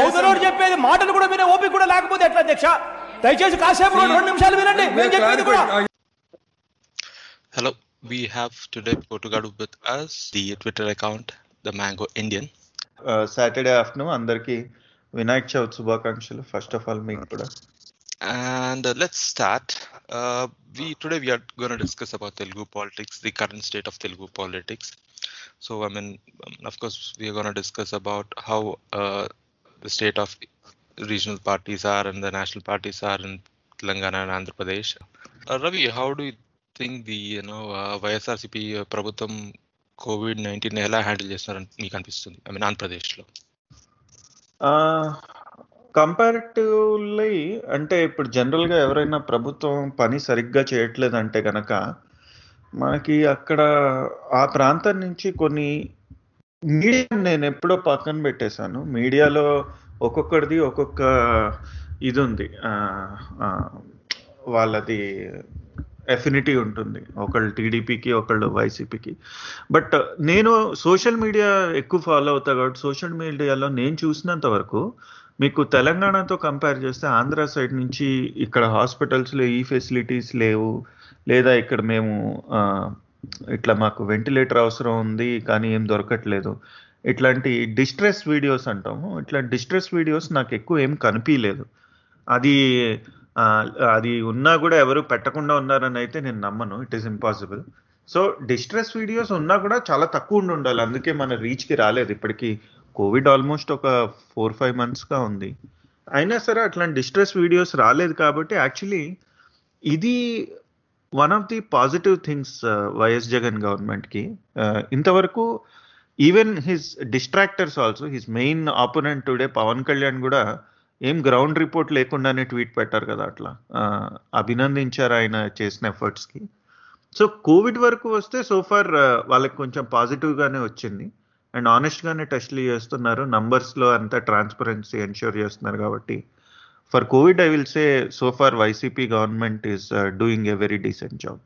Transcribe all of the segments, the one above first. అవతల చెప్పేది మాటలు కూడా వినే ఓపిక కూడా లేకపోతే ఎట్లా అధ్యక్ష? దయచేసి కాసేపు 2 నిమిషాలు వినండి. Hello, we have today Portugal with us, the Twitter account the Mango Indian. Saturday afternoon andarki Vinayak Chavithi shubhakankshalu. First of all meek kuda. And let's start. We are going to discuss about Telugu politics, the current state of Telugu politics. So I mean, of course we are going to discuss about how the state of regional parties are and the national parties are in Telangana and Andhra Pradesh. Ravi, how do you think the YSRCP ప్రభుత్వం COVID-19 ఎలా handle చేస్తున్నారని మీకు అనిపిస్తుంది? I mean ఆంధ్రప్రదేశ్లో comparatively అంటే ఇప్పుడు జనరల్గా ఎవరైనా ప్రభుత్వం పని సరిగ్గా చేయట్లేదంటే కనుక మనకి అక్కడ ఆ ప్రాంతం నుంచి కొన్ని మీడియా నేను ఎప్పుడో పక్కన పెట్టేశాను. మీడియాలో ఒక్కొక్కడిది ఒక్కొక్క ఇది ఉంది, వాళ్ళది ఎఫినిటీ ఉంటుంది, ఒకళ్ళు టీడీపీకి ఒకళ్ళు వైసీపీకి. బట్ నేను సోషల్ మీడియా ఎక్కువ ఫాలో అవుతా కాబట్టి సోషల్ మీడియాలో నేను చూసినంత వరకు మీకు తెలంగాణతో కంపేర్ చేస్తే ఆంధ్ర సైడ్ నుంచి ఇక్కడ హాస్పిటల్స్లో ఈ ఫెసిలిటీస్ లేవు, లేదా ఇక్కడ మేము ఇట్లా మాకు వెంటిలేటర్ అవసరం ఉంది కానీ ఏం దొరకట్లేదు, ఇట్లాంటి డిస్ట్రెస్ వీడియోస్ అంటాము, ఇట్లా డిస్ట్రెస్ వీడియోస్ నాకు ఎక్కువ ఏం కనిపించలేదు. అది ఉన్నా కూడా ఎవరు పెట్టకుండా ఉన్నారని అయితే నేను నమ్మను, it is impossible. So distress videos ఉన్నా కూడా చాలా తక్కువ ఉండాలి, అందుకే మన రీచ్కి రాలేదు. ఇప్పటికీ కోవిడ్ ఆల్మోస్ట్ ఒక 4-5 మంత్స్గా ఉంది, అయినా సరే అట్లాంటి డిస్ట్రెస్ వీడియోస్ రాలేదు. కాబట్టి యాక్చువల్లీ ఇది one of the positive things YS Jagan గవర్నమెంట్కి ఇంతవరకు. Even his distractors also, his main opponent today Pawan Kalyan కూడా ఏం గ్రౌండ్ రిపోర్ట్ లేకుండానే ట్వీట్ పెట్టారు కదా, అట్లా అభినందించారు ఆయన చేసిన ఎఫర్ట్స్కి. సో కోవిడ్ వరకు వస్తే సోఫార్ వాళ్ళకి కొంచెం పాజిటివ్గానే వచ్చింది అండ్ ఆనెస్ట్గానే టెస్ట్లు చేస్తున్నారు, నంబర్స్లో అంతా ట్రాన్స్పరెన్సీ ఎన్ష్యూర్ చేస్తున్నారు. కాబట్టి for Covid I will say so far YCP government is doing a very decent job.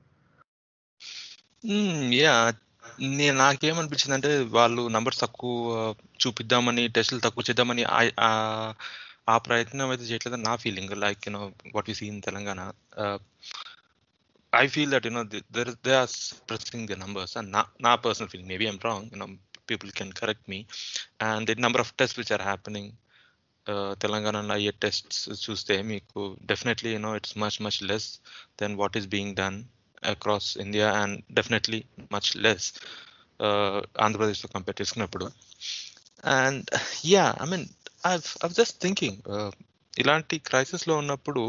నాకేమనిపించింది అంటే వాళ్ళు నంబర్స్ తక్కువ చూపిద్దామని, టెస్టులు తక్కువ చేద్దామని ఆ ప్రయత్నం అయితే చేయట్లేదని నా feeling. Like what you see in Telangana, I feel that they are pressing the numbers and నా personal feeling, maybe I'm wrong, people can correct me, and the number of tests which are happening Telangana and IA tests చూస్తే మీకు definitely it's much less than what is being done across India, and definitely much less Andhra Pradesh to compare చేసుకున్నప్పుడు. And I mean I'm just thinking ఇలాంటి crisis లో ఉన్నప్పుడు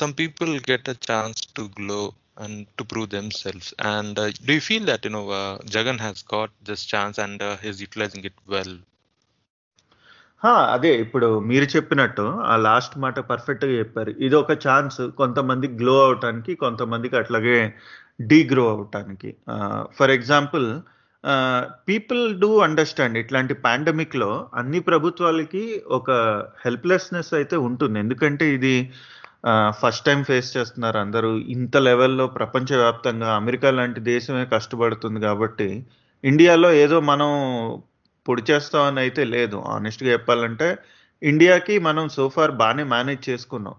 some people get a chance to glow and to prove themselves, and do you feel that Jagan has got this chance and he's utilizing it well? అదే ఇప్పుడు మీరు చెప్పినట్టు ఆ last మాట perfect గా చెప్పారు. ఇది ఒక ఛాన్స్ కొంతమంది గ్లో అవటానికి, కొంతమందికి అట్లాగే డీగ్రో అవటానికి. For example people do understand ఇట్లాంటి పాండమిక్ లో అన్ని ప్రభుత్వాలకి ఒక హెల్ప్లెస్నెస్ అయితే ఉంటుంది, ఎందుకంటే ఇది ఫస్ట్ టైం ఫేస్ చేస్తున్నారు అందరూ. ఇంత లెవెల్లో ప్రపంచవ్యాప్తంగా అమెరికా లాంటి దేశమే కష్టపడుతుంది కాబట్టి ఇండియాలో ఏదో మనం పొడి చేస్తామని అయితే లేదు. ఆనెస్ట్గా చెప్పాలంటే ఇండియాకి మనం సోఫార్ బాగానే మేనేజ్ చేసుకున్నాం.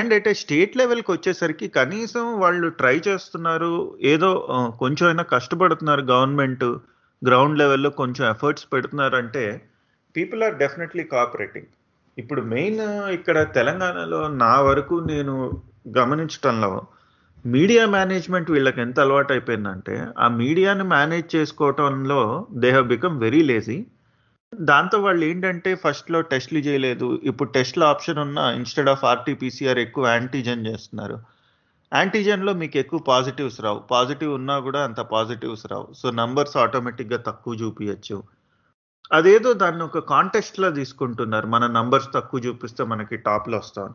అండ్ అయితే స్టేట్ లెవెల్కి వచ్చేసరికి కనీసం వాళ్ళు ట్రై చేస్తున్నారు, ఏదో కొంచెం అయినా కష్టపడుతున్నారు, గవర్నమెంట్ గ్రౌండ్ లెవెల్లో కొంచెం ఎఫర్ట్స్ పెడుతున్నారంటే పీపుల్ ఆర్ డెఫినెట్లీ కోఆపరేటింగ్. ఇప్పుడు మెయిన్ ఇక్కడ తెలంగాణలో నా వరకు నేను గమనించడంలో మీడియా మేనేజ్మెంట్ వీళ్ళకి ఎంత అలవాటు అయిపోయిందంటే ఆ మీడియాని మేనేజ్ చేసుకోవటంలో they have become very lazy. దాంతో వాళ్ళు ఏంటంటే ఫస్ట్లో టెస్ట్లు చేయలేదు, ఇప్పుడు టెస్ట్ల ఆప్షన్ ఉన్న ఇన్స్టెడ్ ఆఫ్ ఆర్టీపీసీఆర్ ఎక్కువ యాంటీజెన్ చేస్తున్నారు. యాంటీజెన్లో మీకు ఎక్కువ పాజిటివ్స్ రావు, పాజిటివ్ ఉన్నా కూడా అంత పాజిటివ్స్ రావు, సో నంబర్స్ ఆటోమేటిక్గా తక్కువ చూపించచ్చు. అదేదో దాన్ని ఒక కాంటెస్ట్లా తీసుకుంటున్నారు, మన నంబర్స్ తక్కువ చూపిస్తే మనకి టాప్లో వస్తాం.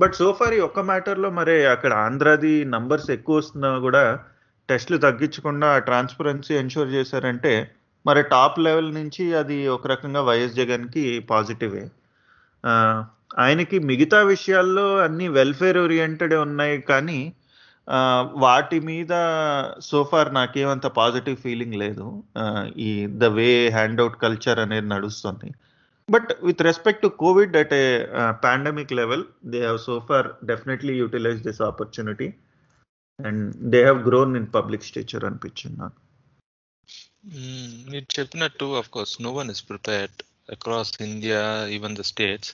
బట్ సోఫార్ ఈ ఒక్క మ్యాటర్లో మరి అక్కడ ఆంధ్రాది నంబర్స్ ఎక్కువ వస్తున్నా కూడా టెస్టులు తగ్గించకుండా ట్రాన్స్పరెన్సీ ఎన్షూర్ చేశారంటే మరి టాప్ లెవెల్ నుంచి అది ఒక రకంగా వైఎస్ జగన్కి పాజిటివే. ఆయనకి మిగతా విషయాల్లో అన్ని వెల్ఫేర్ ఓరియంటెడ్ ఉన్నాయి కానీ వాటి మీద సోఫార్ నాకేమంత పాజిటివ్ ఫీలింగ్ లేదు. ఈ the way hand out culture అనేది నడుస్తుంది. But with respect to COVID at a pandemic level, they have so far definitely utilized this opportunity and they have grown in public stature and pitch. It చెప్పినట్టు of course no one is prepared across India even the states.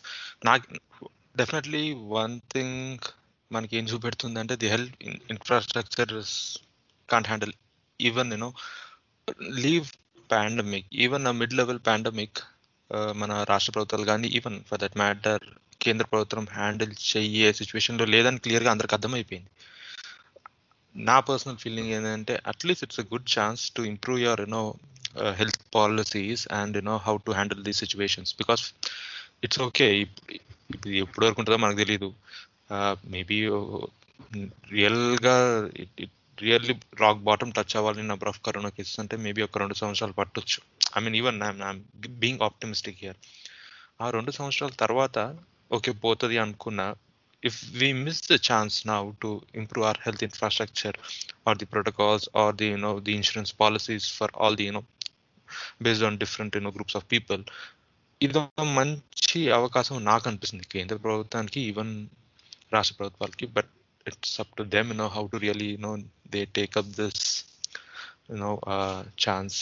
నాకు definitely one thing మనకి ఏం చూపెడుతుందంటే the health infrastructure can't handle even you know leave pandemic, even a mid level pandemic మన రాష్ట్ర ప్రభుత్వాలు కానీ even for that matter కేంద్ర ప్రభుత్వం హ్యాండిల్ చెయ్యే సిచ్యువేషన్లో లేదని క్లియర్గా అందరికి అర్థమైపోయింది. నా పర్సనల్ ఫీలింగ్ ఏంటంటే at least it's a good chance to improve your you know health policies and you know how to handle these situations. Because it's okay, ఇది ఎప్పుడు వరకు ఉంటుందో మనకు తెలీదు. మేబీ రియల్గా రియల్లీ రాక్ బాటమ్ టచ్ అవ్వాలి నెంబర్ ఆఫ్ కరోనా కేసెస్ అంటే మేబీ ఒక 2 సంవత్సరాలు పట్టొచ్చు. I mean even I'm being optimistic here. ఆ 2 సంవత్సరాల తర్వాత ఓకే పోతుంది అనుకున్నా, if we miss the chance now to improve our health infrastructure or the protocols or the you know the insurance policies for all the you know based on different you know groups of people, ido manchi avakasam naaku anpistundi kendra pravutvaniki even rashtra pravutvaliki, but it's up to them you know how to really you know they take up this you know chance.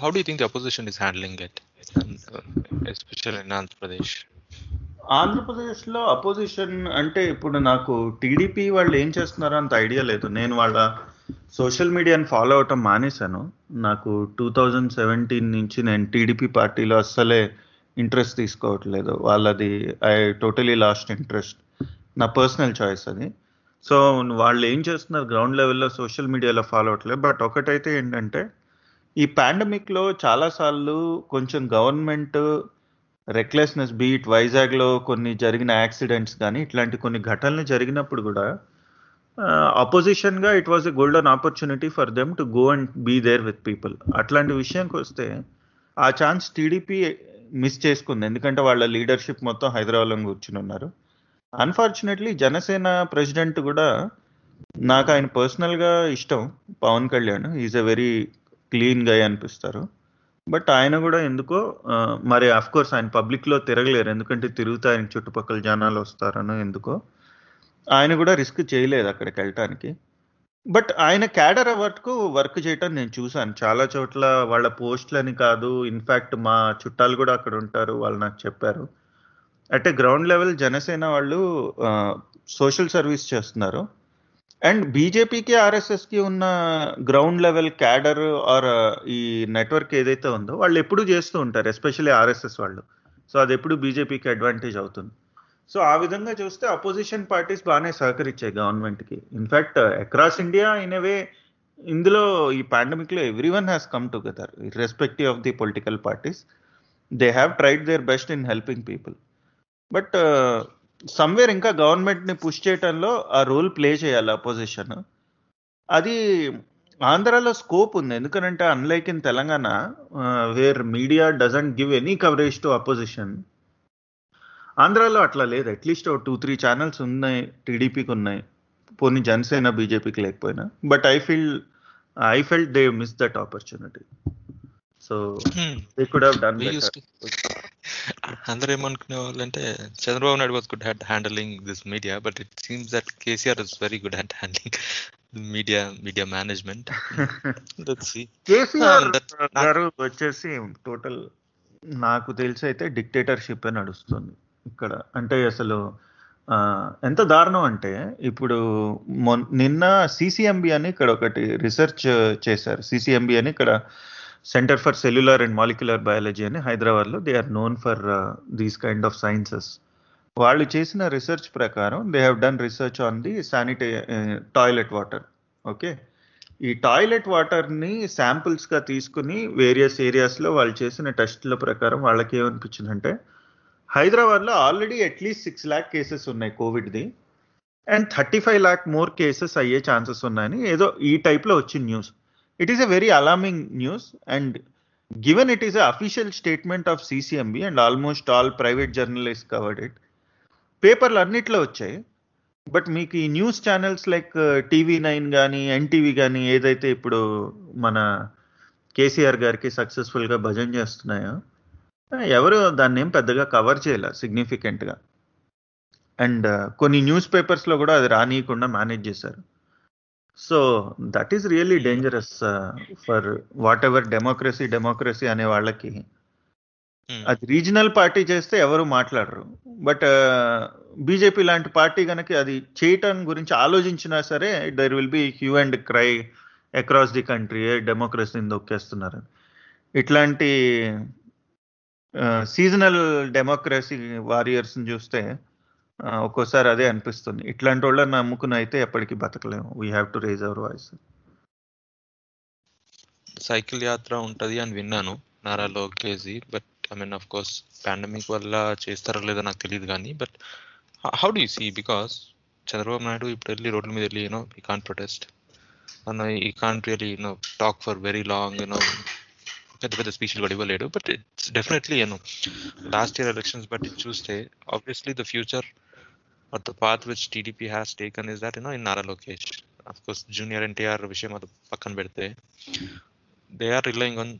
How do you think the opposition is handling it, especially in Andhra Pradesh? ఆంధ్రప్రదేశ్లో opposition అంటే ఇప్పుడు నాకు TDP వాళ్ళు ఏం చేస్తున్నారో అంత idea లేదు. నేను వాళ్ళ సోషల్ మీడియాని ఫాలో అవటం మానేశాను. నాకు 2017 నుంచి నేను టీడీపీ పార్టీలో అస్సలే ఇంట్రెస్ట్ తీసుకోవట్లేదు. వాళ్ళది ఐ టోటలీ లాస్ట్ ఇంట్రెస్ట్, నా పర్సనల్ చాయిస్ అది. సో వాళ్ళు ఏం చేస్తున్నారు గ్రౌండ్ లెవెల్లో సోషల్ మీడియాలో ఫాలో అవట్లేదు. బట్ ఒకటైతే ఏంటంటే ఈ పాండమిక్లో చాలాసార్లు కొంచెం గవర్నమెంట్ రెక్లెస్నెస్, బీట్ వైజాగ్లో కొన్ని జరిగిన యాక్సిడెంట్స్ కానీ ఇట్లాంటి కొన్ని ఘటనలు జరిగినప్పుడు కూడా అపోజిషన్గా it was a golden opportunity for them to go and be there with people. అట్లాంటి విషయానికి వస్తే ఆ ఛాన్స్ టీడీపీ మిస్ చేసుకుంది, ఎందుకంటే వాళ్ళ లీడర్షిప్ మొత్తం హైదరాబాద్లో కూర్చుని ఉన్నారు. అన్ఫార్చునేట్లీ జనసేన ప్రెసిడెంట్ కూడా, నాకు ఆయన పర్సనల్గా ఇష్టం Pawan Kalyan, is a very clean guy అనిపిస్తారు. బట్ ఆయన కూడా ఎందుకో మరి అఫ్కోర్స్ ఆయన పబ్లిక్లో తిరగలేరు, ఎందుకంటే తిరుగుతూ ఆయన చుట్టుపక్కల జనాలు వస్తారనో ఎందుకో ఆయన కూడా రిస్క్ చేయలేదు అక్కడికి వెళ్ళటానికి. బట్ ఆయన క్యాడర్ వరకు వర్క్ చేయటం నేను చూశాను చాలా చోట్ల, వాళ్ళ పోస్టులని కాదు, ఇన్ఫ్యాక్ట్ మా చుట్టాలు కూడా అక్కడ ఉంటారు, వాళ్ళు నాకు చెప్పారు. అంటే గ్రౌండ్ లెవెల్ జనసేన వాళ్ళు సోషల్ సర్వీస్ చేస్తున్నారు. అండ్ బీజేపీకి ఆర్ఎస్ఎస్కి ఉన్న గ్రౌండ్ లెవెల్ క్యాడర్ ఆర్ ఈ నెట్వర్క్ ఏదైతే ఉందో వాళ్ళు ఎప్పుడు చేస్తూ ఉంటారు, ఎస్పెషలీ ఆర్ఎస్ఎస్ వాళ్ళు. సో అది ఎప్పుడు బీజేపీకి అడ్వాంటేజ్ అవుతుంది. సో ఆ విధంగా చూస్తే అపోజిషన్ పార్టీస్ బాగానే సహకరించాయి గవర్నమెంట్కి. In fact across India in a way ఇందులో ఈ పాండమిక్లో everyone has come together irrespective of the political parties. They have tried their best in helping people. But somewhere ఇంకా గవర్నమెంట్ని పుష్ చేయటంలో ఆ రోల్ ప్లే చేయాలి అపోజిషన్. అది ఆంధ్రాలో స్కోప్ ఉంది, ఎందుకంటే unlike in Telangana where media doesn't give any coverage to opposition, ఆంధ్రాలో అట్లా లేదు. అట్లీస్ట్ 2-3 ఛానల్స్ ఉన్నాయి టీడీపీకి ఉన్నాయి, పోనీ జనసేన బీజేపీకి లేకపోయినా. But I felt they miss that opportunity. So they could have done better. అందరూ ఏమనుకునే వాళ్ళంటే Chandrababu Naidu was good at handling this media, but it seems that KCR is very good at handling media management. KCR వచ్చేసి టోటల్ నాకు తెలిసి అయితే dictatorship నడుస్తుంది ఇక్కడ. అంటే అసలు ఎంత దారుణం అంటే ఇప్పుడు నిన్న సిసిఎంబి అని ఇక్కడ ఒకటి రీసెర్చ్ చేశారు. సిసిఎంబి అని ఇక్కడ centre for cellular and molecular biology అని హైదరాబాద్లో, they are known for these kind of sciences. వాళ్ళు చేసిన రీసెర్చ్ ప్రకారం they have done research on the toilet water. Okay, ఈ టాయిలెట్ వాటర్ని శాంపుల్స్గా తీసుకుని వేరియస్ ఏరియాస్లో వాళ్ళు చేసిన టెస్టుల ప్రకారం వాళ్ళకి ఏమనిపించిందంటే హైదరాబాద్లో ఆల్రెడీ అట్లీస్ట్ 6 lakh కేసెస్ ఉన్నాయి కోవిడ్ది, అండ్ 35 lakh మోర్ కేసెస్ అయ్యే ఛాన్సెస్ ఉన్నాయని ఏదో ఈ టైప్లో వచ్చిన news. It is a very alarming news, and given it is an official statement of CCMB and almost all private journalists covered it, పేపర్లు అన్నిట్లో వచ్చాయి. బట్ మీకు ఈ న్యూస్ ఛానల్స్ లైక్ TV9 కానీ NTV కానీ ఏదైతే ఇప్పుడు మన కేసీఆర్ గారికి సక్సెస్ఫుల్గా భజన చేస్తున్నాయో ఎవరు దాన్ని ఏం పెద్దగా కవర్ చేయలే సిగ్నిఫికెంట్గా. అండ్ కొన్ని న్యూస్ పేపర్స్లో కూడా అది రానియకుండా మేనేజ్ చేశారు. So that is really dangerous for whatever democracy democracy అనే వాళ్ళకి. అది రీజనల్ పార్టీ చేస్తే ఎవరు మాట్లాడరు, బట్ బీజేపీ లాంటి పార్టీ కనుక అది చేయటం గురించి ఆలోచించినా సరే there will be hue and cry across the country, డెమోక్రసీని దొక్కేస్తున్నారు. ఇట్లాంటి సీజనల్ డెమోక్రసీ వారియర్స్ని చూస్తే ఒక్కోసారి అదే అనిపిస్తుంది. ఇట్లాంటి వాళ్ళని నమ్ముకుని అయితే ఎప్పటికీ బతకలేము. We have to raise our voice. Cycle యాత్ర ఉంటుంది అని విన్నాను Nara Lokesh, but I mean of course pandemic వల్ల చేస్తారో లేదో నాకు తెలియదు కానీ, but how do you see because Chandrababu Naidu ఇప్పుడు వెళ్ళి రోడ్ల మీద వెళ్ళి యూనో యూ కాంట్ ప్రొటెస్ట్ అన్న, you can't really you know talk for very long, you know పెద్ద పెద్ద స్పీచ్లు కూడా ఇవ్వలేడు. But it's definitely you know last year elections బట్టి చూస్తే obviously the future or the path which TDP has taken is that, you know, in Nara Lokesh, of course, Junior NTR Vishayam adu pakkan pedthe, they are relying on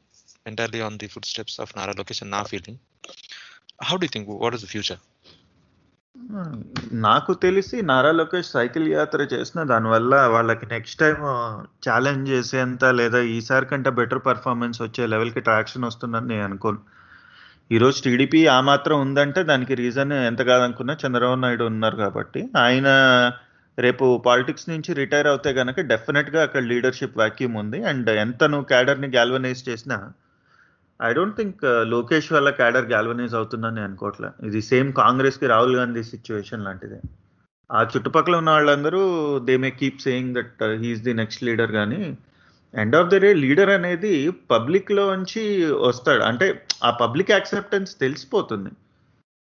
entirely on the footsteps of Nara Lokesh and na feeling. How do you think, what is the future? Naaku telisi Nara Lokesh cycle yatra chesina danivalla vallaki next time challenge chesenta ledha ee sar kanta better performance vache level ki traction ostundani nenu anukoru. ఈరోజు TDP ఆ మాత్రం ఉందంటే దానికి reason ఎంత కాదనుకున్నా చంద్రబాబు నాయుడు ఉన్నారు కాబట్టి. ఆయన రేపు పాలిటిక్స్ నుంచి రిటైర్ అవుతే కనుక డెఫినెట్గా అక్కడ లీడర్షిప్ వ్యాక్యూమ్ ఉంది. అండ్ ఎంత నువ్వు క్యాడర్ని గ్యాల్వనైజ్ చేసినా ఐ డోంట్ థింక్ లోకేష్ వల్ల క్యాడర్ గ్యాల్వనైజ్ అవుతుందని అనుకోవట్లే. ఇది సేమ్ కాంగ్రెస్కి రాహుల్ గాంధీ సిచ్యువేషన్ లాంటిదే. ఆ చుట్టుపక్కల ఉన్న వాళ్ళందరూ they may keep saying that he's the next leader, కానీ end of the day leader అనేది పబ్లిక్లోంచి వస్తాడు అంటే ఆ పబ్లిక్ యాక్సెప్టెన్స్ తెలిసిపోతుంది.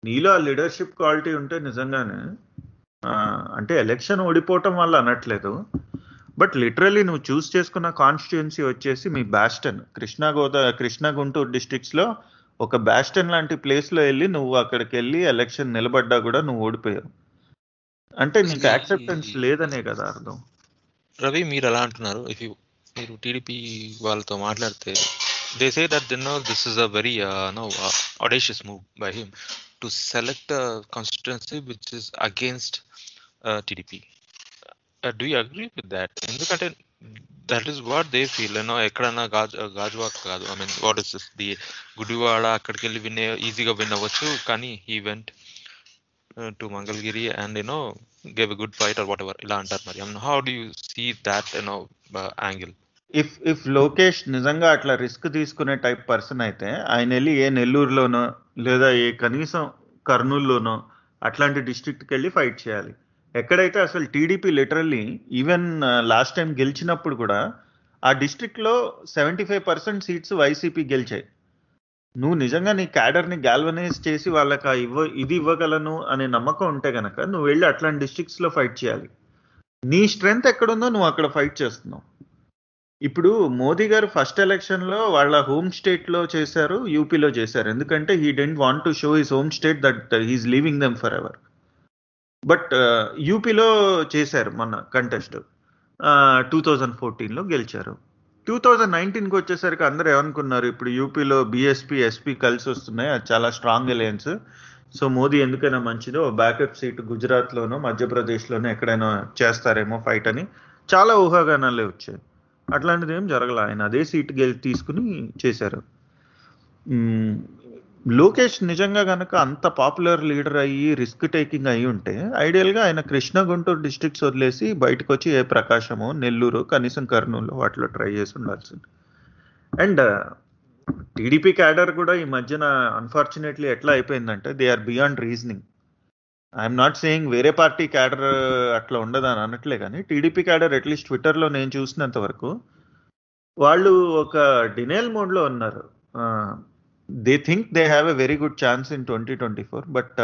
నీలో ఆ లీడర్షిప్ క్వాలిటీ ఉంటే నిజంగానే, అంటే ఎలక్షన్ ఓడిపోవటం వల్ల అనట్లేదు, బట్ లిటరలీ నువ్వు చూస్ చేసుకున్న కాన్స్టిట్యుయెన్సీ వచ్చేసి మీ బ్యాస్టన్ కృష్ణా గుంటూరు డిస్ట్రిక్ట్స్లో ఒక బ్యాస్టన్ లాంటి ప్లేస్లో వెళ్ళి నువ్వు అక్కడికి వెళ్ళి ఎలక్షన్ నిలబడ్డా కూడా నువ్వు ఓడిపోయావు అంటే నీకు యాక్సెప్టెన్స్ లేదనే కదా అర్థం. రవి, మీరు ఎలా అంటున్నారు? మీరు టీడీపీ వాళ్ళతో మాట్లాడితే they say that they know this is a very no audacious move by him to select constituency which is against TDP. Do you agree with that? ఎందుకంటే that is what they feel. No ఎక్కడన్నా గాజువాక్ కాదు, I mean what is this the Gudivada, అక్కడికి వెళ్ళి ఈజీగా win అవ్వచ్చు, కానీ he went to Mangalagiri and you know gave a good fight or whatever ఇలా అంటారు. మరి how do you see that you know angle? If Lokesh నిజంగా అట్లా రిస్క్ తీసుకునే టైప్ పర్సన్ అయితే ఆయన వెళ్ళి ఏ నెల్లూరులోనో లేదా ఏ కనీసం కర్నూలులోనో అట్లాంటి డిస్ట్రిక్ట్కి వెళ్ళి ఫైట్ చేయాలి. ఎక్కడైతే అసలు TDP literally even last time గెలిచినప్పుడు కూడా ఆ డిస్ట్రిక్ట్లో 75% సీట్స్ వైసీపీ గెలిచాయి. నువ్వు నిజంగా నీ క్యాడర్ని గ్యాల్వనైజ్ చేసి వాళ్ళకి ఇది ఇవ్వగలను అనే నమ్మకం ఉంటే కనుక నువ్వు వెళ్ళి అట్లాంటి డిస్ట్రిక్ట్స్లో ఫైట్ చేయాలి. నీ స్ట్రెంగ్త్ ఎక్కడుందో నువ్వు అక్కడ ఫైట్ చేస్తున్నావు. ఇప్పుడు మోదీ గారు ఫస్ట్ ఎలక్షన్లో వాళ్ళ హోమ్ స్టేట్లో చేశారు, యూపీలో చేశారు, ఎందుకంటే he didn't want to show his home state that he's leaving them forever. But యూపీలో చేశారు మొన్న కంటెస్ట్ 2014లో గెలిచారు. 2019కి వచ్చేసరికి అందరూ ఏమనుకున్నారు, ఇప్పుడు యూపీలో బీఎస్పీ ఎస్పీ కలిసి వస్తున్నాయి, అది చాలా స్ట్రాంగ్ అలయన్స్, సో మోదీ ఎందుకైనా మంచిదో బ్యాకప్ సీట్ గుజరాత్లోనో మధ్యప్రదేశ్లోనో ఎక్కడైనా చేస్తారేమో ఫైట్ అని చాలా ఊహాగానాలే వచ్చాయి. అట్లాంటిది ఏం జరగల, ఆయన అదే సీట్ తీసుకుని చేశారు. లోకేష్ నిజంగా కనుక అంత పాపులర్ లీడర్ అయ్యి రిస్క్ టేకింగ్ అయ్యి ఉంటే ఐడియల్గా ఆయన కృష్ణా గుంటూరు డిస్ట్రిక్ట్స్ వదిలేసి బయటకు వచ్చి ఏ ప్రకాశమో నెల్లూరు కనీసం కర్నూలు వాటిలో ట్రై చేసి ఉండాల్సింది. అండ్ టీడీపీ క్యాడర్ కూడా ఈ మధ్యన అన్ఫార్చునేట్లీ ఎట్లా అయిపోయిందంటే they are beyond reasoning. I'm not saying వేరే పార్టీ క్యాడర్ అట్లా ఉండదని అనట్లే, కానీ టీడీపీ క్యాడర్ అట్లీస్ట్ ట్విట్టర్లో నేను చూసినంత వరకు వాళ్ళు ఒక డినేల్ మోడ్లో ఉన్నారు. They think they have a very good chance in 2024, but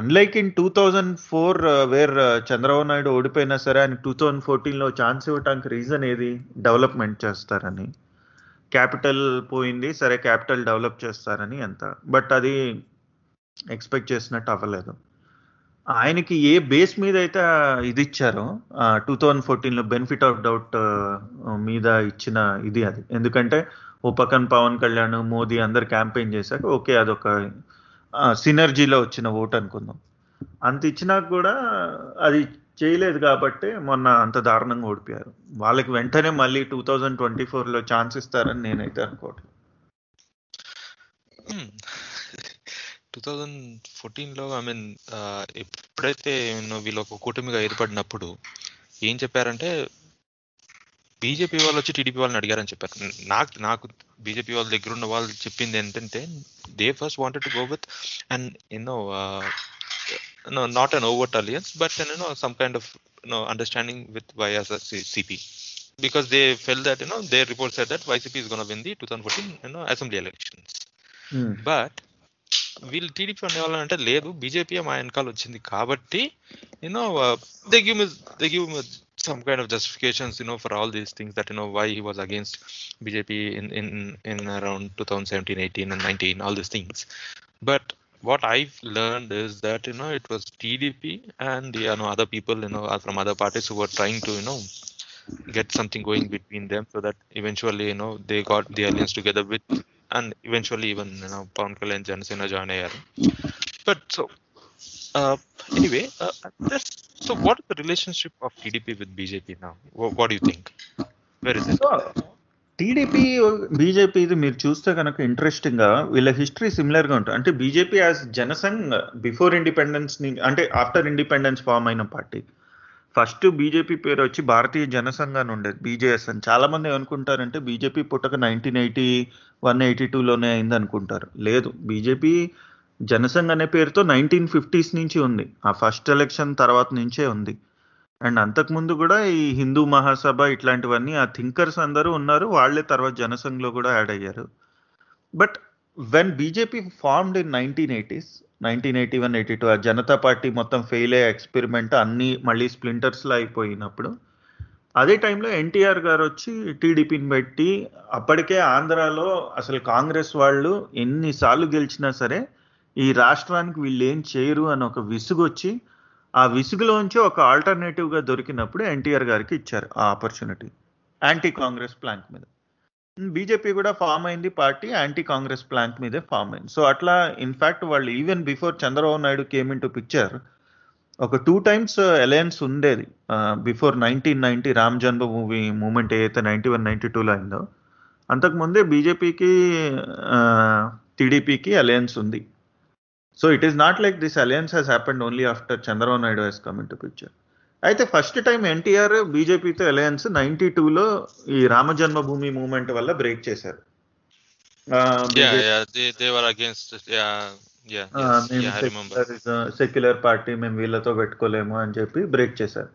unlike in 2004 where Chandrababu Naidu ఓడిపోయినా సరే ఆయన 2014లో ఛాన్స్ ఇవ్వటానికి రీజన్ ఏది? డెవలప్మెంట్ చేస్తారని. క్యాపిటల్ పోయింది సరే, క్యాపిటల్ డెవలప్ చేస్తారని ఎంత, బట్ అది ఎక్స్పెక్ట్ చేసినట్టు అవ్వలేదు. ఆయనకి ఏ బేస్ మీద అయితే ఇది ఇచ్చారో 2014లో బెనిఫిట్ ఆఫ్ డౌట్ మీద ఇచ్చిన ఇది అది. ఎందుకంటే ఓ పక్కన పవన్ కళ్యాణ్, మోదీ అందరు క్యాంపెయిన్ చేశాక ఓకే అదొక సినర్జీలో వచ్చిన ఓట్ అనుకుందాం. అంత ఇచ్చినా కూడా అది చేయలేదు కాబట్టి మొన్న అంత దారుణంగా ఓడిపోయారు. వాళ్ళకి వెంటనే మళ్ళీ 2024లో ఛాన్స్ ఇస్తారని నేనైతే అనుకోవట్లేదు. 2014లో ఎప్పుడైతే వీళ్ళు ఒక కూటమిగా ఏర్పడినప్పుడు ఏం చెప్పారంటే బీజేపీ వాళ్ళు వచ్చి టీడీపీ వాళ్ళని అడిగారని చెప్పారు. నాకు బీజేపీ వాళ్ళ దగ్గర ఉన్న వాళ్ళు చెప్పింది ఏంటంటే they first wanted to go with and you know not an overt alliance but some kind of understanding with YSR CP because they felt that their report said that YCP is going to win the 2014 assembly elections but will TDP అనేవాళ్ళు అంటే లేదు BJP మా వెనకాల వచ్చింది కాబట్టి they give him some kind of justifications for all these things that why he was against BJP in around 2017 18 and 19 all these things but what I've learned is that it was TDP and other people from other parties who were trying to get something going between them so that eventually they got the alliance together with and eventually even Pawan Kalyan and Janasena join ayyaru but so anyway so what is the relationship of TDP with BJP now? What do you think? Where is it? TDP BJP ఇది మీరు చూస్తే కనుక ఇంట్రెస్టింగ్గా వీళ్ళ history సిమిలర్గా ఉంటుంది. అంటే BJP as Jana Sangh before independence అంటే ఆఫ్టర్ ఇండిపెండెన్స్ ఫామ్ అయిన పార్టీ. ఫస్ట్ బీజేపీ పేరు వచ్చి భారతీయ జనసంఘ్ అని ఉండేది, బీజేఎస్ అని. చాలామంది ఏమనుకుంటారంటే బీజేపీ పుట్టక 1981-82లోనే అయింది అనుకుంటారు. లేదు, బీజేపీ జనసంఘ్ అనే పేరుతో 1950s నుంచి ఉంది. ఆ ఫస్ట్ ఎలక్షన్ తర్వాత నుంచే ఉంది. అండ్ అంతకుముందు కూడా ఈ హిందూ మహాసభ ఇట్లాంటివన్నీ ఆ థింకర్స్ అందరూ ఉన్నారు, వాళ్ళే తర్వాత జనసంఘ్లో కూడా యాడ్ అయ్యారు. But when BJP formed in 1981-82 ఆ జనతా పార్టీ మొత్తం ఫెయిల్ అయ్యే ఎక్స్పెరిమెంట్ అన్నీ మళ్ళీ స్ప్లింటర్స్లో అయిపోయినప్పుడు అదే టైంలో ఎన్టీఆర్ గారు వచ్చి టీడీపీని పెట్టి అప్పటికే ఆంధ్రాలో అసలు కాంగ్రెస్ వాళ్ళు ఎన్నిసార్లు గెలిచినా సరే ఈ రాష్ట్రానికి వీళ్ళు ఏం చేయరు అని ఒక విసుగు వచ్చి ఆ విసుగులోంచి ఒక ఆల్టర్నేటివ్గా దొరికినప్పుడు ఎన్టీఆర్ గారికి ఇచ్చారు ఆ ఆపర్చునిటీ యాంటీ కాంగ్రెస్ ప్లాంక్ మీద. బీజేపీ కూడా ఫామ్ అయింది పార్టీ యాంటీ కాంగ్రెస్ ప్లాంక్ మీదే ఫామ్ అయింది. సో అట్లా ఇన్ఫ్యాక్ట్ వాళ్ళు even before Chandrababu Naidu came in to picture ఒక 2 times అలయన్స్ ఉండేది. బిఫోర్ 1990 రామ్ జన్మభూమి మూమెంట్ ఏదైతే 91-92లో అయిందో అంతకుముందే బీజేపీకి టీడీపీకి అలయన్స్ ఉంది. So it is not like this alliance has happened only after Chandrababu Naidu has come into picture. అయితే ఫస్ట్ టైం ఎన్టీఆర్ బీజేపీతో అలయన్స్ 92లో ఈ రామ జన్మభూమి మూవ్మెంట్ వల్ల బ్రేక్ చేశారు. సెక్యులర్ పార్టీ మేము వీళ్ళతో పెట్టుకోలేము అని చెప్పి బ్రేక్ చేశారు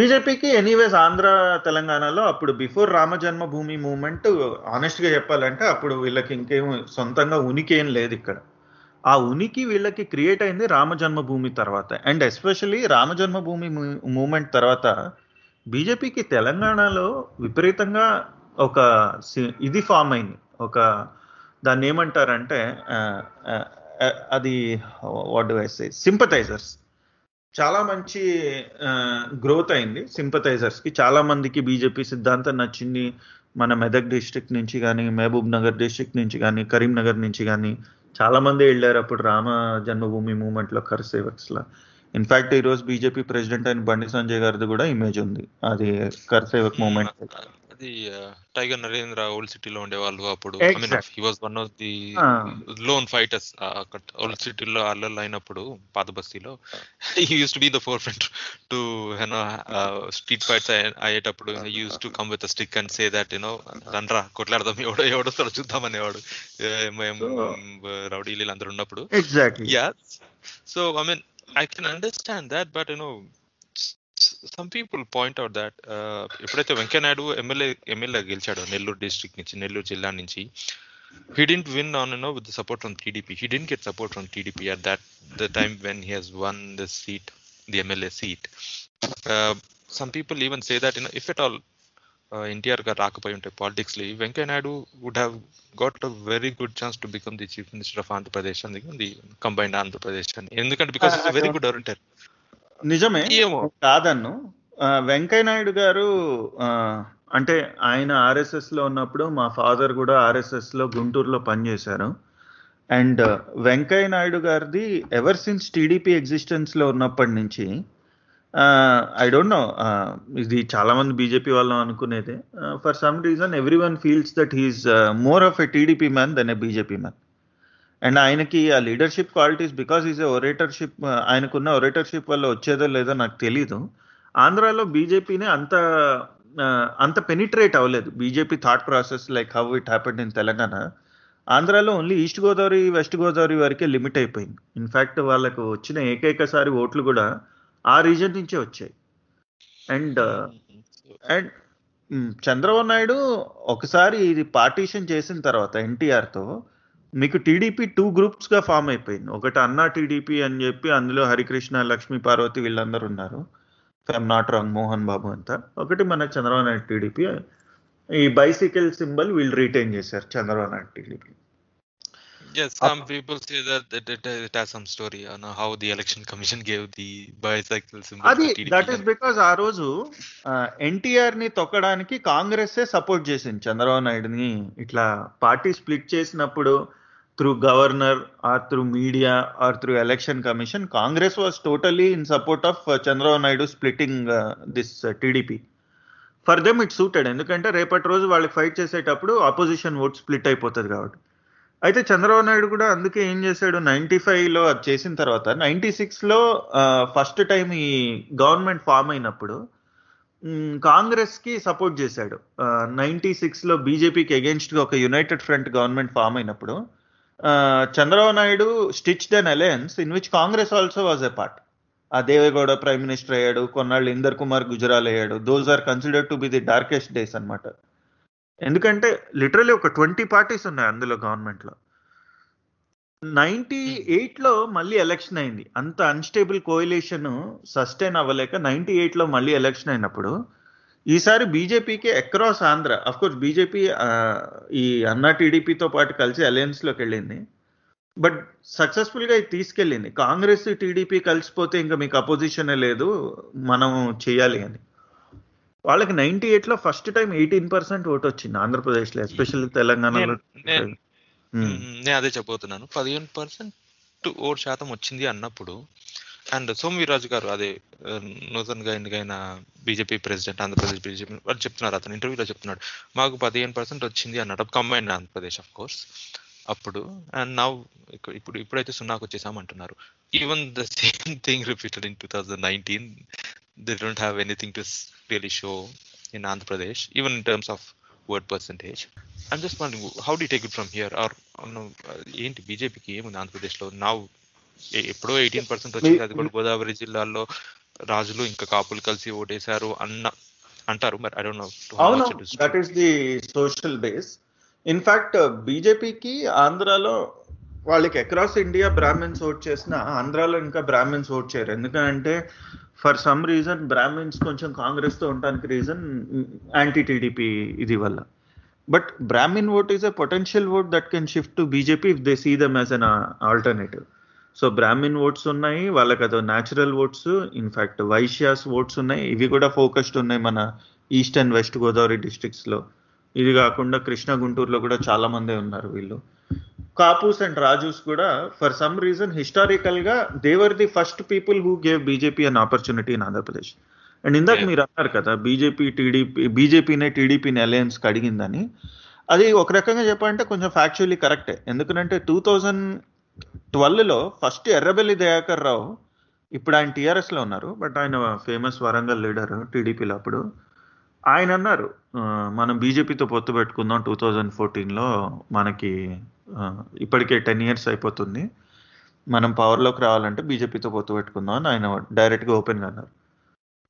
బీజేపీకి. ఎనీవేస్ ఆంధ్ర తెలంగాణలో అప్పుడు బిఫోర్ రామ జన్మభూమి మూవ్మెంట్ ఆనెస్ట్గా చెప్పాలంటే అప్పుడు వీళ్ళకి ఇంకేం సొంతంగా ఉనికి ఏం లేదు ఇక్కడ. ఆ ఉనికి వీళ్ళకి క్రియేట్ అయింది రామ జన్మభూమి తర్వాత. And especially Rama Janmabhoomi movement తర్వాత బీజేపీకి తెలంగాణలో విపరీతంగా ఒక ఇది ఫామ్ అయింది. ఒక దాన్ని ఏమంటారంటే అది what do I say sympathisers చాలా మంచి గ్రోత్ అయింది. సింపథైజర్స్కి చాలామందికి బీజేపీ సిద్ధాంతం నచ్చింది. మన మెదక్ డిస్ట్రిక్ట్ నుంచి కానీ, మహబూబ్ నగర్ డిస్ట్రిక్ట్ నుంచి కానీ, కరీంనగర్ నుంచి కానీ చాలామంది వెళ్ళారు అప్పుడు రామ జన్మభూమి మూవ్మెంట్లో కర్ సేవక్స్లా. ఇన్ఫ్యాక్ట్ ఈరోజు బీజేపీ ప్రెసిడెంట్ అయిన బండి సంజయ్ గారిది కూడా ఇమేజ్ ఉంది అది కర్ సేవక్ మూవ్మెంట్. అది టైగర్ నరేంద్ర ఓల్డ్ సిటీలో ఉండేవాళ్ళు అప్పుడు. He was one of the lone fighters old సిటీలో అల్లర్లు అయినప్పుడు పాత బస్తీలో he use to be the forefront to street fights అయ్యేటప్పుడు he use to come with a stick and say that రండ్రా కొట్లాడదాం ఎవడొస్తాడో చూద్దామనేవాడు రౌడీలు అందరూ ఉన్నప్పుడు. Exactly yeah. So I can understand that but some people point out that eppadaithe Venkaiah Naidu MLA gelichado Nellore district nunchi Nellore jilla nunchi he didn't win on with the support from TDP. He didn't get support from TDP at that the time when he has won the seat, the MLA seat. Some people even say that if at all NTR గారు రాకపోయి ఉంటే పాలిటిక్స్లో Venkaiah Naidu would have got a very good chance to become the chief minister of Andhra Pradesh అని the combined Andhra Pradesh అని. ఎందుకంటే because very good ఉంటారు. నిజమే కాదన్ను, వెంకయ్య నాయుడు గారు అంటే ఆయన ఆర్ఎస్ఎస్ లో ఉన్నప్పుడు మా ఫాదర్ కూడా ఆర్ఎస్ఎస్ లో గుంటూరులో పనిచేశారు. అండ్ వెంకయ్య నాయుడు గారిది ఎవర్ సిన్స్ టీడీపీ ఎగ్జిస్టెన్స్ లో ఉన్నప్పటి నుంచి ఐ డోంట్ నో, ఇది చాలా మంది బీజేపీ వాళ్ళం అనుకునేదే, for some reason everyone feels that he's more of a TDP man than a BJP man. And ఆయనకి ఆ leadership qualities because is a oratorship, ఆయనకున్న ఒరేటర్షిప్ వల్ల వచ్చేదో లేదో నాకు తెలీదు, ఆంధ్రాలో బీజేపీని అంత పెనిట్రేట్ అవ్వలేదు. BJP thought process like how it happened in Telangana, ఆంధ్రాలో only east Godavari west Godavari వరకే లిమిట్ అయిపోయింది. ఇన్ఫ్యాక్ట్ వాళ్ళకు వచ్చిన ఏకైకసారి ఓట్లు కూడా ఆ రీజన్ నుంచే వచ్చాయి. అండ్ అండ్ చంద్రబాబు నాయుడు ఒకసారి ఇది పార్టీషన్ చేసిన తర్వాత ఎన్టీఆర్తో మీకు టీడీపీ టూ గ్రూప్స్గా ఫామ్ అయిపోయింది. ఒకటి అన్నా టీడీపీ అని చెప్పి అందులో హరికృష్ణ, లక్ష్మీ పార్వతి వీళ్ళందరూ ఉన్నారు, I'm not wrong, Mohan Babu అంతా. ఒకటి మన చంద్రబాబు నాయుడు టీడీపీ, ఈ బైసికల్ సింబల్ వీళ్ళు రీటైన్ చేశారు Chandrababu Naidu TDP. Yes, some people say that it has some story on how the election commission gave the bicycle symbol to TDP. That is because ఆ రోజు NTR ని తొక్కడానికి Congress support చేసింది చంద్రబాబు నాయుడుని. ఇట్లా పార్టీ స్ప్లిట్ చేసినప్పుడు through governor or through media or through election commission, Congress was totally in support of Chandrababu Naidu splitting this TDP. For them it suited, ఎందుకంటే రేపటి రోజు వాళ్ళు ఫైట్ చేసేటప్పుడు ఆపోజిషన్ ఓట్ స్ప్లిట్ అయిపోతుంది కాబట్టి. అయితే చంద్రబాబు నాయుడు కూడా అందుకే ఏం చేశాడు, 95లో అది చేసిన తర్వాత 96లో ఫస్ట్ టైం ఈ గవర్నమెంట్ ఫామ్ అయినప్పుడు కాంగ్రెస్కి సపోర్ట్ చేశాడు. 96లో బీజేపీకి అగెన్స్ట్గా ఒక యునైటెడ్ ఫ్రంట్ గవర్నమెంట్ ఫామ్ అయినప్పుడు Chandrababu Naidu stitched an alliance in which Congress also was a part. ఆ దేవేగౌడ ప్రైమ్ మినిస్టర్ అయ్యాడు, కొన్నాళ్ళు ఇందర్ కుమార్ గుజరాల్ అయ్యాడు. Those are considered to be the darkest days అనమాట. ఎందుకంటే లిటరలీ ఒక 20 పార్టీస్ ఉన్నాయి అందులో గవర్నమెంట్లో. 98లో మళ్ళీ ఎలక్షన్ అయింది, అంత అన్స్టేబుల్ కోయిలేషన్ సస్టైన్ అవ్వలేక 98లో మళ్ళీ ఎలక్షన్ అయినప్పుడు ఈసారి బీజేపీకి అక్రాస్ ఆంధ్ర, అఫ్కోర్స్ బీజేపీ ఈ అన్నా టీడీపీతో పాటు కలిసి అలయన్స్లోకి వెళ్ళింది, బట్ సక్సెస్ఫుల్గా ఇది తీసుకెళ్ళింది. కాంగ్రెస్ టీడీపీ కలిసిపోతే ఇంకా మీకు అపోజిషనే లేదు, మనం చేయాలి అని. వాళ్ళకి 98లో ఫస్ట్ టైం 18% ఓటు వచ్చింది ఆంధ్రప్రదేశ్లో, ఎస్పెషల్లీ తెలంగాణలో. నేను అదే చెప్పబోతున్నాను, 15% ఓటు శాతం వచ్చింది అన్నప్పుడు. అండ్ సోమవీరాజు గారు అదే నూతనగా ఎన్నికైన బీజేపీ ప్రెసిడెంట్, ఆంధ్రప్రదేశ్ బీజేపీ వాళ్ళు చెప్తున్నారు, అతను ఇంటర్వ్యూలో చెప్తున్నాడు, మాకు 15% వచ్చింది అన్నాడు, కంబైన్ ఆంధ్రప్రదేశ్ ఆఫ్ కోర్స్ అప్పుడు. అండ్ నౌ ఇప్పుడైతే 0 వచ్చేసామంటున్నారు. Even the same thing repeated in 2019, they don't have anything to really show in Andhra Pradesh, even in terms of word percentage. I'm just wondering, how do you take it from here? Or, ఏంటి బీజేపీకి ఏముంది ఆంధ్రప్రదేశ్లో? నా ఎప్పుడో 18% వచ్చింది, అది కూడా గోదావరి జిల్లాలో రాజులు ఇంకా కాపులు కలిసి ఓటేశారు అన్న అంటారు. మరి I don't know. That is the social base. In fact, బీజేపీకి ఆంధ్రాలో, వాళ్ళకి అక్రాస్ ఇండియా బ్రాహ్మిన్స్ ఓట్ చేసినా ఆంధ్రాలో ఇంకా బ్రాహ్మిన్స్ ఓట్ చేయరు. ఎందుకంటే ఫర్ సమ్ రీజన్ బ్రాహ్మిన్స్ కొంచెం కాంగ్రెస్తో ఉండడానికి రీజన్ యాంటీ టీడీపీ ఇది వల్ల. But Brahmin vote is a potential vote that can shift to BJP if they see them as an alternative. So Brahmin votes ఉన్నాయి వాళ్ళకి, అదో natural votes, in fact Vaishyas votes ఉన్నాయి, ఇవి కూడా ఫోకస్డ్ ఉన్నాయి మన ఈస్ట్ అండ్ వెస్ట్ గోదావరి డిస్ట్రిక్ట్స్లో. ఇది కాకుండా కృష్ణా గుంటూరులో కూడా చాలామంది ఉన్నారు వీళ్ళు. కాపూస్ అండ్ రాజూస్ కూడా ఫర్ సమ్ రీజన్ హిస్టారికల్గా they were the first people who gave BJP an opportunity in Andhra Pradesh. And ఇందాక మీరు అన్నారు కదా బీజేపీనే టీడీపీని అలయన్స్కి అడిగిందని, అది ఒక రకంగా చెప్పాలంటే కొంచెం ఫ్యాక్చువల్లీ కరెక్టే. ఎందుకంటే 2012లో ఫస్ట్ ఎర్రబెల్లి దయాకర్ రావు, ఇప్పుడు ఆయన టీఆర్ఎస్లో ఉన్నారు, బట్ ఆయన ఫేమస్ వరంగల్ లీడర్ టీడీపీలో, అప్పుడు ఆయన అన్నారు మనం బీజేపీతో పొత్తు పెట్టుకుందాం 2014లో, మనకి ఇప్పటికే 10 years అయిపోతుంది, మనం పవర్లోకి రావాలంటే బీజేపీతో పొత్తు పెట్టుకుందాం అని ఆయన డైరెక్ట్గా ఓపెన్గా అన్నారు.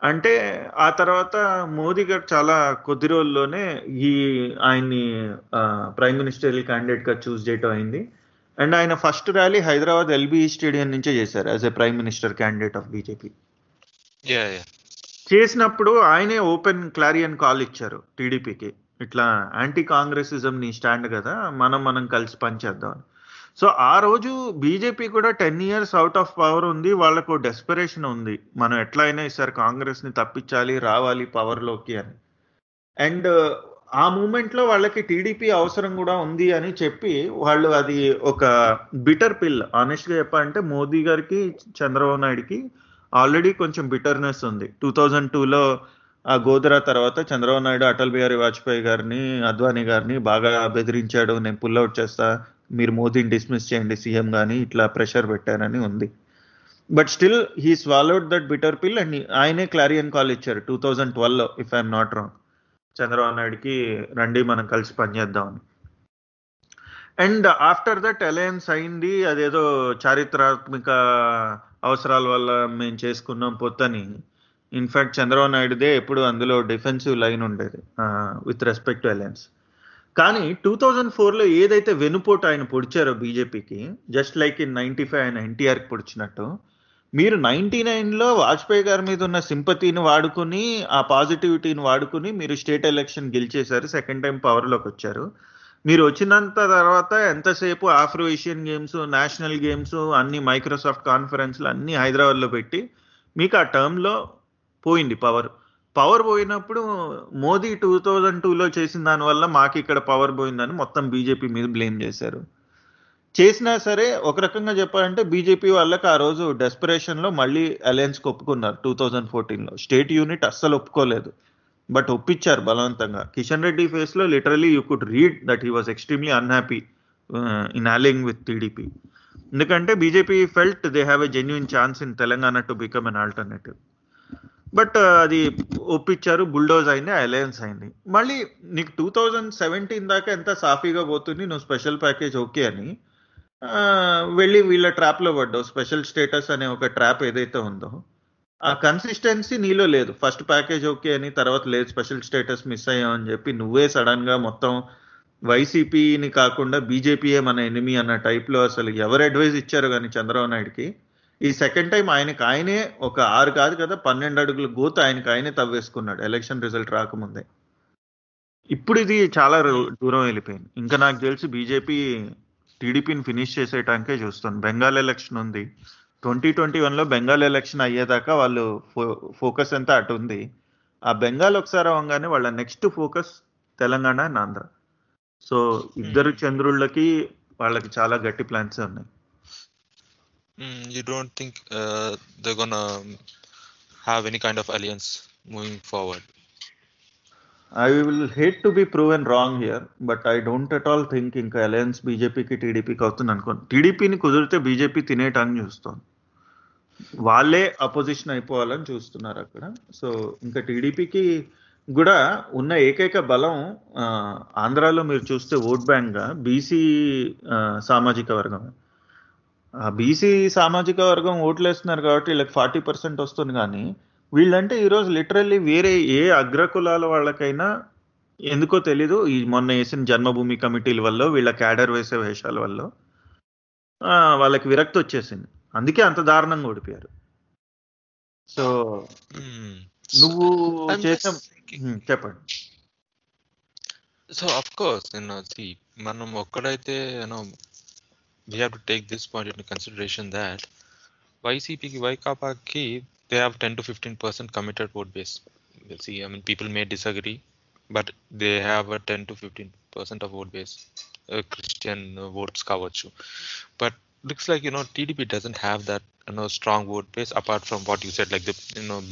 అంటే ఆ తర్వాత మోదీ గారు చాలా కొద్ది రోజుల్లోనే ఈ ఆయన్ని ప్రైమ్ మినిస్టరియల్ క్యాండిడేట్గా చూస్ చేయడం అయింది. అండ్ ఆయన first rally Hyderabad LB stadium నుంచే చేశారు as a prime minister candidate of BJP. చేసినప్పుడు ఆయనే ఓపెన్ క్లారియన్ కాల్ ఇచ్చారు టీడీపీకి, ఇట్లా యాంటీ కాంగ్రెసిజం నీ స్టాండ్ కదా, మనం కలిసి పనిచేద్దాం. సో ఆ రోజు బీజేపీ కూడా 10 years అవుట్ ఆఫ్ పవర్ ఉంది, వాళ్ళకు డెస్పరేషన్ ఉంది, మనం ఎట్లా అయినా ఈసారి కాంగ్రెస్ని తప్పించాలి, రావాలి పవర్లోకి అని. అండ్ ఆ మూమెంట్లో వాళ్ళకి టీడీపీ అవసరం కూడా ఉంది అని చెప్పి వాళ్ళు అది ఒక బిటర్ పిల్, ఆనెస్ట్గా చెప్పాలంటే మోదీ గారికి చంద్రబాబు నాయుడుకి ఆల్రెడీ కొంచెం బిటర్నెస్ ఉంది. 2002లో ఆ గోదరా తర్వాత చంద్రబాబు నాయుడు అటల్ బిహారీ వాజ్పేయి గారిని, అద్వానీ గారిని బాగా బెదిరించాడు, నేను పుల్అవుట్ చేస్తా, మీరు మోదీని డిస్మిస్ చేయండి సీఎం కానీ, ఇట్లా ప్రెషర్ పెట్టానని ఉంది. But still he swallowed that bitter pill and ఆయనే క్లారియన్ కాల్ ఇచ్చారు 2012లో, if I'm not wrong, Chandrababu నాయుడుకి రండి మనం కలిసి పనిచేద్దామని. అండ్ ఆఫ్టర్ దట్ అలయన్స్ అయింది, అదేదో చారిత్రాత్మక అవసరాల వల్ల మేము చేసుకున్నాం పొత్తని. ఇన్ఫ్యాక్ట్ చంద్రబాబు నాయుడుదే ఎప్పుడు అందులో డిఫెన్సివ్ లైన్ ఉండేది విత్ రెస్పెక్ట్ టు అలయన్స్. కానీ 2004లో ఏదైతే వెనుపోటు ఆయన పొడిచారో బీజేపీకి, జస్ట్ లైక్ ఇన్ 95 ఆయన ఎన్టీఆర్కి పొడిచినట్టు, మీరు 99లో వాజ్పేయి గారి మీద ఉన్న సింపతిని వాడుకుని, ఆ పాజిటివిటీని వాడుకుని మీరు స్టేట్ ఎలక్షన్ గెలిచేశారు, సెకండ్ టైం పవర్లోకి వచ్చారు. మీరు వచ్చినంత తర్వాత ఎంతసేపు Afro Asian games, national games అన్ని, మైక్రోసాఫ్ట్ కాన్ఫరెన్స్లు అన్ని హైదరాబాద్లో పెట్టి మీకు ఆ టర్మ్లో పోయింది పవర్. పవర్ పోయినప్పుడు మోదీ 2002లో చేసిన దానివల్ల మాకు ఇక్కడ పవర్ పోయిందని మొత్తం బీజేపీ మీద బ్లేమ్ చేశారు. చేసినా సరే ఒక రకంగా చెప్పాలంటే బీజేపీ వాళ్ళకి ఆ రోజు డెస్పరేషన్లో మళ్ళీ అలయన్స్కి ఒప్పుకున్నారు 2014లో. స్టేట్ యూనిట్ అస్సలు ఒప్పుకోలేదు, బట్ ఒప్పించారు బలవంతంగా. కిషన్ రెడ్డి ఫేస్లో literally you could read that he was extremely unhappy in aligning with TDP, ఎందుకంటే BJP felt they have a genuine chance in Telangana to become an alternative. But అది ఒప్పించారు, బుల్డోజ్ అయింది, అలయన్స్ అయింది. మళ్ళీ నీకు 2017 దాకా ఎంత సాఫీగా పోతుంది, నువ్వు స్పెషల్ ప్యాకేజ్ ఓకే అని వెళ్ళి వీళ్ళ ట్రాప్లో పడ్డావు. స్పెషల్ స్టేటస్ అనే ఒక ట్రాప్ ఏదైతే ఉందో ఆ కన్సిస్టెన్సీ నీలో లేదు. ఫస్ట్ ప్యాకేజ్ ఓకే అని, తర్వాత లేదు స్పెషల్ స్టేటస్ మిస్ అయ్యామని చెప్పి నువ్వే సడన్గా మొత్తం వైసీపీని కాకుండా బీజేపీయే మన ఎనిమీ అన్న టైప్లో అసలు ఎవరు అడ్వైజ్ ఇచ్చారు కానీ చంద్రబాబు నాయుడుకి. ఈ సెకండ్ టైం ఆయనకు ఆయనే ఒక 6 కాదు కదా 12 అడుగుల గోత ఆయనకు ఆయనే తవ్వేసుకున్నాడు ఎలక్షన్ రిజల్ట్ రాకముందే. ఇప్పుడు ఇది చాలా దూరం వెళ్ళిపోయింది. ఇంకా నాకు తెలిసి బీజేపీ టీడీపీని ఫినిష్ చేసేటానికే చూస్తుంది. బెంగాల్ ఎలక్షన్ ఉంది, 2021లో బెంగాల్ ఎలక్షన్ అయ్యేదాకా వాళ్ళు ఫోకస్ అంతా అటు ఉంది. ఆ బెంగాల్ ఒకసారి అవ్వగానే వాళ్ళ next focus Telangana and Andhra. So ఇద్దరు చంద్రుళ్ళకి వాళ్ళకి చాలా గట్టి ప్లాన్స్ ఉన్నాయి. You don't think they're gonna have any kind of alliance moving forward? I will hate to be proven wrong here, but I don't at all think inka alliance BJP ki TDP ki avutund anukondi. TDP ni kudurte BJP tine tang chustundi, valle opposition ayipovalani chustunaru akkada. So inka TDP ki కూడా ఉన్న ఏకైక బలం ఆంధ్రాలో మీరు చూస్తే vote bank గా BC సామాజిక వర్గం. ఆ బీసీ సామాజిక వర్గం ఓట్లేస్తున్నారు కాబట్టి వీళ్ళకి 40% వస్తుంది. కానీ వీళ్ళంటే ఈరోజు లిటరల్లీ వేరే ఏ అగ్రకులాల వాళ్ళకైనా ఎందుకో తెలీదు, ఈ మొన్న వేసిన జన్మభూమి కమిటీల వల్ల, వీళ్ళ క్యాడర్ వేసే వేషాల వల్ల వాళ్ళకి విరక్తి వచ్చేసింది, అందుకే అంత దారుణంగా ఓడిపోయారు. సో నువ్వు చేసాం చెప్పండి. సో ఆఫ్ కోర్స్ మనం ఒక్కడైతే we have to take this point into consideration that YCP ki YKP ki they have 10 to 15% committed vote base. We'll see, I mean people may disagree, but they have a 10 to 15% of vote base, Christian votes kavachu. But looks like TDP doesn't have that strong vote base apart from what you said, like the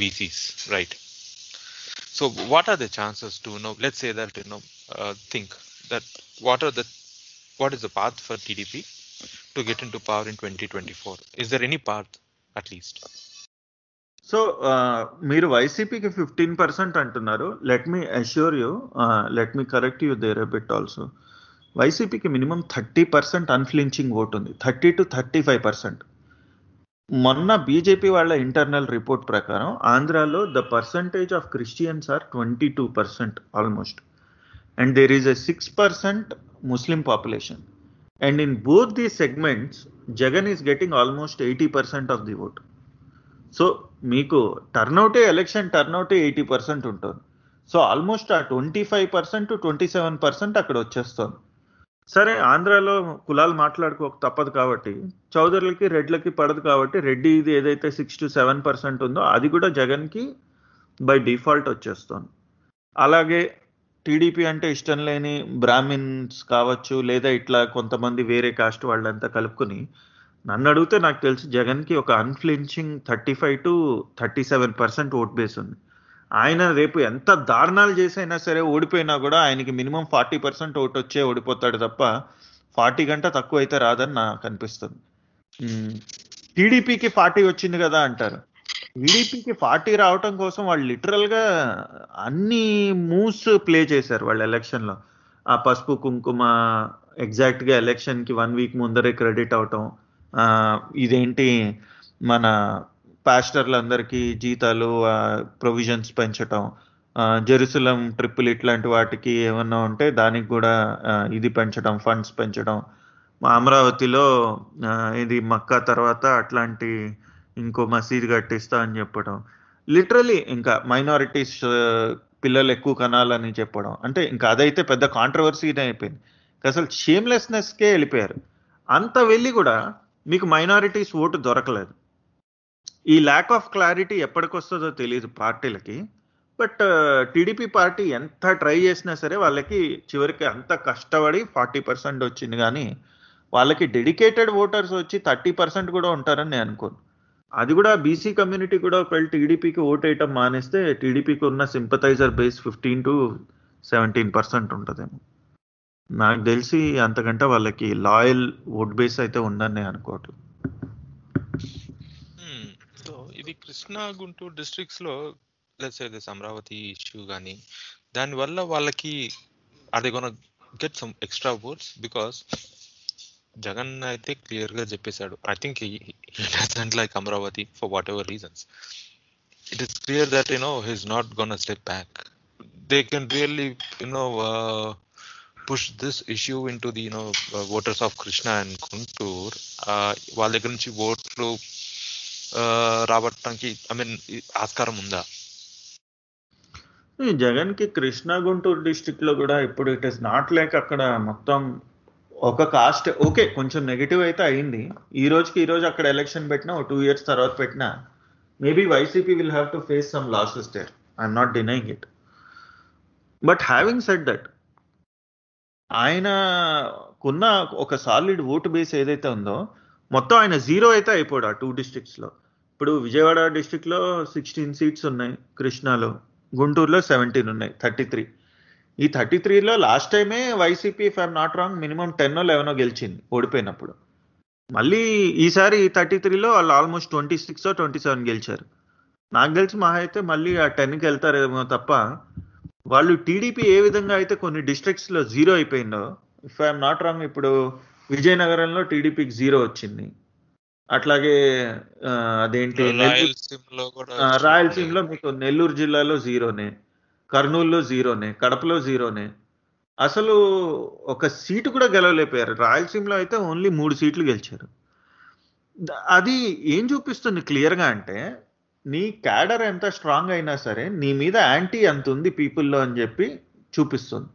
BCs, right? So what are the chances to let's say that think that what is the path for TDP to get into power in 2024? Is there any path at least? So మీరు వైసీపీకి 15% అంటున్నారు. Let me assure you, let me correct you there a bit also. వైసీపీకి minimum 30% unflinching vote ఉంది, 30 to 35%. మొన్న బీజేపీ వాళ్ళ internal report ప్రకారం ఆంధ్రాలో the percentage of Christians are 22% almost, and there is a 6% Muslim population. And in both these segments, Jagan is getting almost 80% of the vote. So మీకు టర్నౌటే election టర్నౌటే 80% ఉంటుంది. So almost ఆ 25% to 27% అక్కడ వచ్చేస్తుంది. సరే ఆంధ్రాలో కులాలు మాట్లాడుకో తప్పదు కాబట్టి చౌదరులకి రెడ్లకి పడదు కాబట్టి రెడ్డి ఇది ఏదైతే 6% to 7% ఉందో అది కూడా జగన్కి బై డిఫాల్ట్ వచ్చేస్తుంది. అలాగే టీడీపీ అంటే ఇష్టం లేని బ్రాహ్మిన్స్ కావచ్చు లేదా ఇట్లా కొంతమంది వేరే కాస్ట్ వాళ్ళంతా కలుపుకుని నన్ను అడిగితే నాకు తెలిసి జగన్కి ఒక అన్ఫ్లించింగ్ 35% to 37% ఓట్ బేస్ ఉంది. ఆయన రేపు ఎంత దారుణాలు చేసైనా సరే ఓడిపోయినా కూడా ఆయనకి మినిమం 40% ఓటు వచ్చే ఓడిపోతాడు తప్ప 40 కంటే తక్కువ అయితే రాదని నాకు అనిపిస్తుంది. టీడీపీకి 40 వచ్చింది కదా అంటారు. టీడీపీకి 40 రావటం కోసం వాళ్ళు లిటరల్గా అన్ని మూవ్స్ ప్లే చేశారు వాళ్ళ ఎలక్షన్లో. ఆ పసుపు కుంకుమ ఎగ్జాక్ట్గా ఎలక్షన్కి 1 week ముందరే క్రెడిట్ అవటం, ఇదేంటి మన పాస్టర్లందరికీ జీతాలు ప్రొవిజన్స్ పెంచటం, జెరూసలం ట్రిప్పులు ఇట్లాంటి వాటికి ఏమన్నా ఉంటే దానికి కూడా ఇది పెంచడం, ఫండ్స్ పెంచడం, మా అమరావతిలో ఇది మక్కా తర్వాత అట్లాంటి ఇంకో మసీదు కట్టిస్తా అని చెప్పడం, లిటరలీ ఇంకా మైనారిటీస్ పిల్లలు ఎక్కువ కనాలని చెప్పడం, అంటే ఇంకా అదైతే పెద్ద కాంట్రవర్సీనే అయిపోయింది. అసలు షేమ్లెస్నెస్కే వెళ్ళిపోయారు. అంత వెళ్ళి కూడా మీకు మైనారిటీస్ ఓటు దొరకలేదు. ఈ ల్యాక్ ఆఫ్ క్లారిటీ ఎప్పటికొస్తుందో తెలియదు పార్టీలకి. బట్ టీడీపీ పార్టీ ఎంత ట్రై చేసినా సరే వాళ్ళకి చివరికి అంత కష్టపడి 40% వచ్చింది. కానీ వాళ్ళకి డెడికేటెడ్ ఓటర్స్ వచ్చి 30% కూడా ఉంటారని నేను అనుకోను. అది కూడా బీసీ కమ్యూనిటీ కూడా ఒకవేళ టీడీపీకి ఓటేయటం మానేస్తే టీడీపీకి ఉన్న సింపథైజర్ బేస్ 15% to 17% ఉంటుందేమో. నాకు తెలిసి అంతకంటే వాళ్ళకి లాయల్ ఓట్ బేస్ అయితే ఉందని నేను అనుకోవట్లేదు. ఇది కృష్ణా గుంటూరు డిస్ట్రిక్ట్స్ లో లెట్స్ అమరావతి ఇష్యూ కానీ దానివల్ల వాళ్ళకి అదే gonna get some extra votes because Jagan అయితే క్లియర్ గా చెప్పేశాడు. I think he doesn't like Amaravati for whatever reasons. It is clear that you know he is not gonna step back. They can really you know push this issue into the voters of Krishna and Guntur. వాళ్ళ దగ్గర నుంచి ఓట్లు రావడానికి ఆస్కారం ఉందా? జగన్ కి Krishna Guntur district లో కూడా ఇప్పుడు ఇట్ ఇస్ నాట్ లైక్ అక్కడ మొత్తం ఒక కాస్ట్ ఓకే కొంచెం నెగిటివ్ అయితే అయింది. ఈ రోజు అక్కడ ఎలక్షన్ పెట్టినా 2 years తర్వాత పెట్టినా maybe YCP will have to face some losses there. I'm not denying it. But having said that ఆయనకున్న ఒక సాలిడ్ ఓటు బేస్ ఏదైతే ఉందో మొత్తం ఆయన 0 అయితే అయిపోడు ఆ 2 districts. ఇప్పుడు విజయవాడ డిస్ట్రిక్ట్లో 16 seats ఉన్నాయి, కృష్ణాలో గుంటూరులో 17 ఉన్నాయి, 33. ఈ 33లో లాస్ట్ టైమే YCP if I'm not wrong minimum 10 or 11 గెలిచింది ఓడిపోయినప్పుడు. మళ్ళీ ఈసారి 33లో వాళ్ళు ఆల్మోస్ట్ 26 or 27 గెలిచారు. నాకు తెలిసి మహా అయితే మళ్ళీ ఆ 10కి వెళ్తారేమో తప్ప వాళ్ళు టీడీపీ ఏ విధంగా అయితే కొన్ని డిస్ట్రిక్ట్స్లో 0 అయిపోయిందో ఇఫ్ ఐఎమ్ నాట్ రాంగ్ ఇప్పుడు విజయనగరంలో టీడీపీకి 0 వచ్చింది. అట్లాగే అదేంటి రాయలసీమలో మీకు నెల్లూరు జిల్లాలో 0నే, కర్నూలులో 0నే, కడపలో 0నే, అసలు ఒక సీటు కూడా గెలవలేకపోయారు. రాయలసీమలో అయితే ఓన్లీ 3 seats గెలిచారు. అది ఏం చూపిస్తుంది క్లియర్గా అంటే నీ క్యాడర్ ఎంత స్ట్రాంగ్ అయినా సరే నీ మీద యాంటీ ఎంత ఉంది పీపుల్లో అని చెప్పి చూపిస్తుంది.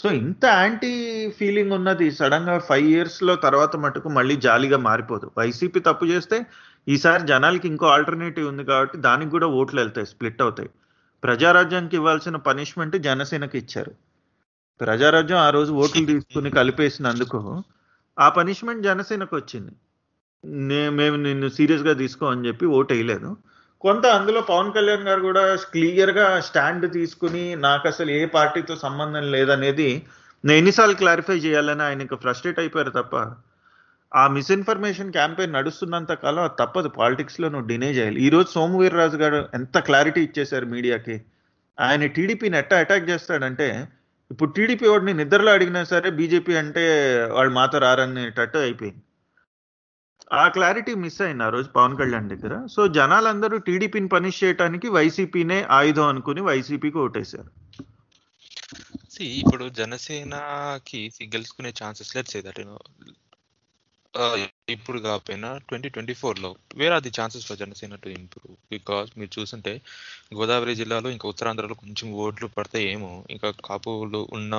సో ఇంత యాంటీ ఫీలింగ్ ఉన్నది సడన్గా 5 years తర్వాత మటుకు మళ్ళీ జాలిగా మారిపోదు. వైసీపీ తప్పు చేస్తే ఈసారి జనాలకి ఇంకో ఆల్టర్నేటివ్ ఉంది కాబట్టి దానికి కూడా ఓట్లు వెళ్తాయి, స్ప్లిట్ అవుతాయి. ప్రజారాజ్యానికి ఇవ్వాల్సిన పనిష్మెంట్ జనసేనకి ఇచ్చారు. ప్రజారాజ్యం ఆ రోజు ఓట్లు తీసుకుని కలిపేసినందుకు ఆ పనిష్మెంట్ జనసేనకు వచ్చింది. మేము నిన్ను సీరియస్గా తీసుకోమని చెప్పి ఓటు వేయలేదు. కొంత అందులో పవన్ కళ్యాణ్ గారు కూడా క్లియర్గా స్టాండ్ తీసుకుని నాకు అసలు ఏ పార్టీతో సంబంధం లేదనేది నేను ఎన్నిసార్లు క్లారిఫై చేయాలని ఆయనకు ఫ్రస్ట్రేట్ అయిపోయారు తప్ప ఆ మిస్ఇన్ఫర్మేషన్ క్యాంపెయిన్ నడుస్తున్నంత కాలం అది తప్పదు. పాలిటిక్స్లో నువ్వు డినే చేయాలి. ఈరోజు సోము వీర్రాజు గారు ఎంత క్లారిటీ ఇచ్చేశారు మీడియాకి. ఆయన టీడీపీని ఎట్టా అటాక్ చేస్తాడంటే ఇప్పుడు టీడీపీ వాడిని నిద్రలో అడిగినా సరే బీజేపీ అంటే వాళ్ళు మాతో రారనేటట్టు అయిపోయింది. ఆ క్లారిటీ మిస్ అయింది ఆ రోజు పవన్ కళ్యాణ్ దగ్గర. సో జనాలందరూ టీడీపీని పనిష్ చేయడానికి వైసీపీనే ఆయుధం అనుకుని వైసీపీకి ఓటేశారు. ఇప్పుడు జనసేనకి గెలుచుకునే ఛాన్సెస్ లేదు ఇప్పుడు కాకపోయినా 2024లో where are the chances for Janasena to improve? Because మీరు చూసుంటే గోదావరి జిల్లాలో ఇంకా ఉత్తరాంధ్రలో కొంచెం ఓట్లు పడతాయేమో, ఇంకా కాపులు ఉన్న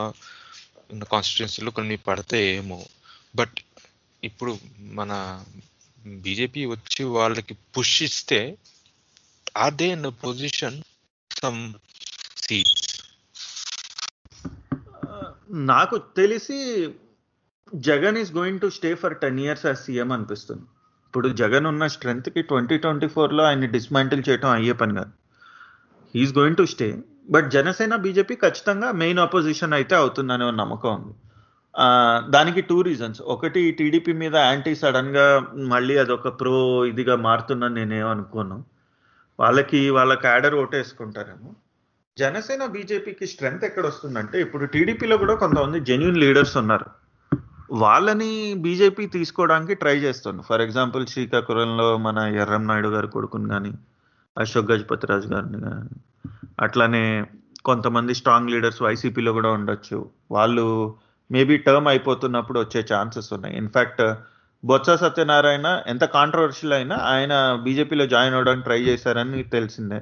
కాన్స్టిట్యున్సీలో కొన్ని పడతాయేమో. బట్ ఇప్పుడు మన బీజేపీ వచ్చి వాళ్ళకి పుష్ ఇస్తే are they in position some seats? నాకు తెలిసి Jagan is going to stay for 10 years as CM అనిపిస్తుంది. ఇప్పుడు జగన్ ఉన్న స్ట్రెంత్కి 2024లో ఆయన డిస్మాంటిల్ చేయడం అయ్యే పని కాదు. He's going to stay. But Janasena BJP ఖచ్చితంగా మెయిన్ అపోజిషన్ అయితే అవుతుందనే నమ్మకం ఉంది. దానికి 2 reasons. ఒకటి, టీడీపీ మీద యాంటీ సడన్గా మళ్ళీ అదొక ప్రో ఇదిగా మారుతుందని నేనేమనుకోను. వాళ్ళ క్యాడర్ ఓటేసుకుంటారేమో. జనసేన బీజేపీకి స్ట్రెంత్ ఎక్కడ వస్తుందంటే, ఇప్పుడు టీడీపీలో కూడా కొంతమంది జెన్యూన్ లీడర్స్ ఉన్నారు, వాళ్ళని బీజేపీ తీసుకోవడానికి ట్రై చేస్తుంది. ఫర్ ఎగ్జాంపుల్ శ్రీకాకుళంలో మన ఎర్రం నాయుడు గారి కొడుకుని కానీ, అశోక్ గజపతిరాజు గారిని కానీ, అట్లానే కొంతమంది స్ట్రాంగ్ లీడర్స్ వైసీపీలో కూడా ఉండొచ్చు. వాళ్ళు మేబీ టర్మ్ అయిపోతున్నప్పుడు వచ్చే ఛాన్సెస్ ఉన్నాయి. ఇన్ఫ్యాక్ట్ బొత్స సత్యనారాయణ ఎంత కాంట్రవర్షియల్ అయినా ఆయన బీజేపీలో జాయిన్ అవ్వడానికి ట్రై చేశారని తెలిసిందే.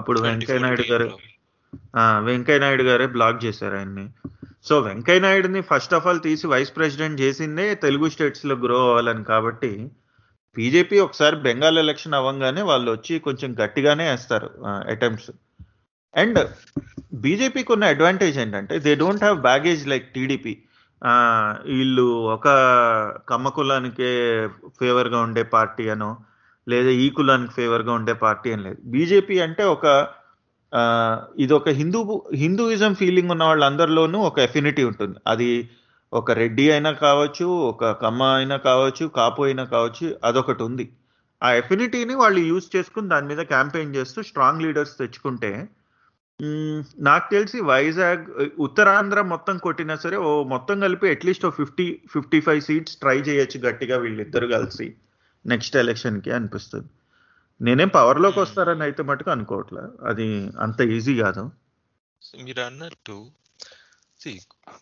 అప్పుడు వెంకయ్యనాయుడు గారే బ్లాక్ చేశారు ఆయన్ని. సో వెంకయ్యనాయుడిని ఫస్ట్ ఆఫ్ ఆల్ తీసి వైస్ ప్రెసిడెంట్ చేసిందే తెలుగు స్టేట్స్లో గ్రో అవ్వాలని. కాబట్టి బీజేపీ ఒకసారి బెంగాల్ ఎలక్షన్ అవ్వంగానే వాళ్ళు వచ్చి కొంచెం గట్టిగానే వేస్తారు అటెంప్ట్స్. అండ్ బీజేపీకి ఉన్న అడ్వాంటేజ్ ఏంటంటే, they don't have baggage like TDP. వీళ్ళు ఒక కమ్మ కులానికే ఫేవర్గా ఉండే పార్టీ అనో, లేదా ఈ కులానికి ఫేవర్గా ఉండే పార్టీ అని లేదు. బీజేపీ అంటే ఒక ఇది ఒక హిందూయిజం ఫీలింగ్ ఉన్న వాళ్ళందరిలోనూ ఒక ఎఫినిటీ ఉంటుంది. అది ఒక రెడ్డి అయినా కావచ్చు, ఒక కమ్మ అయినా కావచ్చు, కాపు అయినా కావచ్చు, అదొకటి ఉంది. ఆ ఎఫినిటీని వాళ్ళు యూజ్ చేసుకుని దాని మీద క్యాంపెయిన్ చేస్తూ స్ట్రాంగ్ లీడర్స్ తెచ్చుకుంటే, నాకు తెలిసి వైజాగ్ ఉత్తరాంధ్ర మొత్తం కొట్టినా సరే మొత్తం కలిపి అట్లీస్ట్ 50-55 seats ట్రై చేయొచ్చు గట్టిగా వీళ్ళిద్దరు కలిసి నెక్స్ట్ ఎలక్షన్కి అనిపిస్తుంది. నేనేం పవర్లోకి వస్తారని అయితే మటుకు అనుకోవట్లే, అది అంత ఈజీ కాదు. మీరు అన్నట్టు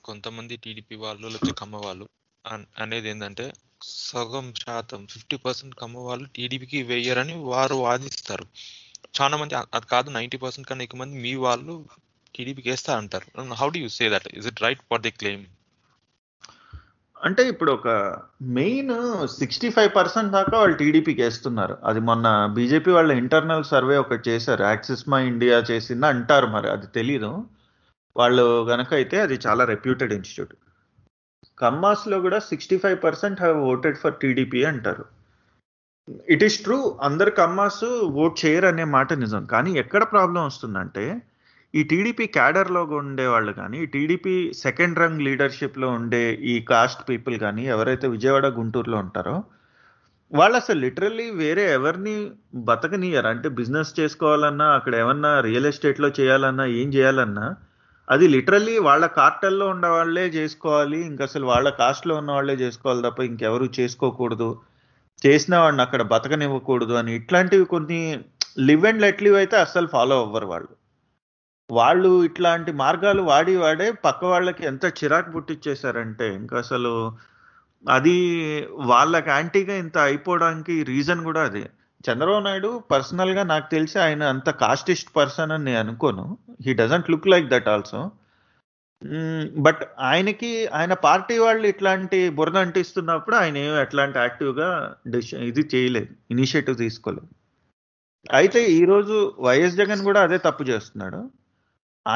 కొంతమంది టీడీపీ వాళ్ళు లేకపోతే కమ్మ వాళ్ళు అనేది ఏంటంటే, సగం శాతం 50% కమ్మ వాళ్ళు టీడీపీకి వేయరని వారు వాదిస్తారు. చాలా మంది అది కాదు, 90% కన్నా ఎక్కువ మంది మీ వాళ్ళు టీడీపీకి వేస్తారంటారు. How do you say that? Is it right for the claim? అంటే ఇప్పుడు ఒక మెయిన్ 65% దాకా వాళ్ళు టీడీపీకి వేస్తున్నారు. అది మొన్న బీజేపీ వాళ్ళ ఇంటర్నల్ సర్వే ఒకటి చేశారు, యాక్సిస్ మై ఇండియా చేసింది అంటారు, మరి అది తెలీదు. వాళ్ళు కనుక అయితే అది చాలా రెప్యూటెడ్ ఇన్స్టిట్యూట్. కమ్మాస్లో కూడా 65% హ్యావ్ ఓటెడ్ ఫర్ టీడీపీ అంటారు. ఇట్ ఈస్ ట్రూ, అందరు కమ్మాస్ ఓట్ చేయరు అనే మాట నిజం. కానీ ఎక్కడ ప్రాబ్లం వస్తుందంటే, ఈ టీడీపీ క్యాడర్లో ఉండేవాళ్ళు కానీ, ఈ టీడీపీ సెకండ్ రంగ్ లీడర్షిప్లో ఉండే ఈ కాస్ట్ పీపుల్ కానీ, ఎవరైతే విజయవాడ గుంటూరులో ఉంటారో వాళ్ళు అసలు లిటరల్లీ వేరే ఎవరిని బతకనియరు. అంటే బిజినెస్ చేసుకోవాలన్నా, అక్కడ ఏమన్నా రియల్ ఎస్టేట్లో చేయాలన్నా, ఏం చేయాలన్నా అది లిటరల్లీ వాళ్ళ కార్టెల్లో ఉన్నవాళ్లే చేసుకోవాలి. ఇంకా అసలు వాళ్ళ కాస్ట్లో ఉన్న వాళ్ళే చేసుకోవాలి తప్ప ఇంకెవరు చేసుకోకూడదు, చేసిన వాడిని అక్కడ బతకనివ్వకూడదు అని. ఇట్లాంటివి కొన్ని లివ్ అండ్ లెట్ లివ్ అయితే అస్సలు ఫాలో అవ్వరు వాళ్ళు. వాళ్ళు ఇట్లాంటి మార్గాలు వాడే పక్క వాళ్ళకి ఎంత చిరాకు పుట్టించేశారంటే, ఇంకా అసలు అది వాళ్ళకి యాంటీగా ఇంత అయిపోవడానికి రీజన్ కూడా అదే. చంద్రబాబు నాయుడు పర్సనల్గా నాకు తెలిసి ఆయన అంత కాస్టిస్ట్ పర్సన్ అని నేను అనుకోను. He doesn't look like that also. But ఆయనకి ఆయన పార్టీ వాళ్ళు ఇట్లాంటి బురద అంటిస్తున్నప్పుడు ఆయన ఏమి అట్లాంటి యాక్టివ్గా ఇది చేయలేదు, ఇనిషియేటివ్ తీసుకోలేదు. అయితే ఈరోజు వైఎస్ జగన్ కూడా అదే తప్పు చేస్తున్నాడు.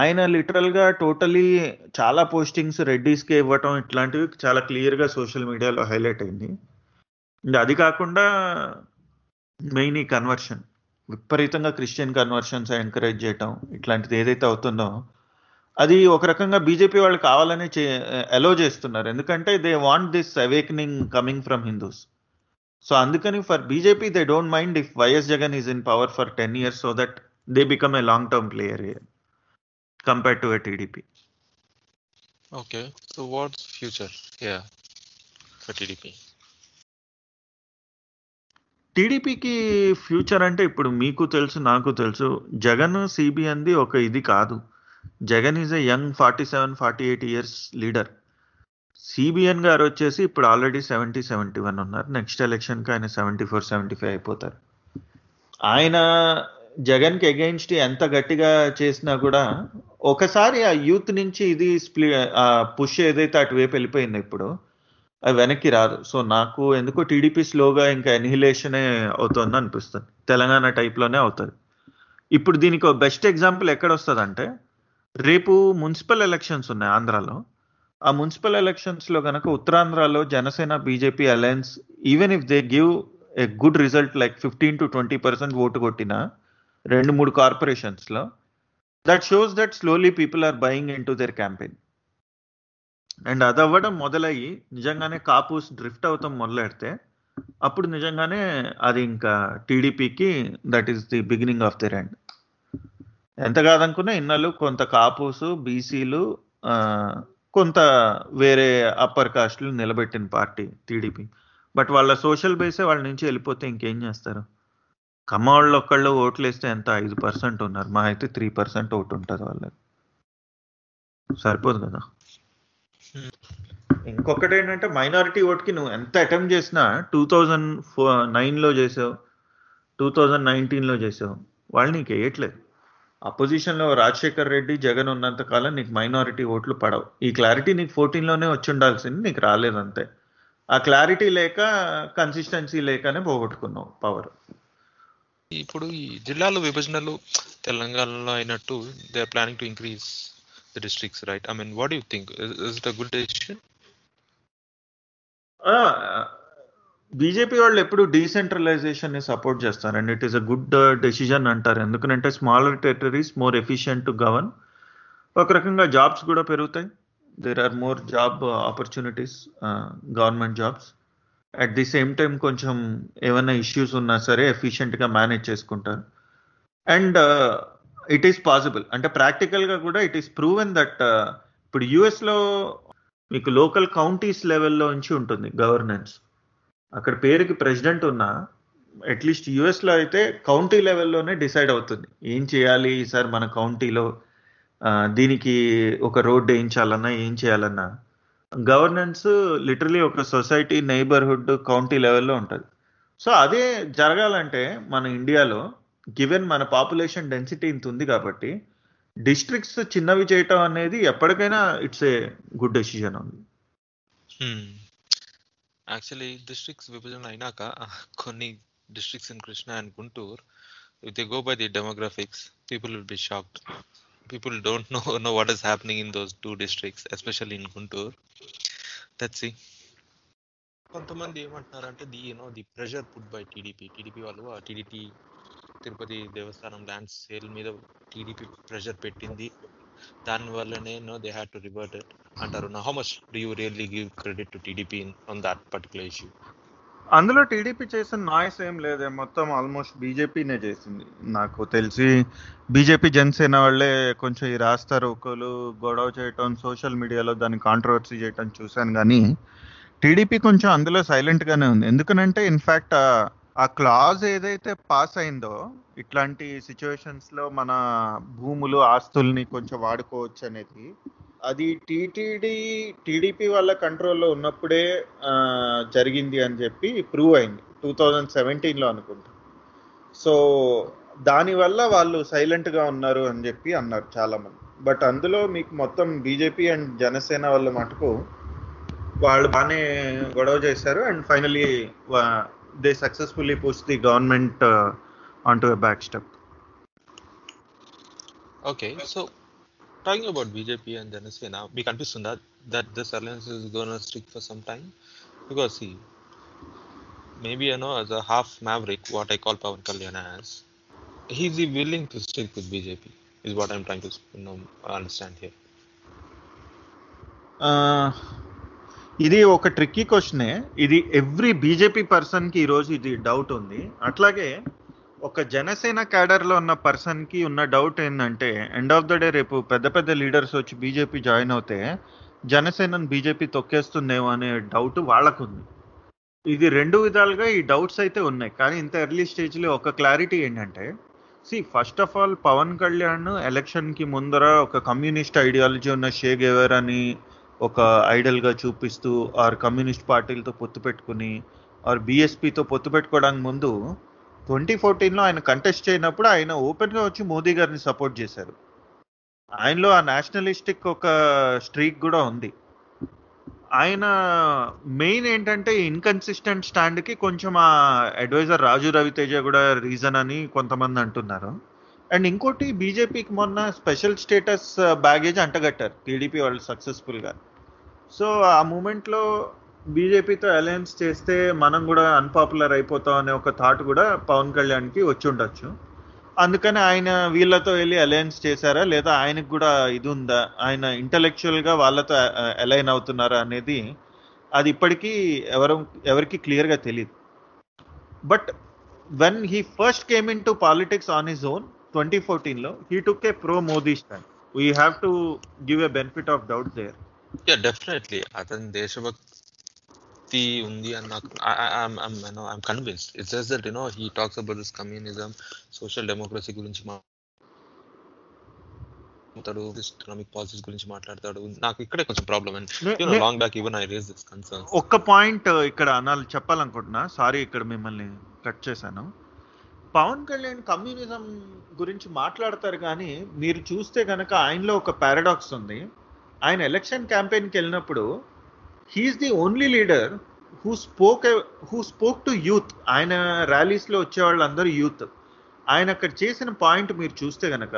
ఆయన లిటరల్గా టోటలీ చాలా పోస్టింగ్స్ రెడ్డీస్కే ఇవ్వటం ఇట్లాంటివి చాలా క్లియర్గా సోషల్ మీడియాలో హైలైట్ అయింది. అది కాకుండా మెయిన్ ఈ కన్వర్షన్, విపరీతంగా క్రిస్టియన్ కన్వర్షన్స్ ఎంకరేజ్ చేయటం ఇట్లాంటిది ఏదైతే అవుతుందో, అది ఒక రకంగా బీజేపీ వాళ్ళు కావాలని అలో చేస్తున్నారు. ఎందుకంటే they want this awakening coming from Hindus. So అందుకని for BJP they don't mind if YS Jagan is in power for 10 years, so that they become a long term player compared to a TDP. Okay, so what's future here for TDP? టీడీపీకి future అంటే ఇప్పుడు మీకు తెలుసు, నాకు తెలుసు, జగన్ సిబిఎన్ది ఒక ఇది కాదు. Jagan is a young 47-48 years leader. CBN గారు వచ్చేసి ఇప్పుడు ఆల్రెడీ 70-71 ఉన్నారు. నెక్స్ట్ ఎలక్షన్కి ఆయన 74-75 అయిపోతారు. ఆయన జగన్కి అగెయిన్స్ట్ ఎంత గట్టిగా చేసినా కూడా ఒకసారి ఆ యూత్ నుంచి ఇది పుష్ ఏదైతే అటువైపు వెళ్ళిపోయిందో ఇప్పుడు అవి వెనక్కి రాదు. సో నాకు ఎందుకో టీడీపీ స్లోగా ఇంకా ఎన్హిలేషనే అవుతుంది అనిపిస్తుంది, తెలంగాణ టైప్లోనే అవుతుంది. ఇప్పుడు దీనికి బెస్ట్ ఎగ్జాంపుల్ ఎక్కడ వస్తుందంటే, రేపు మున్సిపల్ ఎలక్షన్స్ ఉన్నాయి ఆంధ్రాలో. ఆ మున్సిపల్ ఎలక్షన్స్లో కనుక ఉత్తరాంధ్రాలో Janasena BJP alliance even if they give a good result like 15-20% vote కొట్టిన 2-3 కార్పొరేషన్స్లో, that shows that slowly people are buying in to their campaign. And అది అవ్వడం మొదలయ్యి నిజంగానే కాపూస్ డ్రిఫ్ట్ అవుతాం మొదలెడితే అప్పుడు నిజంగానే అది ఇంకా టీడీపీకి that is the beginning of their end. ఎంత కాదనుకున్నా ఇన్నాళ్ళు కొంత కాపూసు, బీసీలు, కొంత వేరే అప్పర్ కాస్ట్లు నిలబెట్టిన పార్టీ టీడీపీ. బట్ వాళ్ళ సోషల్ బేసే వాళ్ళ నుంచి వెళ్ళిపోతే ఇంకేం చేస్తారు? కమ్మవాళ్ళు ఒక్కళ్ళు ఓట్లు వేస్తే ఎంత, 5% ఉన్నారు, మా అయితే 3% ఓటు ఉంటుంది వాళ్ళకి, సరిపోదు కదా. ఇంకొకటి ఏంటంటే మైనారిటీ ఓట్కి నువ్వు ఎంత అటెంప్ట్ చేసినా 2009లో చేసావు, 2019లో చేసావు, వాళ్ళు నీకు వేయట్లేదు. అపోజిషన్లో రాజశేఖర్ రెడ్డి, జగన్ ఉన్నంత కాలం నీకు మైనారిటీ ఓట్లు పడవు. ఈ క్లారిటీ నీకు 14లోనే వచ్చి ఉండాల్సింది, నీకు రాలేదు అంతే. ఆ క్లారిటీ లేక కన్సిస్టెన్సీ లేకనే పోగొట్టుకున్నావు పవర్. ఇప్పుడు ఈ జిల్లాల విభజనలు తెలంగాణలో అయినట్టు they are planning to increase the districts, right? I mean, what do you think? Is it a good decision? BJP వాళ్ళు ఎప్పుడు డీసెంట్రలైజేషన్ని సపోర్ట్ చేస్తారు and it is a good decision అంటారు. ఎందుకంటే smaller territories more efficient to govern. ఒక రకంగా jobs కూడా పెరుగుతాయి, there are more job opportunities, government jobs. At the same time కొంచెం ఏమైనా ఇష్యూస్ ఉన్నా సరే ఎఫిషియెంట్గా మేనేజ్ చేసుకుంటారు. అండ్ ఇట్ ఈస్ పాసిబుల్ అంటే ప్రాక్టికల్గా కూడా ఇట్ ఈస్ ప్రూవెన్ దట్. ఇప్పుడు యుఎస్లో మీకు లోకల్ కౌంటీస్ లెవెల్లో నుంచి ఉంటుంది గవర్నెన్స్. అక్కడ పేరుకి ప్రెసిడెంట్ ఉన్నా అట్లీస్ట్ యుఎస్లో అయితే కౌంటీ లెవెల్లోనే డిసైడ్ అవుతుంది ఏం చేయాలి ఈసారి మన కౌంటీలో, దీనికి ఒక రోడ్డు వేయించాలన్నా ఏం చేయాలన్నా. గవర్నెన్స్ లిటరలీ ఒక సొసైటీ, నైబర్హుడ్, కౌంటీ లెవెల్లో ఉంటుంది. సో అదే జరగాలంటే మన ఇండియాలో గివెన్ మన పాపులేషన్ డెన్సిటీ ఇంత ఉంది కాబట్టి డిస్ట్రిక్ట్స్ చిన్నవి చేయటం అనేది ఎప్పటికైనా ఇట్స్ ఏ గుడ్ డెసిషన్ ఉంది. యాక్చువల్లీ డిస్ట్రిక్ట్స్ విభజన అయినాక కొన్ని districts in Krishna and Guntur, if they go by the demographics people will be shocked. People don't know what is happening in those two districts, especially in Guntur. That's it. కొంతమంది ఏమంటున్నారంటే the you know the pressure put by TDP, TDP వాళ్ళు ఆ TDP Tirupati Devasthanam land sale మీద TDP pressure పెట్టింది, దానివల్లనే no they had to revert it అంటారు. Now how much do you really give credit to TDP on that particular issue? అందులో TDP చేసిన noise ఏం లేదే, మొత్తం ఆల్మోస్ట్ బీజేపీనే చేసింది నాకు తెలిసి. బీజేపీ జనసేన వాళ్ళే కొంచెం ఈ రాస్తా రోకోలు, గొడవ చేయటం, సోషల్ మీడియాలో దాన్ని కాంట్రవర్సీ చేయటం చూశాను. కానీ టీడీపీ కొంచెం అందులో సైలెంట్గానే ఉంది. ఎందుకనంటే ఇన్ఫ్యాక్ట్ ఆ క్లాజ్ ఏదైతే పాస్ అయిందో ఇట్లాంటి సిచ్యువేషన్స్లో మన భూములు, ఆస్తుల్ని కొంచెం వాడుకోవచ్చు అనేది, అది టీడీపీ వాళ్ళ కంట్రోల్లో ఉన్నప్పుడే జరిగింది అని చెప్పి ప్రూవ్ అయింది 2017లో అనుకుంటా. సో దానివల్ల వాళ్ళు సైలెంట్గా ఉన్నారు అని చెప్పి అన్నారు చాలామంది. బట్ అందులో మీకు మొత్తం బీజేపీ అండ్ జనసేన వాళ్ళ మటుకు వాళ్ళు బాగానే గొడవ చేశారు and finally they successfully pushed the government onto a back step. Okay, so talking about BJP and Janasena, we confused that this alliance is going to stick for some time because see, maybe you know as a half maverick, what I call Pawan Kalyan as, is he willing to stick with BJP is what I'm trying to understand here. ఇది ఒక tricky క్వశ్చనే. ఇది every BJP పర్సన్కి ఈరోజు ఇది doubt ఉంది. అట్లాగే ఒక జనసేన క్యాడర్లో ఉన్న పర్సన్కి ఉన్న డౌట్ ఏంటంటే ఎండ్ ఆఫ్ ద డే రేపు పెద్ద పెద్ద లీడర్స్ వచ్చి బీజేపీ జాయిన్ అవుతే జనసేనను బీజేపీ తొక్కేస్తుందేమో అనే డౌట్ వాళ్ళకుంది. ఇది రెండు విధాలుగా ఈ డౌట్స్ అయితే ఉన్నాయి. కానీ ఇంత ఎర్లీ స్టేజ్లో ఒక క్లారిటీ ఏంటంటే first of all Pawan Kalyan ఎలక్షన్కి ముందర ఒక కమ్యూనిస్ట్ ఐడియాలజీ ఉన్న షే గెవెరాని ఒక ఐడల్గా చూపిస్తూ ఆర్ కమ్యూనిస్ట్ పార్టీలతో పొత్తు పెట్టుకుని ఆర్ బీఎస్పీతో పొత్తు పెట్టుకోవడానికి ముందు 2014లో ఆయన కంటెస్ట్ చేయనప్పుడు ఆయన ఓపెన్గా వచ్చి మోదీ గారిని సపోర్ట్ చేశారు. ఆయనలో ఆ నేషనలిస్టిక్ ఒక స్ట్రీక్ కూడా ఉంది. ఆయన మెయిన్ ఏంటంటే ఇన్కన్సిస్టెంట్ స్టాండ్కి కొంచెం ఆ అడ్వైజర్ రాజు రవితేజ కూడా రీజన్ అని కొంతమంది అంటున్నారు. అండ్ ఇంకోటి, బీజేపీకి మొన్న స్పెషల్ స్టేటస్ బ్యాగేజ్ అంటగట్టారు టీడీపీ వాళ్ళు సక్సెస్ఫుల్గా. సో ఆ మూమెంట్లో బీజేపీతో అలయన్స్ చేస్తే మనం కూడా అన్పాపులర్ అయిపోతాం అనే ఒక థాట్ కూడా పవన్ కళ్యాణ్కి వచ్చి ఉండొచ్చు. అందుకని ఆయన వీళ్ళతో వెళ్ళి అలయన్స్ చేశారా లేదా ఆయనకు కూడా ఇది ఉందా, ఆయన ఇంటలెక్చువల్గా వాళ్ళతో అలైన్ అవుతున్నారా అనేది అది ఇప్పటికీ ఎవరికి క్లియర్గా తెలియదు. But when he first came in to politics on his own 2014లో he took a pro Modi stand. We have to give a benefit of doubt there. Yeah, definitely. అతని దేశభక్తి ఉంది అని నాకు I'm convinced. It's just that, you know, he talks about this communism, social democracy గురించి మాట్లాడతాడు, economic policies గురించి మాట్లాడతాడు. నాకు ఇక్కడే కొంచెం problem and you know, long back even I raised this concern. ఒక్క పాయింట్ ఇక్కడ అనాలి చెప్పాలనుకుంటున్నా, సారీ ఇక్కడ మిమ్మల్ని కట్ చేశాను. పవన్ కళ్యాణ్ కమ్యూనిజం గురించి మాట్లాడతారు కానీ మీరు చూస్తే కనుక ఆయనలో ఒక పారాడాక్స్ ఉంది. ఆయన ఎలక్షన్ క్యాంపెయిన్కి వెళ్ళినప్పుడు he's the only leader who spoke to youth. ఆయన ర్యాలీస్లో వచ్చేవాళ్ళందరూ యూత్. ఆయన అక్కడ చేసిన పాయింట్ మీరు చూస్తే కనుక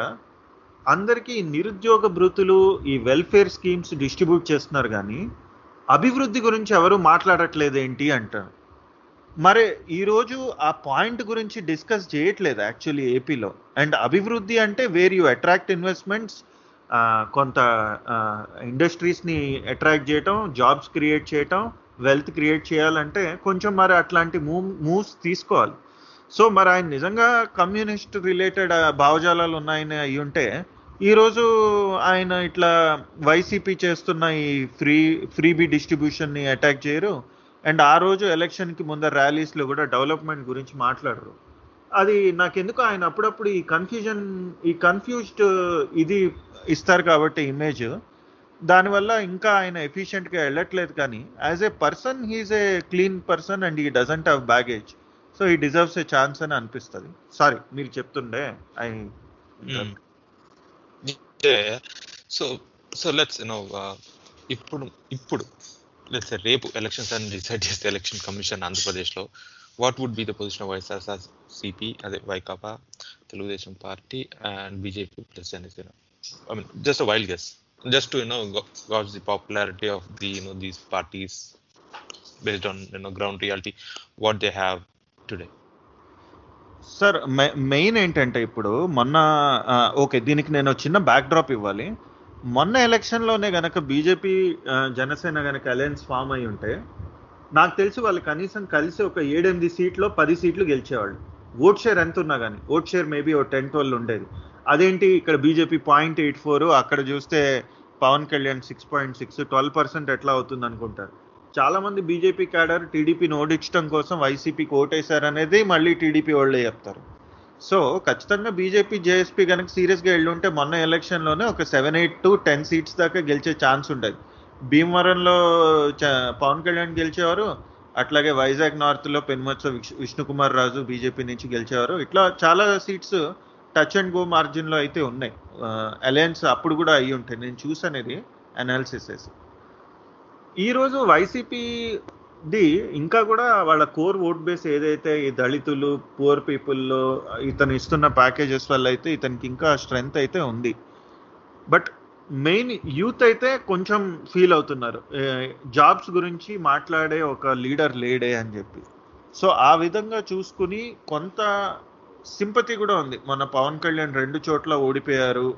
అందరికీ నిరుద్యోగ భృతులు ఈ వెల్ఫేర్ స్కీమ్స్ డిస్ట్రిబ్యూట్ చేస్తున్నారు కానీ అభివృద్ధి గురించి ఎవరు మాట్లాడట్లేదు ఏంటి అంటారు. మరి ఈరోజు ఆ పాయింట్ గురించి డిస్కస్ చేయట్లేదు యాక్చువల్లీ ఏపీలో. అండ్ అభివృద్ధి అంటే వేర్ యూ అట్రాక్ట్ ఇన్వెస్ట్మెంట్స్, కొంత ఇండస్ట్రీస్ని అట్రాక్ట్ చేయటం, జాబ్స్ క్రియేట్ చేయటం, వెల్త్ క్రియేట్ చేయాలంటే కొంచెం మరి అట్లాంటి మూవ్స్ తీసుకోవాలి. సో మరి ఆయన నిజంగా కమ్యూనిస్ట్ రిలేటెడ్ భావజాలాలు ఉన్నాయని అయి ఉంటే ఈరోజు ఆయన ఇట్లా వైసీపీ చేస్తున్న ఈ ఫ్రీబీ డిస్ట్రిబ్యూషన్ని అటాక్ చేయరు. అండ్ ఆ రోజు ఎలక్షన్కి ముందర ర్యాలీస్లో కూడా డెవలప్మెంట్ గురించి మాట్లాడరు. అది నాకెందుకు ఆయన అప్పుడప్పుడు ఈ కన్ఫ్యూజ్డ్ ఇది ఇస్తారు కాబట్టి ఇమేజ్, దానివల్ల ఇంకా ఆయన ఎఫిషియెంట్గా వెళ్ళట్లేదు. కానీ as a person he's a clean person and he doesn't have baggage. So he deserves a chance అని అనిపిస్తుంది. సారీ, మీరు చెప్తుండే I so let's you know ఇప్పుడు let's say రేపు ఎలక్షన్స్ అని డిసైడ్ చేస్తే ఎలక్షన్ కమిషన్ ఆంధ్రప్రదేశ్లో what would be the position of YSRCP, అదే Vaikapa, Telugu Desam party and BJP plus Janasena? I mean just a wild guess, just to you know guts the popularity of the you know these parties based on you know ground reality what they have today. Sir main ఏంటంటే ఇప్పుడు మొన్న okay దీనికి నేను చిన్న back drop ఇవ్వాలి. మొన్న ఎలక్షన్లోనే కనుక BJP Janasena కనుక అలయన్స్ ఫామ్ అయి ఉంటే నాకు తెలిసి వాళ్ళు కనీసం కలిసి ఒక 7-8 సీట్లో 10 సీట్లు గెలిచేవాళ్ళు. ఓట్ షేర్ ఎంత ఉన్నా కానీ, ఓట్ షేర్ మేబీ ఓ 10-12 ఉండేది. అదేంటి ఇక్కడ బీజేపీ 0.84, అక్కడ చూస్తే పవన్ కళ్యాణ్ 6.6, 12% ఎట్లా అవుతుంది అనుకుంటారు. చాలామంది బీజేపీ క్యాడర్ టీడీపీని ఓడించడం కోసం వైసీపీకి ఓటేశారనేది మళ్ళీ టీడీపీ వాళ్ళే చెప్తారు. సో ఖచ్చితంగా బీజేపీ జేఎస్పీ కనుక సీరియస్గా వెళ్ళి ఉంటే మొన్న ఎలక్షన్లోనే ఒక 7-8 to 10 సీట్స్ దాకా గెలిచే ఛాన్స్ ఉండేది. భీమవరంలో పవన్ కళ్యాణ్ గెలిచేవారు, అట్లాగే వైజాగ్ నార్త్లో పెనుమత్స విష్ణుకుమార్ రాజు బీజేపీ నుంచి గెలిచేవారు. ఇట్లా చాలా సీట్స్ టచ్ అండ్ గో మార్జిన్లో అయితే ఉన్నాయి. అలయన్స్ అప్పుడు కూడా అయ్యి ఉంటాయి, నేను చూసనేది అనాలిసిస్. ఈరోజు వైసీపీ ఇంకా కూడా వాళ్ళ కోర్ ఓట్ బేస్ ఏదైతే ఈ దళితులు, పూర్ పీపుల్లో ఇతను ఇస్తున్న ప్యాకేజెస్ వల్ల అయితే ఇతనికి ఇంకా స్ట్రెంగ్త్ అయితే ఉంది. బట్ మెయిన్ యూత్ అయితే కొంచెం ఫీల్ అవుతున్నారు జాబ్స్ గురించి మాట్లాడే ఒక లీడర్ లేడే అని చెప్పి. సో ఆ విధంగా చూసుకుని కొంత సింపతి కూడా ఉంది. మన పవన్ కళ్యాణ్ 2 చోట్ల ఓడిపోయారు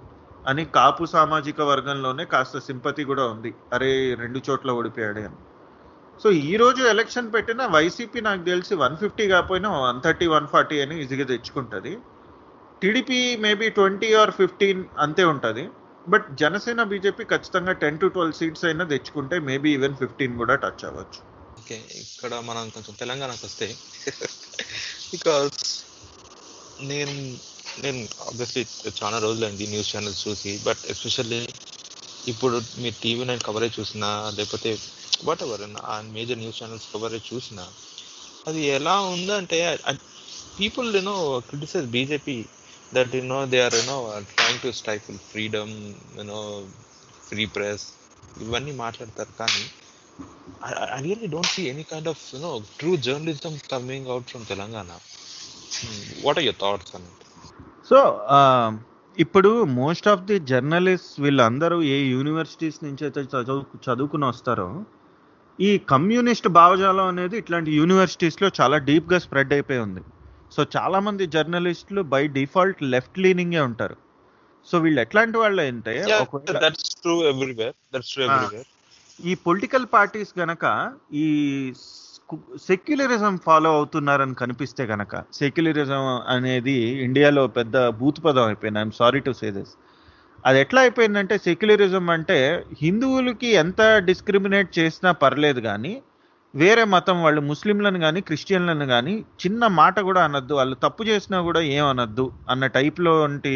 అని కాపు సామాజిక వర్గంలోనే కాస్త సింపతి కూడా ఉంది, అరే 2 చోట్ల ఓడిపోయాడే అని. సో ఈరోజు ఎలక్షన్ పెట్టిన వైసీపీ నాకు తెలిసి 150 కాకపోయినా 130-140 అని ఈజీగా తెచ్చుకుంటుంది. టీడీపీ మేబీ 20 or 15 అంతే ఉంటుంది. బట్ జనసేన బీజేపీ ఖచ్చితంగా 10-12 సీట్స్ అయినా తెచ్చుకుంటే మేబీ ఈవెన్ 15 కూడా టచ్ అవ్వచ్చు. ఓకే, ఇక్కడ మనం కొంచెం తెలంగాణకు వస్తే బికాస్ నేను ఆబ్వియస్లీ చాలా రోజులైంది న్యూస్ ఛానల్స్ చూసి, బట్ ఎస్పెషల్లీ ఇప్పుడు మీరు టీవీ నైన్ కవరేజ్ చూసినా లేకపోతే వాట్ ఎవర్ ఆ మేజర్ న్యూస్ ఛానల్స్ కవరేజ్ చూసినా అది ఎలా ఉందంటే people you know criticise BJP that you know they are you know trying to stifle freedom you know free press ఇవన్నీ మాట్లాడతారు. కానీ I really don't see any kind of true journalism coming out from Telangana. What are your thoughts on it? So ఇప్పుడు most of the journalist వీళ్ళందరూ ఏ universities నుంచి అయితే చదువుకుని వస్తారో ఈ కమ్యూనిస్ట్ భావజాలం అనేది ఇట్లాంటి యూనివర్సిటీస్లో చాలా డీప్గా స్ప్రెడ్ అయిపోయి ఉంది. సో చాలామంది జర్నలిస్టులు బై డిఫాల్ట్ లెఫ్ట్ లీనింగే ఉంటారు. సో వీళ్ళు ఎట్లాంటి వాళ్ళు అంటే ఈ పొలిటికల్ పార్టీస్ గనక ఈ సెక్యులరిజం ఫాలో అవుతున్నారని కనిపిస్తే గనక, సెక్యులరిజం అనేది ఇండియాలో పెద్ద భూత పదం అయిపోయింది. I'm sorry to say this. అది ఎట్లా అయిపోయిందంటే సెక్యులరిజం అంటే హిందువులకి ఎంత డిస్క్రిమినేట్ చేసినా పర్లేదు కానీ వేరే మతం వాళ్ళు ముస్లింలను కానీ క్రిస్టియన్లను కానీ చిన్న మాట కూడా అనొద్దు, వాళ్ళు తప్పు చేసినా కూడా ఏమనొద్దు అన్న టైప్లో వంటి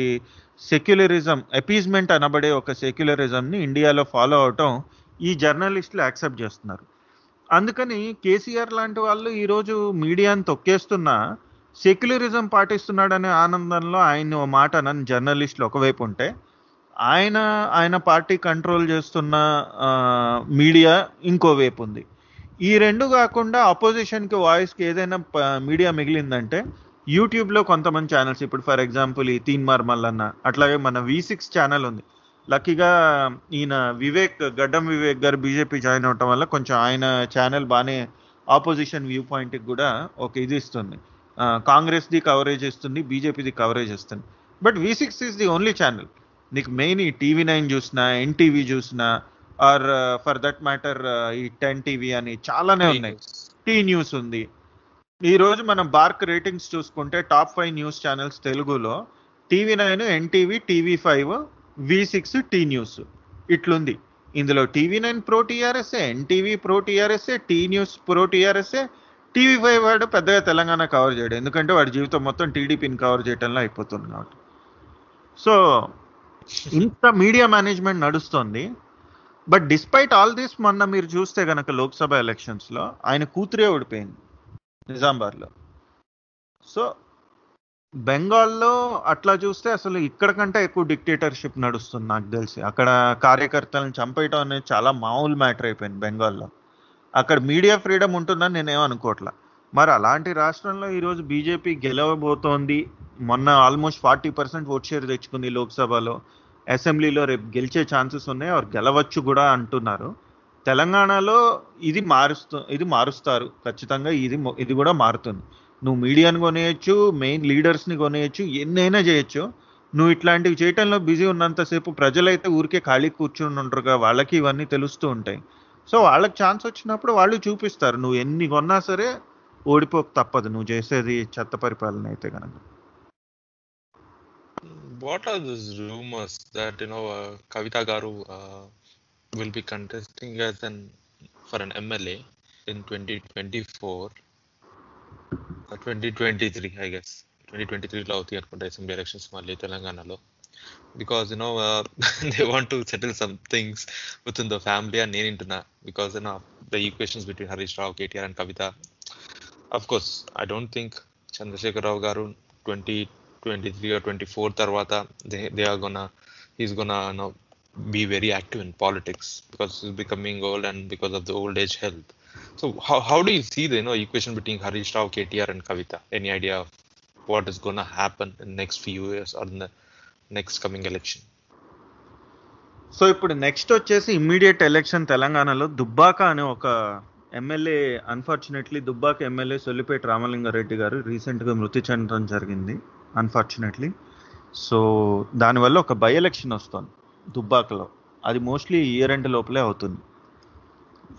సెక్యులరిజం, అపీజ్మెంట్ అనబడే ఒక సెక్యులరిజంని ఇండియాలో ఫాలో అవటం ఈ జర్నలిస్టులు యాక్సెప్ట్ చేస్తున్నారు. అందుకని కేసీఆర్ లాంటి వాళ్ళు ఈరోజు మీడియాను తొక్కేస్తున్నా సెక్యులరిజం పాటిస్తున్నాడనే ఆనందంలో ఆయన ఓ మాట నన్ను జర్నలిస్టులు ఒకవైపు ఉంటే ఆయన పార్టీ కంట్రోల్ చేస్తున్న మీడియా ఇంకోవైపు ఉంది. ఈ రెండు కాకుండా అపోజిషన్కి వాయిస్కి ఏదైనా మీడియా మిగిలిందంటే యూట్యూబ్లో కొంతమంది ఛానల్స్, ఇప్పుడు ఫర్ ఎగ్జాంపుల్ ఈ తీన్ మార్ మల్లన్న, అట్లాగే మన V6 ఛానల్ ఉంది. లక్కీగా ఈయన గడ్డం వివేక్ గారు బీజేపీ జాయిన్ అవటం వల్ల కొంచెం ఆయన ఛానల్ బాగానే ఆపోజిషన్ వ్యూ పాయింట్కి కూడా ఒక ఇది ఇస్తుంది, కాంగ్రెస్ది కవరేజ్ ఇస్తుంది, బీజేపీది కవరేజ్ ఇస్తుంది. But V6 is the only channel నీకు మెయిన్. ఈ TV9 చూసినా, NTV చూసినా, ఆర్ ఫర్ దట్ మ్యాటర్ ఈ 10TV అని చాలానే ఉన్నాయి, T News ఉంది. ఈరోజు మనం బార్క్ రేటింగ్స్ చూసుకుంటే top 5 న్యూస్ ఛానల్స్ తెలుగులో TV9, NTV, TV5, V6, T News ఇట్లుంది. ఇందులో TV9 pro TRS, NTV pro TRS, T News pro TRS, TV5 వాడు పెద్దగా తెలంగాణ కవర్ చేయడం, ఎందుకంటే వాడి జీవితం మొత్తం TDPని కవర్ చేయడంలో అయిపోతుంది కాబట్టి. సో ఇంత మీడియా మేనేజ్మెంట్ నడుస్తుంది. బట్ డిస్పైట్ ఆల్ దిస్ మొన్న మీరు చూస్తే కనుక లోక్సభ ఎలక్షన్స్లో ఆయన కూతురే ఓడిపోయింది నిజామాబాద్లో. సో బెంగాల్లో అట్లా చూస్తే అసలు ఇక్కడ కంటే ఎక్కువ డిక్టేటర్షిప్ నడుస్తుంది నాకు తెలిసి. అక్కడ కార్యకర్తలను చంపేయటం అనేది చాలా మామూలు మ్యాటర్ అయిపోయింది బెంగాల్లో. అక్కడ మీడియా ఫ్రీడమ్ ఉంటుందని నేనేమనుకోవట్లా. మరి అలాంటి రాష్ట్రంలో ఈరోజు బీజేపీ గెలవబోతోంది. మొన్న ఆల్మోస్ట్ 40% ఓట్ షేర్ తెచ్చుకుంది లోక్సభలో, అసెంబ్లీలో రేపు గెలిచే ఛాన్సెస్ ఉన్నాయి, వారు గెలవచ్చు కూడా అంటున్నారు. తెలంగాణలో ఇది మారుస్తారు ఖచ్చితంగా, ఇది కూడా మారుతుంది. నువ్వు మీడియాను కొనేయచ్చు, మెయిన్ లీడర్స్ని కొనేయచ్చు, ఎన్నైనా చేయొచ్చు. నువ్వు ఇట్లాంటివి చేయటంలో బిజీ ఉన్నంతసేపు ప్రజలైతే ఊరికే ఖాళీ కూర్చుని ఉంటారుగా, వాళ్ళకి ఇవన్నీ తెలుస్తూ ఉంటాయి. సో వాళ్ళకి ఛాన్స్ వచ్చినప్పుడు వాళ్ళు చూపిస్తారు, నువ్వు ఎన్ని కొన్నా సరే ఓడిపోక తప్పదు, నువ్వు చేసేది చెత్త పరిపాలన అయితే కనుక. What are these rumors that Kavitha garu will be contesting for an MLA in 2024? 2023 I guess 2023 లో అవుతాయి అనుకుంటా అసెంబ్లీ ఎలక్షన్స్ మళ్ళీ తెలంగాణలో, because they want to settle some things with in the family అని నేను వింటున్నా. Because the equations between Harish Rao, KTR and Kavitha. Of course I don't think Chandrasekhar Rao garu 2023 or 2024 తర్వాత he's gonna be very active in politics because he's becoming old and because of the old age health. So how do you see the equation between Harish Rao, KTR and Kavitha? Any idea of what is going to happen in the next few years or in the next coming election? So ఇప్పుడు next వచ్చేసి immediate election తెలంగాణలో దుబ్బాక అనే ఒక MLA, unfortunately Dubbaka MLA Solipeta Ramalinga Reddy గారు రీసెంట్గా మృతి చెందడం జరిగింది అన్ఫార్చునేట్లీ. సో దానివల్ల ఒక బై ఎలక్షన్ వస్తుంది దుబ్బాకలో, అది మోస్ట్లీ year-end లోపలే అవుతుంది.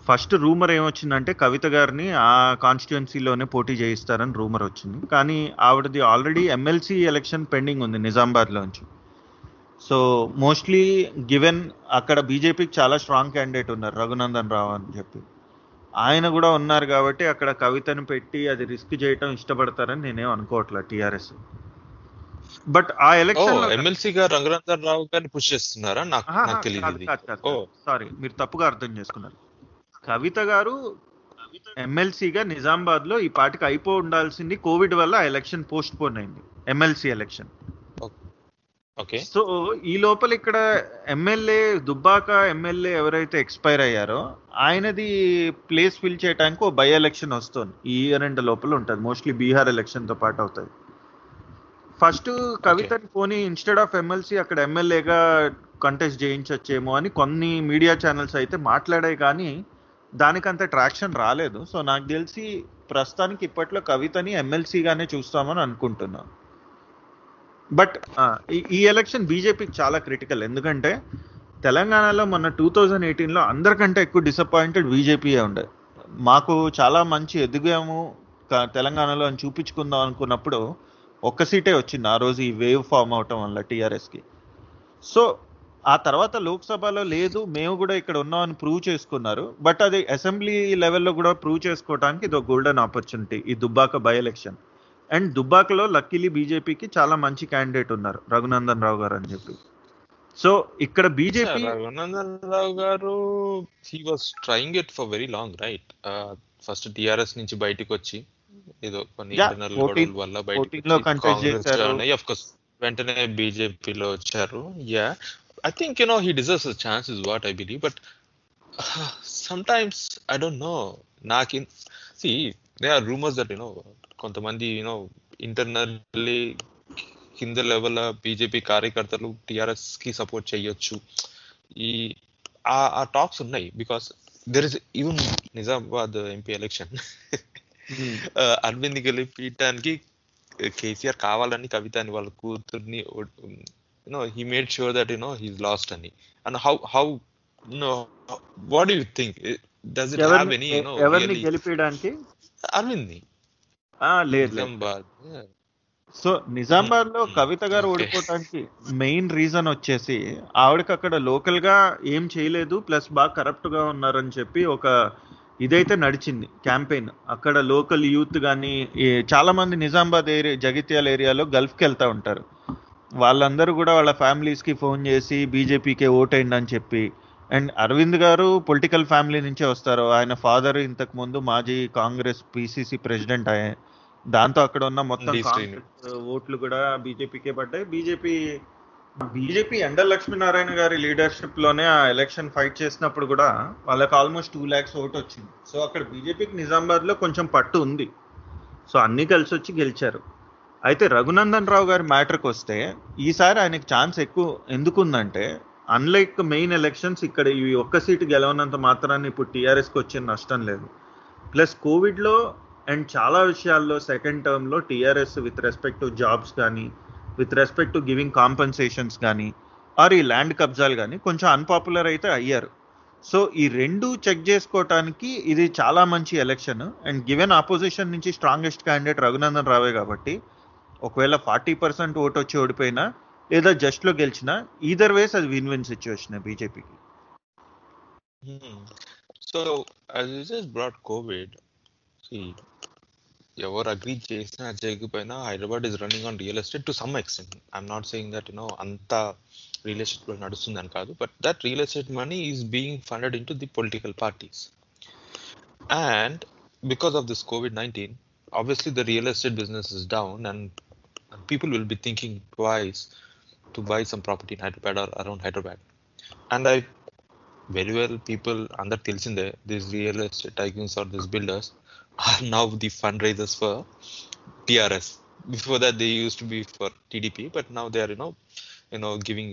ఫస్ట్ రూమర్ ఏమొచ్చిందంటే కవిత గారిని ఆ కాన్స్టిట్యుయెన్సీలోనే పోటీ చేయిస్తారని రూమర్ వచ్చింది, కానీ ఆవిడది ఆల్రెడీ MLC ఎలక్షన్ పెండింగ్ ఉంది నిజామాబాద్లోంచి. సో మోస్ట్లీ గివెన్ అక్కడ బీజేపీకి చాలా స్ట్రాంగ్ క్యాండిడేట్ ఉన్నారు రఘునందన్ రావు అని చెప్పి, ఆయన కూడా ఉన్నారు కాబట్టి అక్కడ కవితను పెట్టి అది రిస్క్ చేయటం ఇష్టపడతారని నేనేం అనుకోవట్లేదు టీఆర్ఎస్. బట్ ఆ ఎలక్షన్ ఎమ్మెల్సీగా రంగరంజన్ రావు గారిని పుష్ చేస్తున్నారా? నాకు తెలియదు, సారీ మీరు తప్పుగా అర్థం చేసుకున్నారు. కవిత గారు ఎమ్మెల్సీగా నిజామాబాద్ లో ఈ పార్టీకి అయిపో ఉండాల్సింది, కోవిడ్ వల్ల ఆ ఎలక్షన్ పోస్ట్ పోన్ అయింది, ఎమ్మెల్సీ ఎలక్షన్. సో ఈ లోపల ఇక్కడ ఎమ్మెల్యే దుబ్బాక ఎమ్మెల్యే ఎవరైతే ఎక్స్పైర్ అయ్యారో ఆయనది ప్లేస్ ఫిల్ చేయడానికి ఓ బై ఎలక్షన్ వస్తుంది ఈ ఇయర్ ఎండ్ లోపల ఉంటుంది, మోస్ట్లీ బీహార్ ఎలక్షన్ తో పాటు అవుతుంది. ఫస్ట్ కవితని పోనీ ఇన్స్టెడ్ ఆఫ్ ఎమ్మెల్సీ అక్కడ ఎమ్మెల్యేగా కంటెస్ట్ చేయించొచ్చేమో అని కొన్ని మీడియా ఛానల్స్ అయితే మాట్లాడాయి, కానీ దానికంత ట్రాక్షన్ రాలేదు. సో నాకు తెలిసి ప్రస్తుతానికి ఇప్పట్లో కవితని ఎమ్మెల్సీగానే చూస్తామని అనుకుంటున్నాను. బట్ ఈ ఎలక్షన్ బీజేపీకి చాలా క్రిటికల్, ఎందుకంటే తెలంగాణలో మొన్న 2018లో అందరికంటే ఎక్కువ డిసప్పాయింటెడ్ బీజేపీయే ఉండే. మాకు చాలా మంచి ఎదిగాము తెలంగాణలో అని చూపించుకుందాం అనుకున్నప్పుడు ఒక్క సీటే వచ్చింది ఆ రోజు ఈ వేవ్ ఫామ్ అవటం వల్ల టీఆర్ఎస్కి. సో ఆ తర్వాత లోక్సభలో లేదు మేము కూడా ఇక్కడ ఉన్నామని ప్రూవ్ చేసుకున్నారు, బట్ అది అసెంబ్లీ లెవెల్లో కూడా ప్రూవ్ చేసుకోవడానికి ఇది ఒక గోల్డెన్ ఆపర్చునిటీ ఈ దుబ్బాక బై ఎలక్షన్. అండ్ దుబ్బాకలో లక్కీలీ బీజేపీకి చాలా మంచి క్యాండిడేట్ ఉన్నారు, రఘునందన్ రావు గారు అని చెప్పి. సో ఇక్కడ బీజేపీ రఘునందన్ రావు గారు he was trying it for very long, right? First TRS నుంచి బయటకు వచ్చి ఏదో కొన్ని ఇంటర్నల్ గొడవల వల్ల బయటకు వెంటనే బీజేపీలో వచ్చారు. Yeah, I think, you know, he deserves a chance is what I believe, but sometimes, I don't know, see, there are rumors that, you know, kontamandi, you know, internally, కింద లెవెల్ బీజేపీ కార్యకర్తలు టీఆర్ఎస్కి support చేయొచ్చు, ఈ ఆ talks ఉన్నాయి. Because there is even Nizamabad MP election Arvind గెలిపీయడానికి KCR కావాలని కవిత అని వాళ్ళ కూతుర్ని he made sure that he's lost any. And how what do you think, does it have any evarni gelipidanki arvindni లేదు నిజామాబాద్. సో నిజామాబాద్ లో కవిత గారు ఓడిపోవడానికి మెయిన్ రీజన్ వచ్చేసి ఆవిడకి అక్కడ లోకల్ గా ఏం చేయలేదు, ప్లస్ బాగా కరప్ట్ గా ఉన్నారని చెప్పి ఒక ఇదైతే నడిచింది క్యాంపెయిన్. అక్కడ లోకల్ యూత్ కానీ చాలా మంది నిజామాబాద్ ఏరియా జగిత్యాల ఏరియాలో గల్ఫ్కి వెళ్తూ ఉంటారు, వాళ్ళందరూ కూడా వాళ్ళ ఫ్యామిలీస్కి ఫోన్ చేసి బీజేపీకే ఓటేయండి అని చెప్పి. అండ్ అరవింద్ గారు పొలిటికల్ ఫ్యామిలీ నుంచే వస్తారు, ఆయన ఫాదర్ ఇంతకు ముందు మాజీ కాంగ్రెస్ పిసిసి ప్రెసిడెంట్ అయ్యే, దాంతో అక్కడ ఉన్న మొత్తం ఓట్లు కూడా బీజేపీకే పడ్డాయి. బీజేపీ ఎండల లక్ష్మీనారాయణ గారి లీడర్షిప్ లోనే ఆ ఎలక్షన్ ఫైట్ చేసినప్పుడు కూడా వాళ్ళకి ఆల్మోస్ట్ 2 lakhs ఓటు వచ్చింది. సో అక్కడ బీజేపీకి నిజామాబాద్ లో కొంచెం పట్టు ఉంది, సో అన్ని కలిసి వచ్చి గెలిచారు. అయితే రఘునందన్ రావు గారి మ్యాటర్కి వస్తే ఈసారి ఆయనకి ఛాన్స్ ఎక్కువ ఎందుకుందంటే, అన్లైక్ మెయిన్ ఎలక్షన్స్ ఇక్కడ ఈ ఒక్క సీటు గెలవనంత మాత్రాన్ని ఇప్పుడు టీఆర్ఎస్కి వచ్చే నష్టం లేదు. ప్లస్ కోవిడ్లో అండ్ చాలా విషయాల్లో సెకండ్ టర్మ్లో TRS with respect to jobs కానీ, with respect to giving compensations కానీ, ఆర్ ఈ ల్యాండ్ కబ్జాలు కానీ కొంచెం అన్పాపులర్ అయితే అయ్యారు. సో ఈ రెండు చెక్ చేసుకోవటానికి ఇది చాలా మంచి ఎలక్షన్. అండ్ గివెన్ ఆపోజిషన్ నుంచి స్ట్రాంగెస్ట్ క్యాండిడేట్ రఘునందన్ రావే కాబట్టి ఒకవేళ 40% ఓటు వచ్చి ఓడిపోయినా లేదా జస్ట్లో గెలిచినా ఈదర్ వేస్ అది విన్ విన్ సిచ్యువేషన్ బీజేపీకి. సో బ్రాట్ కోవిడ్ ఎవరు అగ్రీ చేసినా చేయకపోయినా Hyderabad is running on real estate to some extent. I'm not saying that అంత రియల్ ఎస్టేట్ నడుస్తుంది అని కాదు, but that real estate money is being funded in to the political parties. And because of this COVID-19 obviously the real estate business is down and people will be thinking twice to buy some property in Hyderabad or around Hyderabad. And I very well people under telisinde these real estate tycoons or these builders are now the fundraisers for TRS. Before that they used to be for TDP, but now they are giving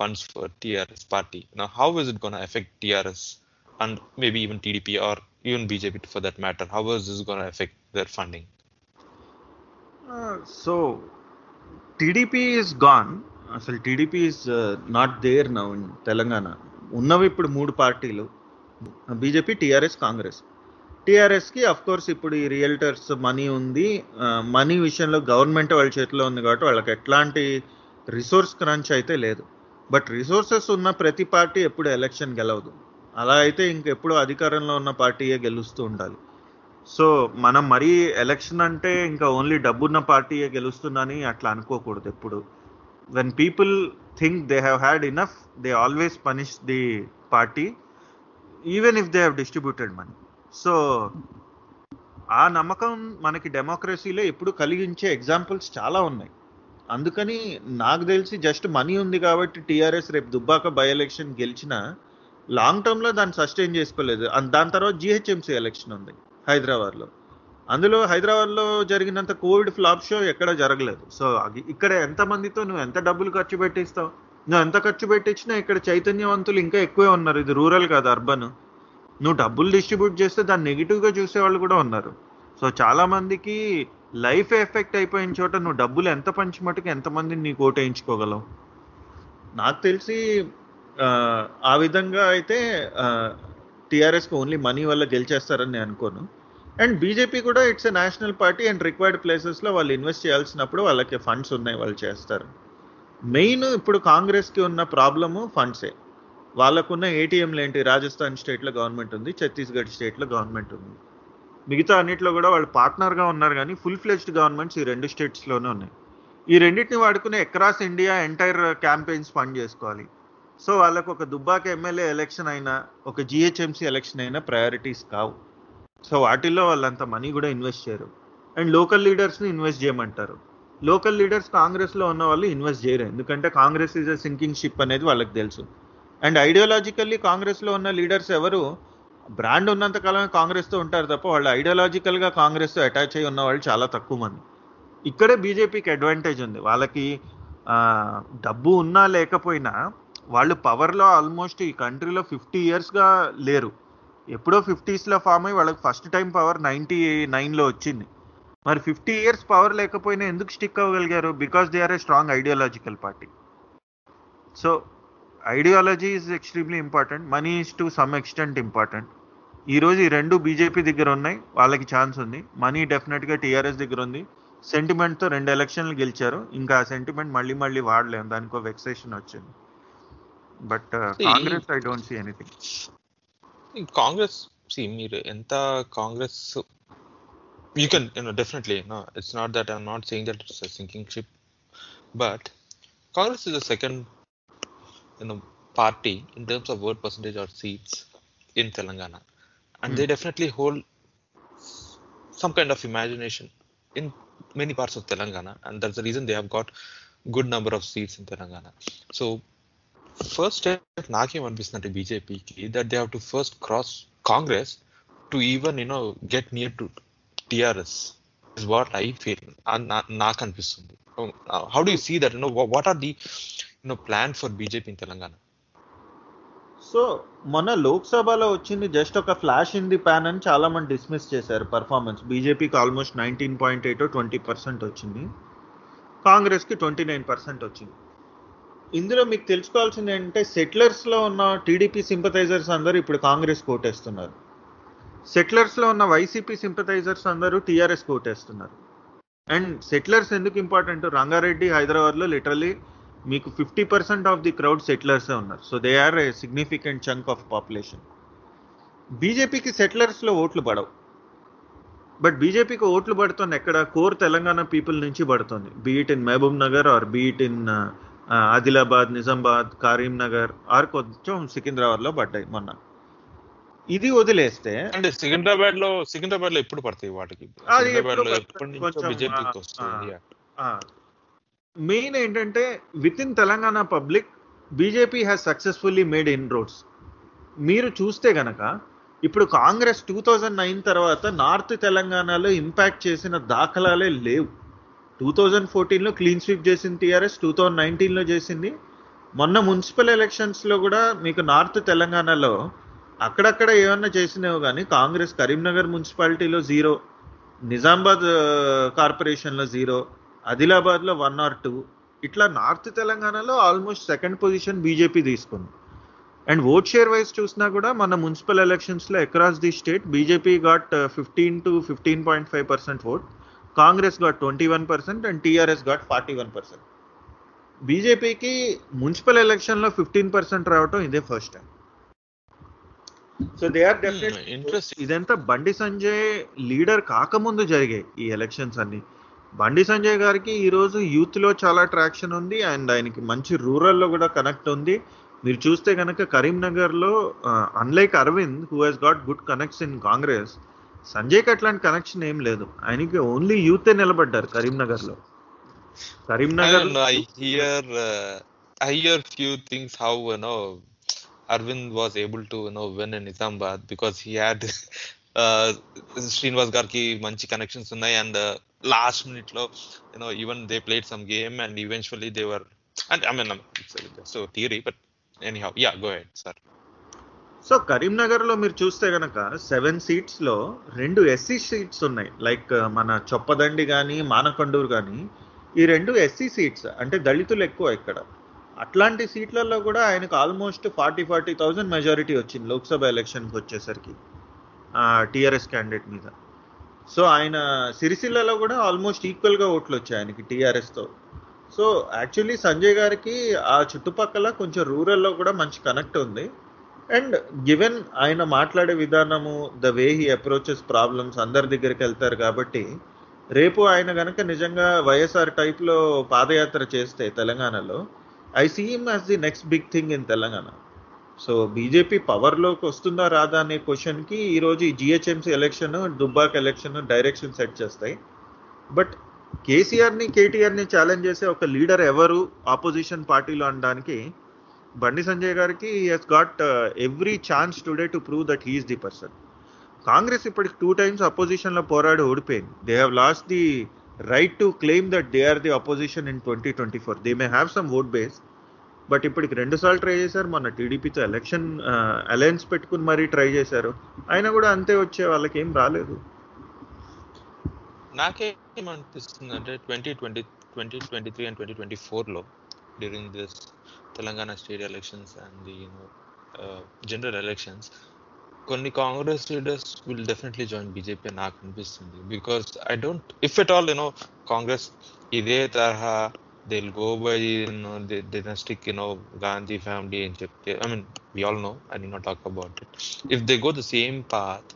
funds for TRS party. Now how is it going to affect TRS and maybe even TDP or even BJP for that matter? How is this going to affect their funding? So TDP is gone. Actually, TDP is not there now in Telangana. Unnavi ippudu 3 parties, BJP, TRS, Congress. TRS ki of course ippudu ee realtors money undi, money vishayamlo government vaalla chetlo undi kabatti vallaki etlanti resource crunch aithe ledu. But resources unna prati party eppudu election gelavadu. అలా అయితే ఇంకెప్పుడు అధికారంలో ఉన్న పార్టీయే గెలుస్తూ ఉండాలి. So మనం మరీ election అంటే ఇంకా ఓన్లీ డబ్బున్న పార్టీయే గెలుస్తుందని అట్లా అనుకోకూడదు ఎప్పుడు. When people think they have had enough they always punish the party even if they have distributed money. So ఆ నమ్మకం మనకి డెమోక్రసీలో ఎప్పుడు కలిగించే ఎగ్జాంపుల్స్ చాలా ఉన్నాయి. అందుకని నాకు తెలిసి జస్ట్ మనీ ఉంది కాబట్టి టీఆర్ఎస్ రేపు దుబ్బాక బై ఎలక్షన్ గెలిచిన లాంగ్ టర్మ్లో దాన్ని సస్టైన్ చేసుకోలేదు. దాని తర్వాత జిహెచ్ఎంసీ ఎలక్షన్ ఉంది హైదరాబాద్లో, అందులో హైదరాబాద్లో జరిగినంత కోవిడ్ ఫ్లాప్ షో ఎక్కడ జరగలేదు. సో ఇక్కడ ఎంతమందితో నువ్వు ఎంత డబ్బులు ఖర్చు పెట్టిస్తావు, నువ్వు ఎంత ఖర్చు పెట్టించినా ఇక్కడ చైతన్యవంతులు ఇంకా ఎక్కువే ఉన్నారు. ఇది రూరల్ కాదు, అర్బన్. నువ్వు డబ్బులు డిస్ట్రిబ్యూట్ చేస్తే దాన్ని నెగిటివ్గా చూసేవాళ్ళు కూడా ఉన్నారు. సో చాలామందికి లైఫ్ ఎఫెక్ట్ అయిపోయిన చోట నువ్వు డబ్బులు ఎంత పంచి మటుకు ఎంతమందిని నీకు ఓటేయించుకోగలవు? నాకు తెలిసి ఆ విధంగా అయితే టీఆర్ఎస్కి ఓన్లీ మనీ వల్ల గెలిచేస్తారని నేను అనుకోను. అండ్ బీజేపీ కూడా it's a national party and required ప్లేసెస్లో వాళ్ళు ఇన్వెస్ట్ చేయాల్సినప్పుడు వాళ్ళకి ఫండ్స్ ఉన్నాయి, వాళ్ళు చేస్తారు. మెయిన్ ఇప్పుడు కాంగ్రెస్కి ఉన్న ప్రాబ్లము ఫండ్సే. వాళ్ళకున్న ఏటీఎంలు ఏంటి, రాజస్థాన్ స్టేట్లో గవర్నమెంట్ ఉంది, ఛత్తీస్గఢ్ స్టేట్లో గవర్నమెంట్ ఉంది, మిగతా అన్నింటిలో కూడా వాళ్ళు పార్ట్నర్గా ఉన్నారు. కానీ ఫుల్ ఫ్లెజ్డ్ గవర్నమెంట్స్ ఈ రెండు స్టేట్స్లోనే ఉన్నాయి. ఈ రెండింటిని వాడుకునే across India entire campaigns fund చేసుకోవాలి. సో వాళ్ళకు ఒక దుబ్బాక ఎమ్మెల్యే ఎలక్షన్ అయినా ఒక జిహెచ్ఎంసీ ఎలక్షన్ అయినా ప్రయారిటీస్ కావు. సో వాటిల్లో వాళ్ళంత మనీ కూడా ఇన్వెస్ట్ చేయరు. అండ్ లోకల్ లీడర్స్ని ఇన్వెస్ట్ చేయమంటారు. లోకల్ లీడర్స్ కాంగ్రెస్లో ఉన్న వాళ్ళు ఇన్వెస్ట్ చేయరు, ఎందుకంటే Congress is a sinking ship అనేది వాళ్ళకి తెలుసు. అండ్ ఐడియాలజికల్లీ కాంగ్రెస్లో ఉన్న లీడర్స్ ఎవరు బ్రాండ్ ఉన్నంతకాలం కాంగ్రెస్తో ఉంటారు తప్ప వాళ్ళు ఐడియాలజికల్గా కాంగ్రెస్తో అటాచ్ అయ్యి ఉన్న వాళ్ళు చాలా తక్కువ మంది. ఇక్కడే బీజేపీకి అడ్వాంటేజ్ ఉంది. వాళ్ళకి డబ్బు ఉన్నా లేకపోయినా వాళ్ళు పవర్లో ఆల్మోస్ట్ ఈ కంట్రీలో 50 yearsగా లేరు. ఎప్పుడో 50sలో ఫామ్ అయ్యి వాళ్ళకి ఫస్ట్ టైం పవర్ 99లో వచ్చింది. మరి 50 years పవర్ లేకపోయినా ఎందుకు స్టిక్ అవ్వగలిగారు? Because they are a strong ideological party. So ideology is extremely important, money is to some extent important. ఈరోజు ఈ రెండు బీజేపీ దగ్గర ఉన్నాయి, వాళ్ళకి ఛాన్స్ ఉంది. మనీ డెఫినెట్గా టీఆర్ఎస్ దగ్గర ఉంది. సెంటిమెంట్తో 2 elections గెలిచారు, ఇంకా ఆ సెంటిమెంట్ మళ్ళీ వాడలేము, దానికి ఒక వెక్సేషన్ వచ్చింది. But Congress I don't see anything. Congress see మీరు ఎంత Congress you can definitely it's not that I'm not saying that it's sinking ship, but Congress is the second party in terms of vote percentage or seats in Telangana, and they definitely hold some kind of imagination in many parts of Telangana, and that's the reason they have got good number of seats in Telangana. So first step nakem anpistunadi BJP ki that they have to first cross Congress to even get near to TRS is what I feel, and naak anpistundi. How do you see that? What are the plan for BJP in Telangana? So మన లోక్సభలో వచ్చింది just ఒక flash in the pan అని చాలా మంది dismiss చేశారు performance. బీజేపీకి almost 19.8 20% వచ్చింది, కాంగ్రెస్కి 29% వచ్చింది. ఇందులో మీకు తెలుసుకోవాల్సింది ఏంటంటే సెటిలర్స్లో ఉన్న టీడీపీ సింపథైజర్స్ అందరూ ఇప్పుడు కాంగ్రెస్ కోటేస్తున్నారు, సెటిలర్స్లో ఉన్న వైసీపీ సింపథైజర్స్ అందరూ టీఆర్ఎస్ కోటేస్తున్నారు. అండ్ సెటిలర్స్ ఎందుకు ఇంపార్టెంట్? రంగారెడ్డి హైదరాబాద్లో లిటరలీ మీకు 50% ఆఫ్ ది క్రౌడ్ సెటిలర్సే ఉన్నారు. So they are a significant chunk of population. బీజేపీకి సెటిలర్స్లో ఓట్లు పడవు, బట్ బీజేపీకి ఓట్లు పడుతుంది ఎక్కడ? కోర్ తెలంగాణ పీపుల్ నుంచి పడుతుంది. Be it in Mahabub Nagar or be it in Adilabad, Nizamabad, Karimnagar or కొంచెం సికింద్రాబాద్లో పడ్డాయి మొన్న. ఇది వదిలేస్తే అంటే సికింద్రాబాద్లో ఎప్పుడు పడతాయి వాటికి? మెయిన్ ఏంటంటే with in Telangana public BJP has successfully made in roads. మీరు చూస్తే గనక ఇప్పుడు కాంగ్రెస్ 2009 తర్వాత నార్త్ తెలంగాణలో ఇంపాక్ట్ చేసిన దాఖలాలే లేవు. 2014లో క్లీన్ స్వీప్ చేసింది టీఆర్ఎస్, 2019లో చేసింది. మొన్న మున్సిపల్ ఎలక్షన్స్లో కూడా మీకు నార్త్ తెలంగాణలో అక్కడక్కడ ఏమన్నా చేసినావు కానీ కాంగ్రెస్ కరీంనగర్ మున్సిపాలిటీలో 0, నిజామాబాద్ కార్పొరేషన్లో 0, ఆదిలాబాద్లో 1 or 2, ఇట్లా నార్త్ తెలంగాణలో ఆల్మోస్ట్ సెకండ్ పొజిషన్ బీజేపీ తీసుకుంది. అండ్ ఓట్ షేర్ వైజ్ చూసినా కూడా మన మున్సిపల్ ఎలక్షన్స్లో across the state BJP got 15 to 15.5% ఓట్, Congress got 21% and TRS got 41%. బీజేపీకి మున్సిపల్ ఎలక్షన్లో 15% రావటం ఇదే first time. So they are definitely interesting. ఇదంతా బండి సంజయ్ లీడర్ కాకముందు జరిగాయి ఈ ఎలక్షన్స్ అన్ని. బండి సంజయ్ గారికి ఈరోజు యూత్లో చాలా ట్రాక్షన్ ఉంది అండ్ ఆయనకి మంచి రూరల్లో కూడా కనెక్ట్ ఉంది. మీరు చూస్తే కనుక కరీంనగర్లో unlike Arvind who Hess got good connects in Congress, సంజయ్కి అట్లాంటి కనెక్షన్ ఏం లేదు. ఆయనకి ఓన్లీ యూతే నిలబడ్డారు కరీంనగర్లో. I hear few things how Arvind was able to win in Nizamabad because he had Srinivas garki manchi connections unnai and last minute lo even they played some game and eventually they were, and I mean so theory but anyhow yeah go ahead sir. So కరీంనగర్లో మీరు చూస్తే కనుక 7 seats లో 2 SC seats ఉన్నాయి. Like మన చొప్పదండి కానీ మానకొండూరు కానీ ఈ 2 SC seats అంటే దళితులు ఎక్కువ ఇక్కడ. అట్లాంటి సీట్లలో కూడా ఆయనకు ఆల్మోస్ట్ 40,000 మెజారిటీ వచ్చింది లోక్సభ ఎలక్షన్కి వచ్చేసరికి టీఆర్ఎస్ క్యాండిడేట్ మీద. సో ఆయన సిరిసిల్లలో కూడా ఆల్మోస్ట్ ఈక్వల్గా ఓట్లు వచ్చాయి ఆయనకి టీఆర్ఎస్తో. సో యాక్చువల్లీ సంజయ్ గారికి ఆ చుట్టుపక్కల కొంచెం రూరల్లో కూడా మంచి కనెక్ట్ ఉంది. అండ్ గివెన్ ఆయన మాట్లాడే విధానము, the way he approaches problems, అందరి దగ్గరికి వెళ్తారు కాబట్టి రేపు ఆయన కనుక నిజంగా వైఎస్ఆర్ టైప్లో పాదయాత్ర చేస్తే తెలంగాణలో, I see him as the next big thing in Telangana. So BJP పవర్లోకి వస్తుందా రాదా అనే క్వశ్చన్కి ఈరోజు ఈ GHMC election, Dubbaka election direction set చేస్తాయి. బట్ కేసీఆర్ని కేటీఆర్ని ఛాలెంజ్ చేసే ఒక లీడర్ ఎవరు ఆపోజిషన్ పార్టీలో అనడానికి బండి సంజయ్ గారికి he has got every chance today to prove that he's the person. Congress ఇప్పటికి 2 times అపోజిషన్లో పోరాడి ఓడిపోయింది. They have lost the right to claim that they are the opposition in 2024. They may have some vote base but ఇప్పటికి 2 సార్లు try చేశారు. మన టీడీపీతో election alliance పెట్టుకుని మరీ ట్రై చేశారు, అయినా కూడా అంతే వచ్చే వాళ్ళకి ఏం రాలేదు. నాకేమనిపిస్తుంది అంటే 2023 and 2024లో during this Telangana state elections and the general elections కొన్ని Congress leaders will definitely join BJP అని నాకు అనిపిస్తుంది. Because I don't if at all Congress ఇదే తరహా they will go by dynastic Gandhi family అని చెప్తే, I mean we all know, I D not talk about it. If they go the same path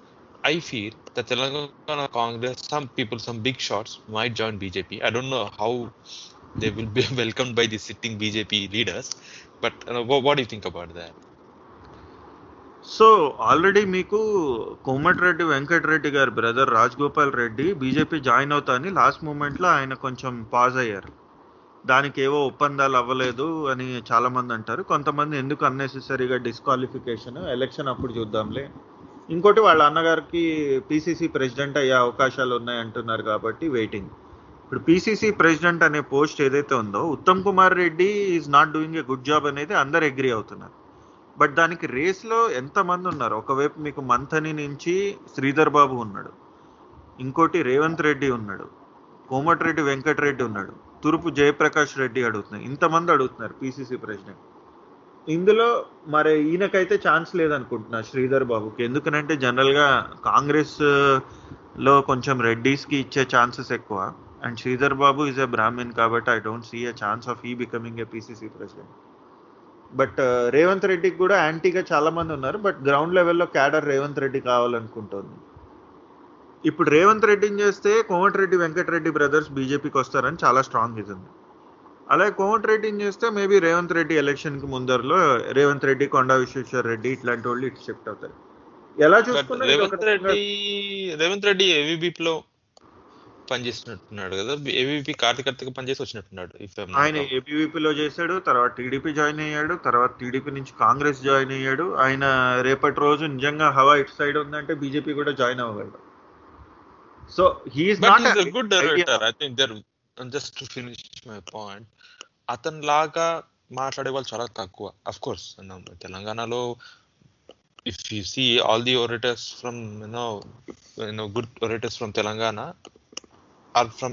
I feel the Telangana Congress, some people, some big shots might join BJP. I don't know how they will be welcomed by the sitting BJP leaders but what do you think about that? So already మీకు కోమటిరెడ్డి వెంకటరెడ్డి గారి brother Rajagopal Reddy BJP join అవుతా అని last మూమెంట్లో ఆయన కొంచెం pause అయ్యారు. దానికి ఏవో ఒప్పందాలు అవ్వలేదు అని చాలామంది అంటారు. కొంతమంది ఎందుకు అన్నెసెసరీగా డిస్క్వాలిఫికేషన్, ఎలక్షన్ అప్పుడు చూద్దాంలే. ఇంకోటి వాళ్ళ అన్నగారికి పీసీసీ ప్రెసిడెంట్ అయ్యే అవకాశాలు ఉన్నాయంటున్నారు కాబట్టి వెయిటింగ్. ఇప్పుడు పీసీసీ ప్రెసిడెంట్ అనే పోస్ట్ ఏదైతే ఉందో Uttam Kumar Reddy is not doing a good job అనేది అందరు అగ్రీ అవుతున్నారు. బట్ దానికి రేస్లో ఎంతమంది ఉన్నారు? ఒకవైపు మీకు మంథని నుంచి శ్రీధర్ బాబు ఉన్నాడు, ఇంకోటి రేవంత్ రెడ్డి ఉన్నాడు, కోమటిరెడ్డి వెంకటరెడ్డి ఉన్నాడు, తూర్పు జయప్రకాష్ రెడ్డి అడుగుతున్నారు. ఇంతమంది అడుగుతున్నారు పీసీసీ ప్రెసిడెంట్. ఇందులో మరి ఈయనకైతే ఛాన్స్ లేదనుకుంటున్నా శ్రీధర్ బాబుకి. ఎందుకనంటే జనరల్గా కాంగ్రెస్లో కొంచెం రెడ్డీస్కి ఇచ్చే ఛాన్సెస్ ఎక్కువ and Sridhar Babu is a Brahmin కాబట్టి I don't see a chance of he becoming a PCC president. But Revanth రెడ్డికి కూడా యాంటీగా చాలామంది ఉన్నారు. బట్ గ్రౌండ్ లెవెల్లో క్యాడర్ రేవంత్ రెడ్డి కావాలనుకుంటుంది. ఇప్పుడు రేవంత్ రెడ్డిని చేస్తే కోమటిరెడ్డి వెంకటరెడ్డి బ్రదర్స్ బీజేపీకి వస్తారని చాలా స్ట్రాంగ్ ఇది ఉంది. అలాగే కోమటిరెడ్డిని చేస్తే మేబీ రేవంత్ రెడ్డి ఎలక్షన్కి ముందరలో రేవంత్ రెడ్డి, కొండా విశ్వేశ్వర రెడ్డి ఇట్లాంటి వాళ్ళు ఇటు షిఫ్ట్ అవుతారు. ఎలా చూసుకున్నా రేవంత్ రెడ్డి ఏవీబీపీలో పనిచేస్తున్నట్టున్నాడు కదా, ఏబీవీపీ కార్యకర్తగా పనిచేసి వచ్చినట్టున్నాడు. ఆయన ఏబీవీపీలో చేశాడు, తర్వాత టీడీపీ జాయిన్ అయ్యాడు, తర్వాత టీడీపీ నుంచి కాంగ్రెస్ జాయిన్ అయ్యాడు. ఆయన రేపటి రోజు నిజంగా హవా ఇటు సైడ్ ఉందంటే బీజేపీ కూడా జాయిన్ అవ్వగలడు. So he's not a good director. I think there just to finish my point, అతని లాగా మాట్లాడే వాళ్ళు చాలా తక్కువ. అఫ్ కోర్స్ తెలంగాణలో if you see all the orators from good orators from Telangana are from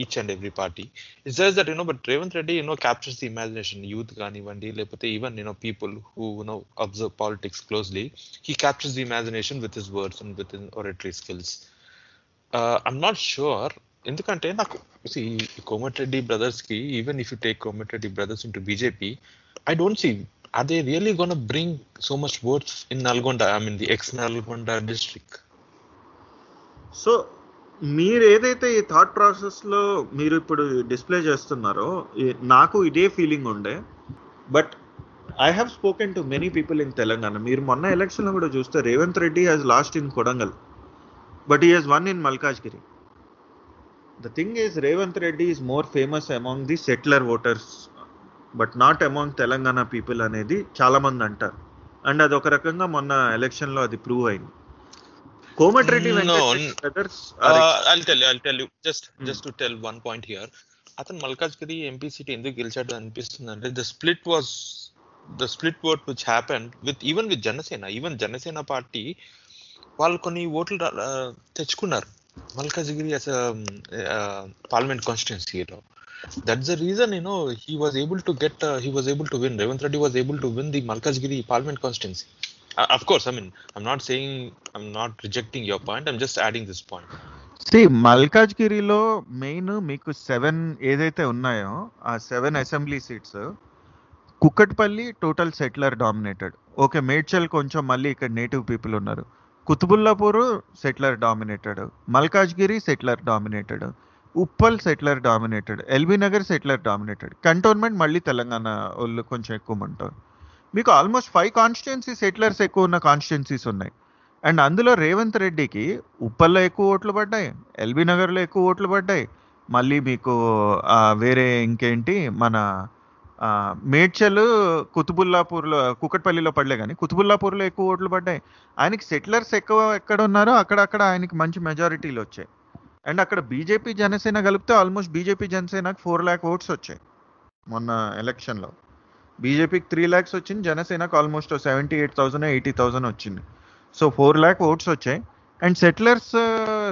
each and every party. It's just that but Revanth Reddy captures the imagination, youth gaani vandi lepothe even people who observe politics closely. He captures the imagination with his words and with his oratory skills. I'm not sure endukante naku see Komareddy brothers ki, even if you take Komareddy brothers into BJP, I don't see are they really going to bring so much votes in Nalgonda? I mean, the ex-Nalgonda district. So, మీరు ఏదైతే ఈ thought ప్రాసెస్లో మీరు ఇప్పుడు display చేస్తున్నారో నాకు ఇదే feeling ఉండే. But I have spoken to many people in Telangana. మీరు మొన్న ఎలక్షన్లో కూడా చూస్తే Revanth Reddy has lost in Kodangal, but he has won in Malkajgiri. The thing is Revanth Reddy is more famous among the settler voters but not among Telangana people అనేది చాలామంది అంటారు. And అది ఒక రకంగా మొన్న ఎలక్షన్లో అది ప్రూవ్ అయింది. కోమటిరెడ్డి అతను మల్కాజ్గిరి ఎంపీ సీట్ ఎందుకు గెలిచాడు అనిపిస్తుంది అంటే the split vote which happen with even with Janasena. Even Janasena party వాళ్ళు కొన్ని ఓట్లు తెచ్చుకున్నారు మల్కాజ్గిరి యాజ్ పార్లమెంట్ కాన్స్టిట్యున్సీలో. That's the reason, you know, he was able to win. Revanth Reddy was able to win the Malkajgiri Parliament constituency. Of course, I mean, I'm not rejecting your point. I'm just adding this point. See, Malkajgiri lo main meeku 7 edaithe unnayo, aa 7 assembly seats, Kukatpalli total settler dominated. Okay, Medchal koncham malli ikkada native people unnaru. Kutbullapur settler dominated. Malkajgiri settler dominated. Uppal settler dominated, LB Nagar settler dominated, cantonment మళ్ళీ తెలంగాణ వాళ్ళు కొంచెం ఎక్కువ ఉంటారు. మీకు almost 5 constituency settlers ఎక్కువ ఉన్న constituencies ఉన్నాయి. And అందులో రేవంత్ రెడ్డికి ఉప్పల్లో ఎక్కువ ఓట్లు పడ్డాయి, ఎల్బీ నగర్లో ఎక్కువ ఓట్లు పడ్డాయి, మళ్ళీ మీకు వేరే ఇంకేంటి మన మేడ్చల్ కుతుబుల్లాపూర్లో కుకట్పల్లిలో పడలే, కానీ కుతుబుల్లాపూర్లో ఎక్కువ ఓట్లు పడ్డాయి. ఆయనకి సెటిలర్స్ ఎక్కువ ఎక్కడ ఉన్నారో అక్కడక్కడ ఆయనకి మంచి మెజారిటీలు వచ్చాయి. అండ్ అక్కడ బీజేపీ జనసేన కలిపితే ఆల్మోస్ట్ బీజేపీ జనసేనకు 4 lakh votes వచ్చాయి మొన్న ఎలక్షన్లో. బీజేపీకి 3 lakhs వచ్చింది, జనసేనకు ఆల్మోస్ట్ 78,000-80,000 వచ్చింది. సో 4 lakh votes వచ్చాయి. అండ్ సెటిలర్స్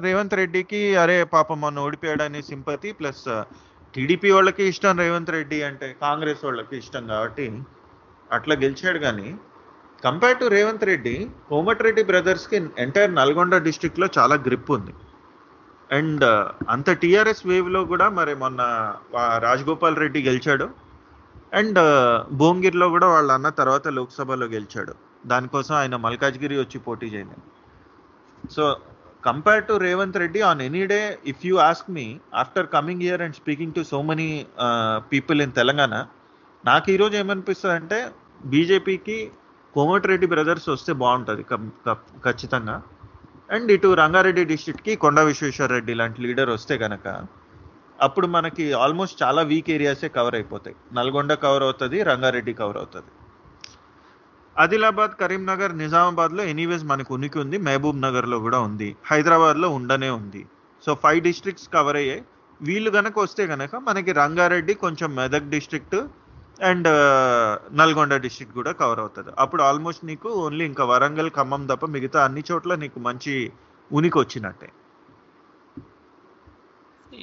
రేవంత్ రెడ్డికి అరే పాపం మొన్న ఓడిపోయాడనే సింపతి, ప్లస్ టీడీపీ వాళ్ళకి ఇష్టం రేవంత్ రెడ్డి అంటే, కాంగ్రెస్ వాళ్ళకి ఇష్టం కాబట్టి అట్లా గెలిచాడు. కానీ కంపేర్ టు రేవంత్ రెడ్డి, కోమటిరెడ్డి బ్రదర్స్కి ఎంటైర్ నల్గొండ డిస్ట్రిక్ట్లో చాలా గ్రిప్ ఉంది. అండ్ అంత టీఆర్ఎస్ వేవ్లో కూడా మరి మొన్న రాజగోపాల్ రెడ్డి గెలిచాడు, అండ్ భువనగిరిలో కూడా వాళ్ళ అన్న తర్వాత లోక్సభలో గెలిచాడు. దానికోసం ఆయన మల్కాజ్గిరి వచ్చి పోటీ చేయలేదు. So compare to Revanth Reddy on any day, if you ask me after coming year and speaking to so many people in Telangana, నాకు ఈరోజు ఏమనిపిస్తుంది అంటే బీజేపీకి కోమటిరెడ్డి బ్రదర్స్ వస్తే బాగుంటుంది ఖచ్చితంగా. అండ్ ఇటు రంగారెడ్డి డిస్ట్రిక్ట్కి కొండా విశ్వేశ్వర రెడ్డి లాంటి లీడర్ వస్తే కనుక అప్పుడు మనకి ఆల్మోస్ట్ చాలా వీక్ ఏరియాసే కవర్ అయిపోతాయి. నల్గొండ కవర్ అవుతుంది, రంగారెడ్డి కవర్ అవుతుంది. ఆదిలాబాద్, కరీంనగర్, నిజామాబాద్లో ఎనీవేస్ మనకు ఉనికి ఉంది, మహబూబ్ నగర్లో కూడా ఉంది, హైదరాబాద్లో ఉండనే ఉంది. సో 5 డిస్ట్రిక్ట్స్ కవర్ అయ్యాయి. వీళ్ళు కనుక వస్తే కనుక మనకి రంగారెడ్డి, కొంచెం Medak district and Nalgonda district కూడా కవర్ అవుతుంది. అప్పుడు ఆల్మోస్ట్ నీకు ఓన్లీ ఇంకా వరంగల్, ఖమ్మం తప్ప మిగతా అన్ని చోట్ల నీకు మంచి ఉనికి వచ్చినట్టే.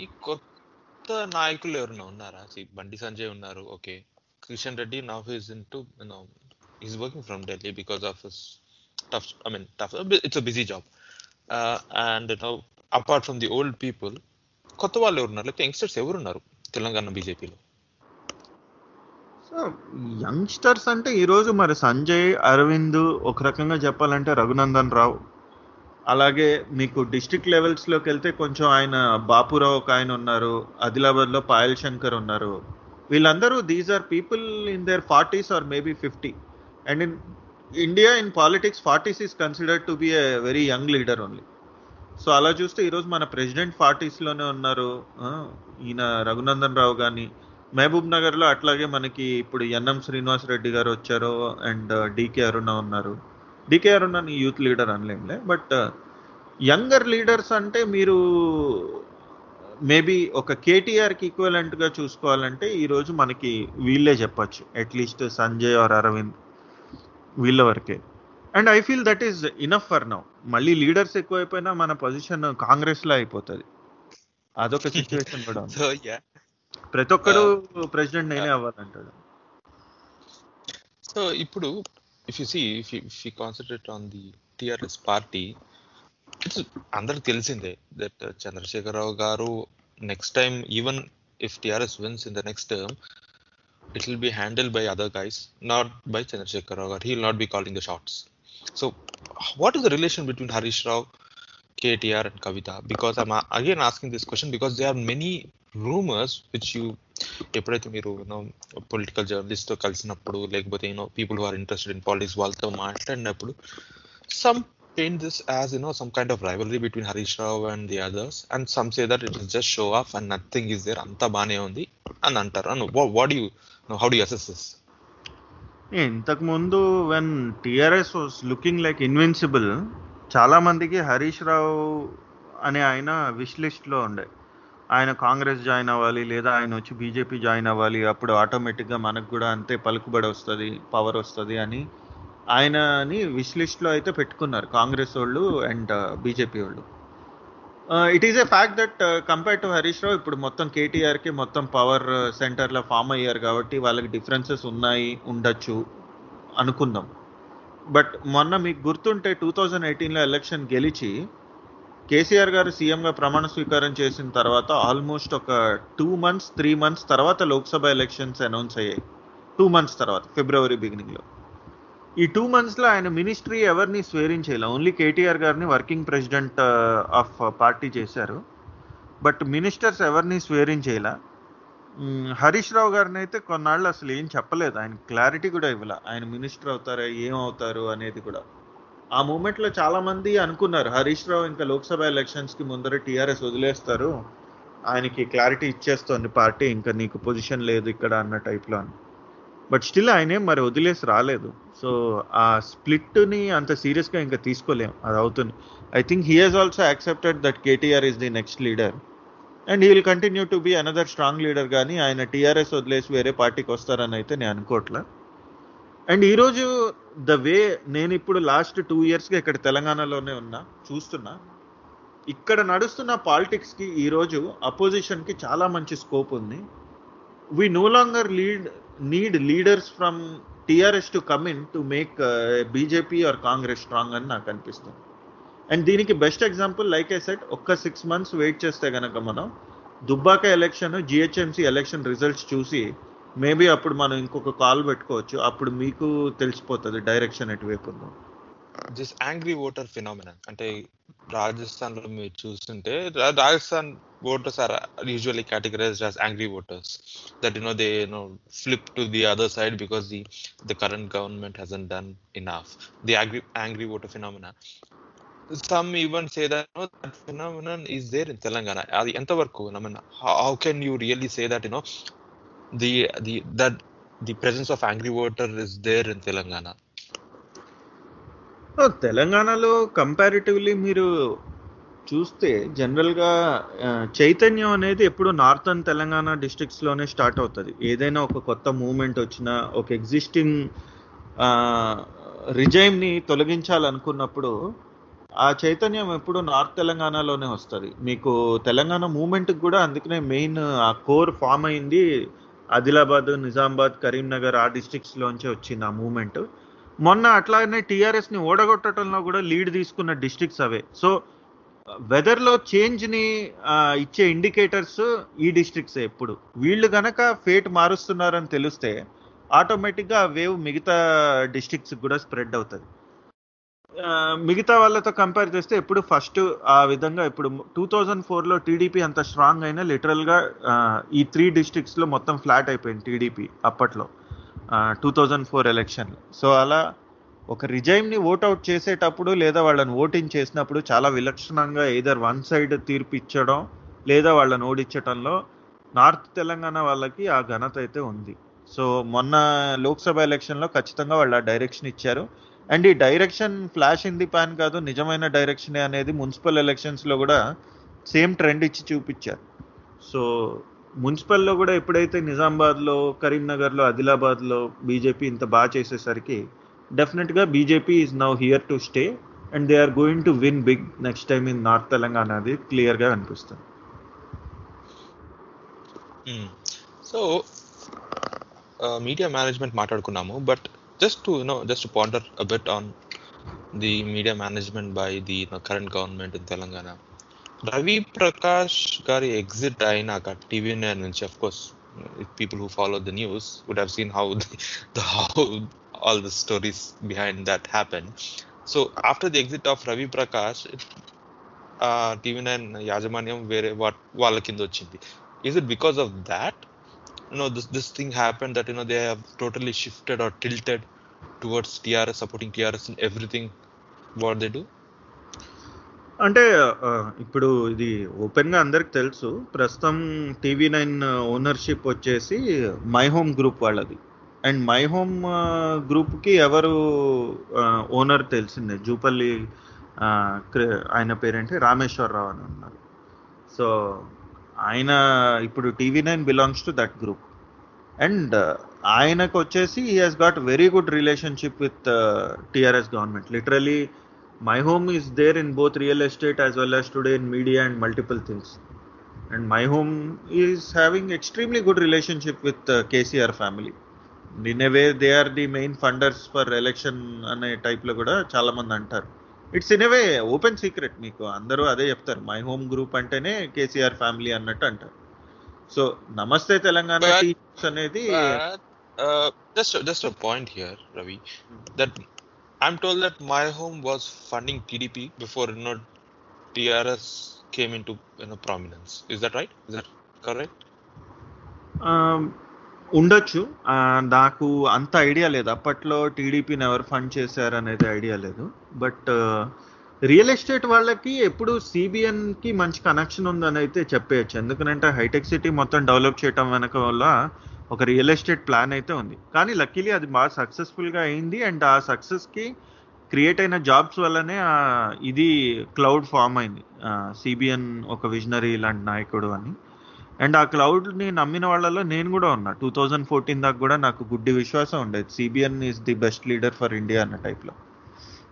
ఈ కొత్త నాయకులు ఎవరైనా ఉన్నారా? బండి సంజయ్ ఉన్నారు, okay. Kishan Reddy now is into is working from Delhi because of his tough it's a busy job. And now apart from the old people, కొత్త వాళ్ళు ఎవరున్నారు? లేకపోతే యంగ్స్టర్స్ ఎవరున్నారు తెలంగాణ బీజేపీలో? యంగ్స్టర్స్ అంటే ఈరోజు మరి సంజయ్, అరవింద్, ఒక రకంగా చెప్పాలంటే రఘునందన్ రావు. అలాగే మీకు డిస్ట్రిక్ట్ లెవెల్స్లోకి వెళ్తే కొంచెం ఆయన బాపురావు ఒక ఆయన ఉన్నారు, ఆదిలాబాద్లో పాయల్ శంకర్ ఉన్నారు. వీళ్ళందరూ these are people in their 40s or maybe 50. And in India in politics 40s is considered to be a very young leader only. So అలా చూస్తే ఈరోజు మన ప్రెసిడెంట్ 40sలోనే ఉన్నారు ఈయన రఘునందన్ రావు. కానీ మహబూబ్ నగర్లో అట్లాగే మనకి ఇప్పుడు ఎన్ఎం శ్రీనివాస్ రెడ్డి గారు వచ్చారు, అండ్ డీకే అరుణ ఉన్నారు. డీకే అరుణని యూత్ లీడర్ అనలేంలే, బట్ యంగర్ లీడర్స్ అంటే మీరు మేబీ ఒక కేటీఆర్కి ఈక్వలెంట్గా చూసుకోవాలంటే ఈరోజు మనకి వీళ్ళే చెప్పచ్చు, అట్లీస్ట్ సంజయ్ ఆర్ అరవింద్ వీళ్ళ వరకే. And I feel that is enough for now. మళ్ళీ లీడర్స్ ఎక్కువైపోయినా మన పొజిషన్ కాంగ్రెస్లో అయిపోతుంది, అదొక సిచ్యువేషన్ కూడా. ప్రతి ఒక్కరు ప్రెసిడెంట్ నేనే అవ్వాలంటాడు. సో ఇప్పుడు if you concentrate on the TRS party, అందరికి తెలిసిందే దట్ చంద్రశేఖరరావు గారు next time, even if TRS wins in the next term, it will be handled by other guys, not by Chandrasekhar Rao. He will not be calling the shots. So what is the relation between Harish Rao, KTR and Kavitha? Because I'm again asking this question because there are many rumors which you, ఎప్పుడైతే మీరు political జర్నలిస్ట్తో కలిసినప్పుడు లేకపోతే people who are interested in politics వాళ్ళతో మాట్లాడినప్పుడు some paint this as some kind of rivalry between Harish Rao and the others, and some say that it is just show off and nothing is there, anta baane undi and antaru. And what do you know, how do you assess this? ఇంతకు ముందు when TRS was looking like invincible, చాలా మందికి హరీష్ రావు అనే ఆయన wish లిస్ట్లో ఉండే, ఆయన Congress join అవ్వాలి లేదా ఆయన వచ్చి బీజేపీ జాయిన్ అవ్వాలి, అప్పుడు ఆటోమేటిక్గా మనకు కూడా అంతే పలుకుబడి వస్తుంది, పవర్ వస్తుంది అని ఆయనని విష్ లిస్ట్లో అయితే పెట్టుకున్నారు కాంగ్రెస్ వాళ్ళు అండ్ బీజేపీ వాళ్ళు. It is a fact that compared to Harish Rao ఇప్పుడు మొత్తం కేటీఆర్కి మొత్తం పవర్ సెంటర్లో ఫామ్ అయ్యారు కాబట్టి వాళ్ళకి డిఫరెన్సెస్ ఉన్నాయి, ఉండొచ్చు అనుకుందాం. బట్ మొన్న మీకు గుర్తుంటే 2018లో ఎలక్షన్ గెలిచి కేసీఆర్ గారు సీఎంగా ప్రమాణ స్వీకారం చేసిన తర్వాత ఆల్మోస్ట్ ఒక 2-3 months తర్వాత లోక్సభ ఎలక్షన్స్ అనౌన్స్ అయ్యాయి. 2 months తర్వాత ఫిబ్రవరి బిగినింగ్లో. ఈ 2 monthsలో ఆయన మినిస్ట్రీ ఎవరిని స్వేరించేయాలి, ఓన్లీ కేటీఆర్ గారిని వర్కింగ్ ప్రెసిడెంట్ ఆఫ్ పార్టీ చేశారు. బట్ మినిస్టర్స్ ఎవరిని స్వేరించేయాలి, హరీష్ రావు గారిని అయితే కొన్నాళ్ళు అసలు ఏం చెప్పలేదు, ఆయన క్లారిటీ కూడా ఇవ్వాల, ఆయన మినిస్టర్ అవుతారా ఏమవుతారు అనేది కూడా. ఆ మూమెంట్లో చాలామంది అనుకున్నారు హరీష్ రావు ఇంకా లోక్సభ ఎలక్షన్స్కి ముందర టీఆర్ఎస్ వదిలేస్తారు, ఆయనకి క్లారిటీ ఇచ్చేస్తుంది పార్టీ, ఇంకా నీకు పొజిషన్ లేదు ఇక్కడ అన్న టైప్లో అని. బట్ స్టిల్ ఆయనే మరి వదిలేసి రాలేదు. సో ఆ స్ప్లిట్ని అంత సీరియస్గా ఇంకా తీసుకోలేము, అది అవుతుంది. I think he has also accepted that KTR is the next leader and he will continue to be another strong leader. కానీ ఆయన టీఆర్ఎస్ వదిలేసి వేరే పార్టీకి వస్తారని అయితే నేను అనుకోవట్లే. అండ్ ఈరోజు ద వే నేను ఇప్పుడు లాస్ట్ 2 yearsగా ఇక్కడ తెలంగాణలోనే ఉన్నా, చూస్తున్నా, ఇక్కడ నడుస్తున్న పాలిటిక్స్కి ఈరోజు అపోజిషన్కి చాలా మంచి స్కోప్ ఉంది. We no longer need leaders from TRS to come in to make BJP or Congress strong అని నాకు అనిపిస్తుంది. అండ్ దీనికి best example like I said, ఒక్క 6 months వెయిట్ చేస్తే కనుక మనం Dubbaka election, GHMC election results చూసి మేబీ అప్పుడు మనం ఇంకొక కాల్ పెట్టుకోవచ్చు, అప్పుడు మీకు తెలిసిపోతుంది డైరెక్షన్ ఎటువైపు ఉందో. దిస్ యాంగ్రీ ఓటర్ ఫినామినా అంటే రాజస్థాన్ లో మీరు చూస్తుంటే Rajasthan voters are usually categorized as angry voters that they flip to the other side because the current government hasn't done enough. The angry voter phenomena some even say that that phenomenon is there in Telangana. అది ఎంతవరకు, how can you really say that the presence of angry voter is there in Telangana? తెలంగాణలో comparatively మీరు చూస్తే జనరల్గా చైతన్యం అనేది ఎప్పుడు northern Telangana డిస్ట్రిక్ట్స్లోనే start అవుతుంది. ఏదైనా ఒక కొత్త మూమెంట్ వచ్చినా, ఒక ఎగ్జిస్టింగ్ రిజైమ్ని తొలగించాలనుకున్నప్పుడు ఆ చైతన్యం ఎప్పుడు నార్త్ తెలంగాణలోనే వస్తుంది. మీకు తెలంగాణ మూమెంట్కి కూడా అందుకనే మెయిన్ ఆ కోర్ ఫామ్ అయింది ఆదిలాబాద్, నిజామాబాద్, కరీంనగర్ ఆ డిస్ట్రిక్ట్స్లోంచి వచ్చింది ఆ మూమెంట్. మొన్న అట్లానే టీఆర్ఎస్ని ఓడగొట్టడంలో కూడా లీడ్ తీసుకున్న డిస్ట్రిక్ట్స్ అవే. సో వెదర్లో చేంజ్ని ఇచ్చే ఇండికేటర్స్ ఈ డిస్ట్రిక్ట్స్. ఎప్పుడు వీళ్ళు కనుక ఫేట్ మారుస్తున్నారని తెలిస్తే ఆటోమేటిక్గా ఆ వేవ్ మిగతా డిస్ట్రిక్ట్స్ కూడా స్ప్రెడ్ అవుతుంది. మిగతా వాళ్ళతో కంపేర్ చేస్తే ఎప్పుడు ఫస్ట్ ఆ విధంగా. ఇప్పుడు 2004లో టీడీపీ అంత స్ట్రాంగ్ అయినా లిటరల్గా ఈ 3 districts మొత్తం ఫ్లాట్ అయిపోయింది టీడీపీ అప్పట్లో 2004 ఎలక్షన్లో. సో అలా ఒక రిజైమ్ని ఓట్అవుట్ చేసేటప్పుడు లేదా వాళ్ళని ఓటింగ్ చేసినప్పుడు చాలా విలక్షణంగా ఎయిదర్ వన్ సైడ్ తీర్పు ఇచ్చడం లేదా వాళ్ళని ఓడించడంలో నార్త్ తెలంగాణ వాళ్ళకి ఆ ఘనత అయితే ఉంది. సో మొన్న లోక్సభ ఎలక్షన్లో ఖచ్చితంగా వాళ్ళు ఆ డైరెక్షన్ ఇచ్చారు. అండ్ ఈ direction flash in the pan కాదు, నిజమైన డైరెక్షనే అనేది మున్సిపల్ ఎలక్షన్స్లో కూడా సేమ్ ట్రెండ్ ఇచ్చి చూపించారు. సో మున్సిపల్లో కూడా ఎప్పుడైతే నిజామాబాద్లో, కరీంనగర్లో, ఆదిలాబాద్లో బీజేపీ ఇంత బాగా చేసేసరికి డెఫినెట్గా BJP is now here to stay and they are going to win big next time in north Telangana అనేది క్లియర్గా అనిపిస్తుంది. సో మీడియా మేనేజ్మెంట్ మాట్లాడుకున్నాము, but just to ponder a bit on the media management by the current government in Telangana. Ravi Prakash gari exit ayinaka TV9 nunchi, of course if people who follow the news would have seen how all the stories behind that happened. So after the exit of Ravi Prakash, TV9 యాజమాన్యం వేరే వాళ్ళ కింద వచ్చింది. Is it because of that? This thing happened that they have totally shifted or tilted towards TRS, supporting TRS in everything what they do? అంటే ఇప్పుడు ఇది ఓపెన్గా అందరికి తెలుసు, ప్రస్తుతం TV9 ఓనర్షిప్ వచ్చేసి మై హోమ్ గ్రూప్ వాళ్ళది. అండ్ మై హోమ్ గ్రూప్కి ఎవరు ఓనర్ తెలిసిందే, జూపల్లి ఆయన పేరేంటి రామేశ్వరరావు అని అన్నారు. సో ఆయన ఇప్పుడు TV9 belongs to that group. And ఆయనకు వచ్చేసి he has got very good relationship with TRS government. Literally my home is there in both real estate as well as today in media and multiple things. And my home is having extremely good relationship with KCR family. In a way they are the main funders for election అనే టైప్లో కూడా చాలామంది అంటారు. It's in a way open secret, మీకు అందరూ అదే చెప్తారు, my home group అంటేనే కేసీఆర్ ఫ్యామిలీ అన్నట్టు అంటారు. సో నమస్తే తెలంగాణ టీమ్స్ అనేది just a point here Ravi, that I'm told that my home was funding TDP before TRS came in to prominence. Is that right? Is that correct? ఉండొచ్చు, నాకు అంత idea లేదు. అప్పట్లో టీడీపీని ఎవరు ఫండ్ చేశారు అనేది ఐడియా లేదు. బట్ రియల్ ఎస్టేట్ వాళ్ళకి ఎప్పుడు సిబిఎన్కి మంచి కనెక్షన్ ఉందని అయితే చెప్పేయచ్చు. ఎందుకంటే హైటెక్ సిటీ మొత్తం డెవలప్ చేయడం వెనక వల్ల ఒక రియల్ ఎస్టేట్ ప్లాన్ అయితే ఉంది. కానీ లక్కీలీ అది బాగా సక్సెస్ఫుల్గా అయింది. అండ్ ఆ సక్సెస్కి క్రియేట్ అయిన జాబ్స్ వల్లనే ఇది క్లౌడ్ ఫామ్ అయింది, సిబిఎన్ ఒక విజనరీ ఇలాంటి నాయకుడు అని. అండ్ ఆ క్లౌడ్ని నమ్మిన వాళ్ళలో నేను కూడా ఉన్నా. 2014 దాకా కూడా నాకు గుడ్డి విశ్వాసం ఉండేది, CBN is the best leader for India అన్న టైప్లో.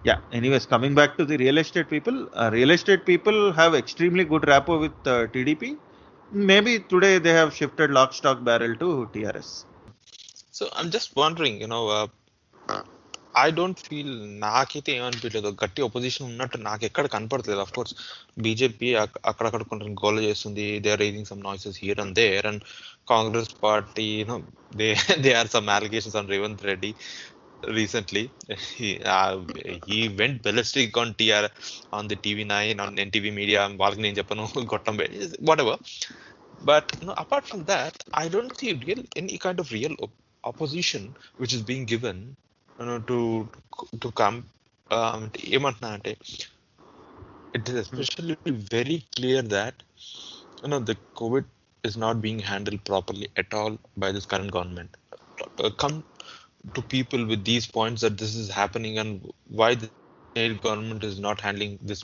Yeah, anyways coming back to the real estate people, real estate people have extremely good rapport with TDP. Maybe today they have shifted lock stock barrel to TRS. So I'm just wondering, I don't feel, నాకైతే ఏమనిపించలేదు గట్టి opposition ఉన్నట్టు, నాకు ఎక్కడ కనపడలేదు. Of course BJP అక్కడక్కడ కొంచెం గోల చేస్తుంది, they are raising some noises here and there. And Congress party they are some allegations on Revanth Reddy recently. He went ballistic on TR, on the TV9, on NTV media, వాళ్ళకి నేను చెప్పను గొట్టం, whatever. But apart from that, I don't see any kind of real opposition which is being given to come. ఏమంటున్నా అంటే, it is especially very clear that the COVID is not being handled properly at all by this current government. Come to people with these points that this is happening and why the state government is not handling this.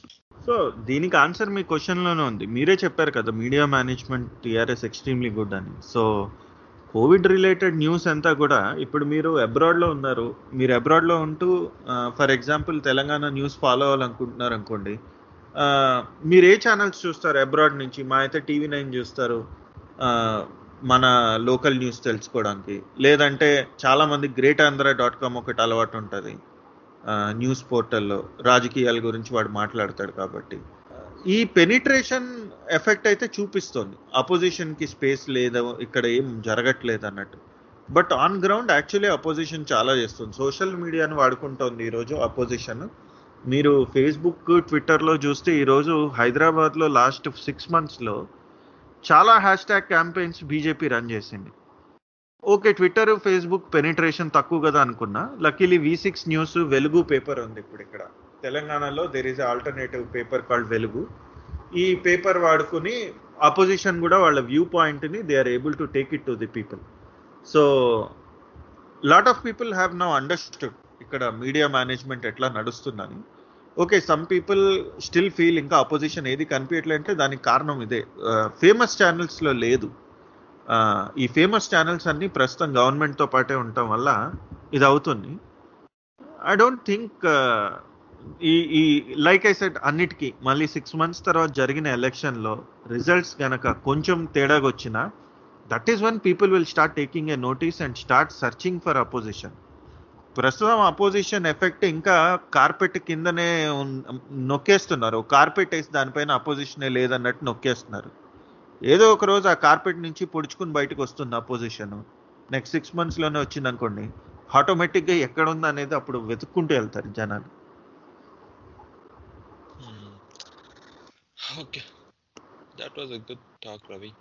So దీనికి answer మీ క్వశ్చన్లోనే ఉంది. మీరే చెప్పారు కదా media management TRS extremely good అని. So Covid related news అంతా కూడా, ఇప్పుడు మీరు అబ్రాడ్లో ఉన్నారు, మీరు అబ్రాడ్లో ఉంటూ for example Telangana news follow అవ్వాలనుకుంటున్నారు అనుకోండి, మీరు ఏ ఛానల్స్ చూస్తారు అబ్రాడ్ నుంచి? మా అయితే TV9 చూస్తారు మన లోకల్ న్యూస్ తెలుసుకోవడానికి, లేదంటే చాలామంది greatanandhra.com ఒకటి అలవాటు ఉంటుంది న్యూస్ పోర్టల్లో, రాజకీయాల గురించి వాడు మాట్లాడతాడు కాబట్టి. ఈ పెనిట్రేషన్ ఎఫెక్ట్ అయితే చూపిస్తుంది, అపోజిషన్కి స్పేస్ లేదు, ఇక్కడ ఏం జరగట్లేదు అన్నట్టు. But on ground actually opposition చాలా చేస్తుంది, సోషల్ మీడియాను వాడుకుంటోంది ఈరోజు అపోజిషన్. మీరు ఫేస్బుక్, ట్విట్టర్లో చూస్తే ఈరోజు హైదరాబాద్లో లాస్ట్ 6 monthsలో చాలా hashtag campaigns BJP run చేసింది. ఓకే, ట్విట్టర్ ఫేస్బుక్ పెనిట్రేషన్ తక్కువ కదా అనుకున్నా, లక్కీలీ V6 News వెలుగు పేపర్ ఉంది. ఇప్పుడు ఇక్కడ తెలంగాణలో there is alternative paper called Velugu. ఈ పేపర్ వాడుకుని అపోజిషన్ కూడా వాళ్ళ వ్యూ పాయింట్ని they are able to take it to the people. So lot of people have now understood ఇక్కడ మీడియా మేనేజ్మెంట్ ఎట్లా నడుస్తుందని. Okay, some people still feel ఇంకా opposition ఏది కనిపించట్లేదంటే దానికి కారణం ఇదే, ఫేమస్ ఛానల్స్లో లేదు. ఈ ఫేమస్ ఛానల్స్ అన్నీ ప్రస్తుతం గవర్నమెంట్తో పాటే ఉండటం వల్ల ఇది అవుతుంది. ఐ డోంట్ థింక్ ఈ లైక్ ఐ సెడ్ అన్నిటికీ మళ్ళీ 6 months తర్వాత జరిగిన ఎలక్షన్లో రిజల్ట్స్ కనుక కొంచెం తేడాగా వచ్చినా that is one people will start taking a notice and start searching for opposition. ప్రస్తుతం అపోజిషన్ ఎఫెక్ట్ ఇంకా కార్పెట్ కిందనే నొక్కేస్తున్నారు, కార్పెట్ వేసి దానిపైన అపోజిషనే లేదన్నట్టు నొక్కేస్తున్నారు. ఏదో ఒక రోజు ఆ కార్పెట్ నుంచి పొడుచుకుని బయటకు వస్తుంది అపోజిషన్. నెక్స్ట్ 6 monthsలోనే వచ్చింది అనుకోండి, ఆటోమేటిక్గా ఎక్కడ ఉంది అనేది అప్పుడు వెతుక్కుంటూ వెళ్తారు జనాలు. Okay, that was a good talk, Ravi.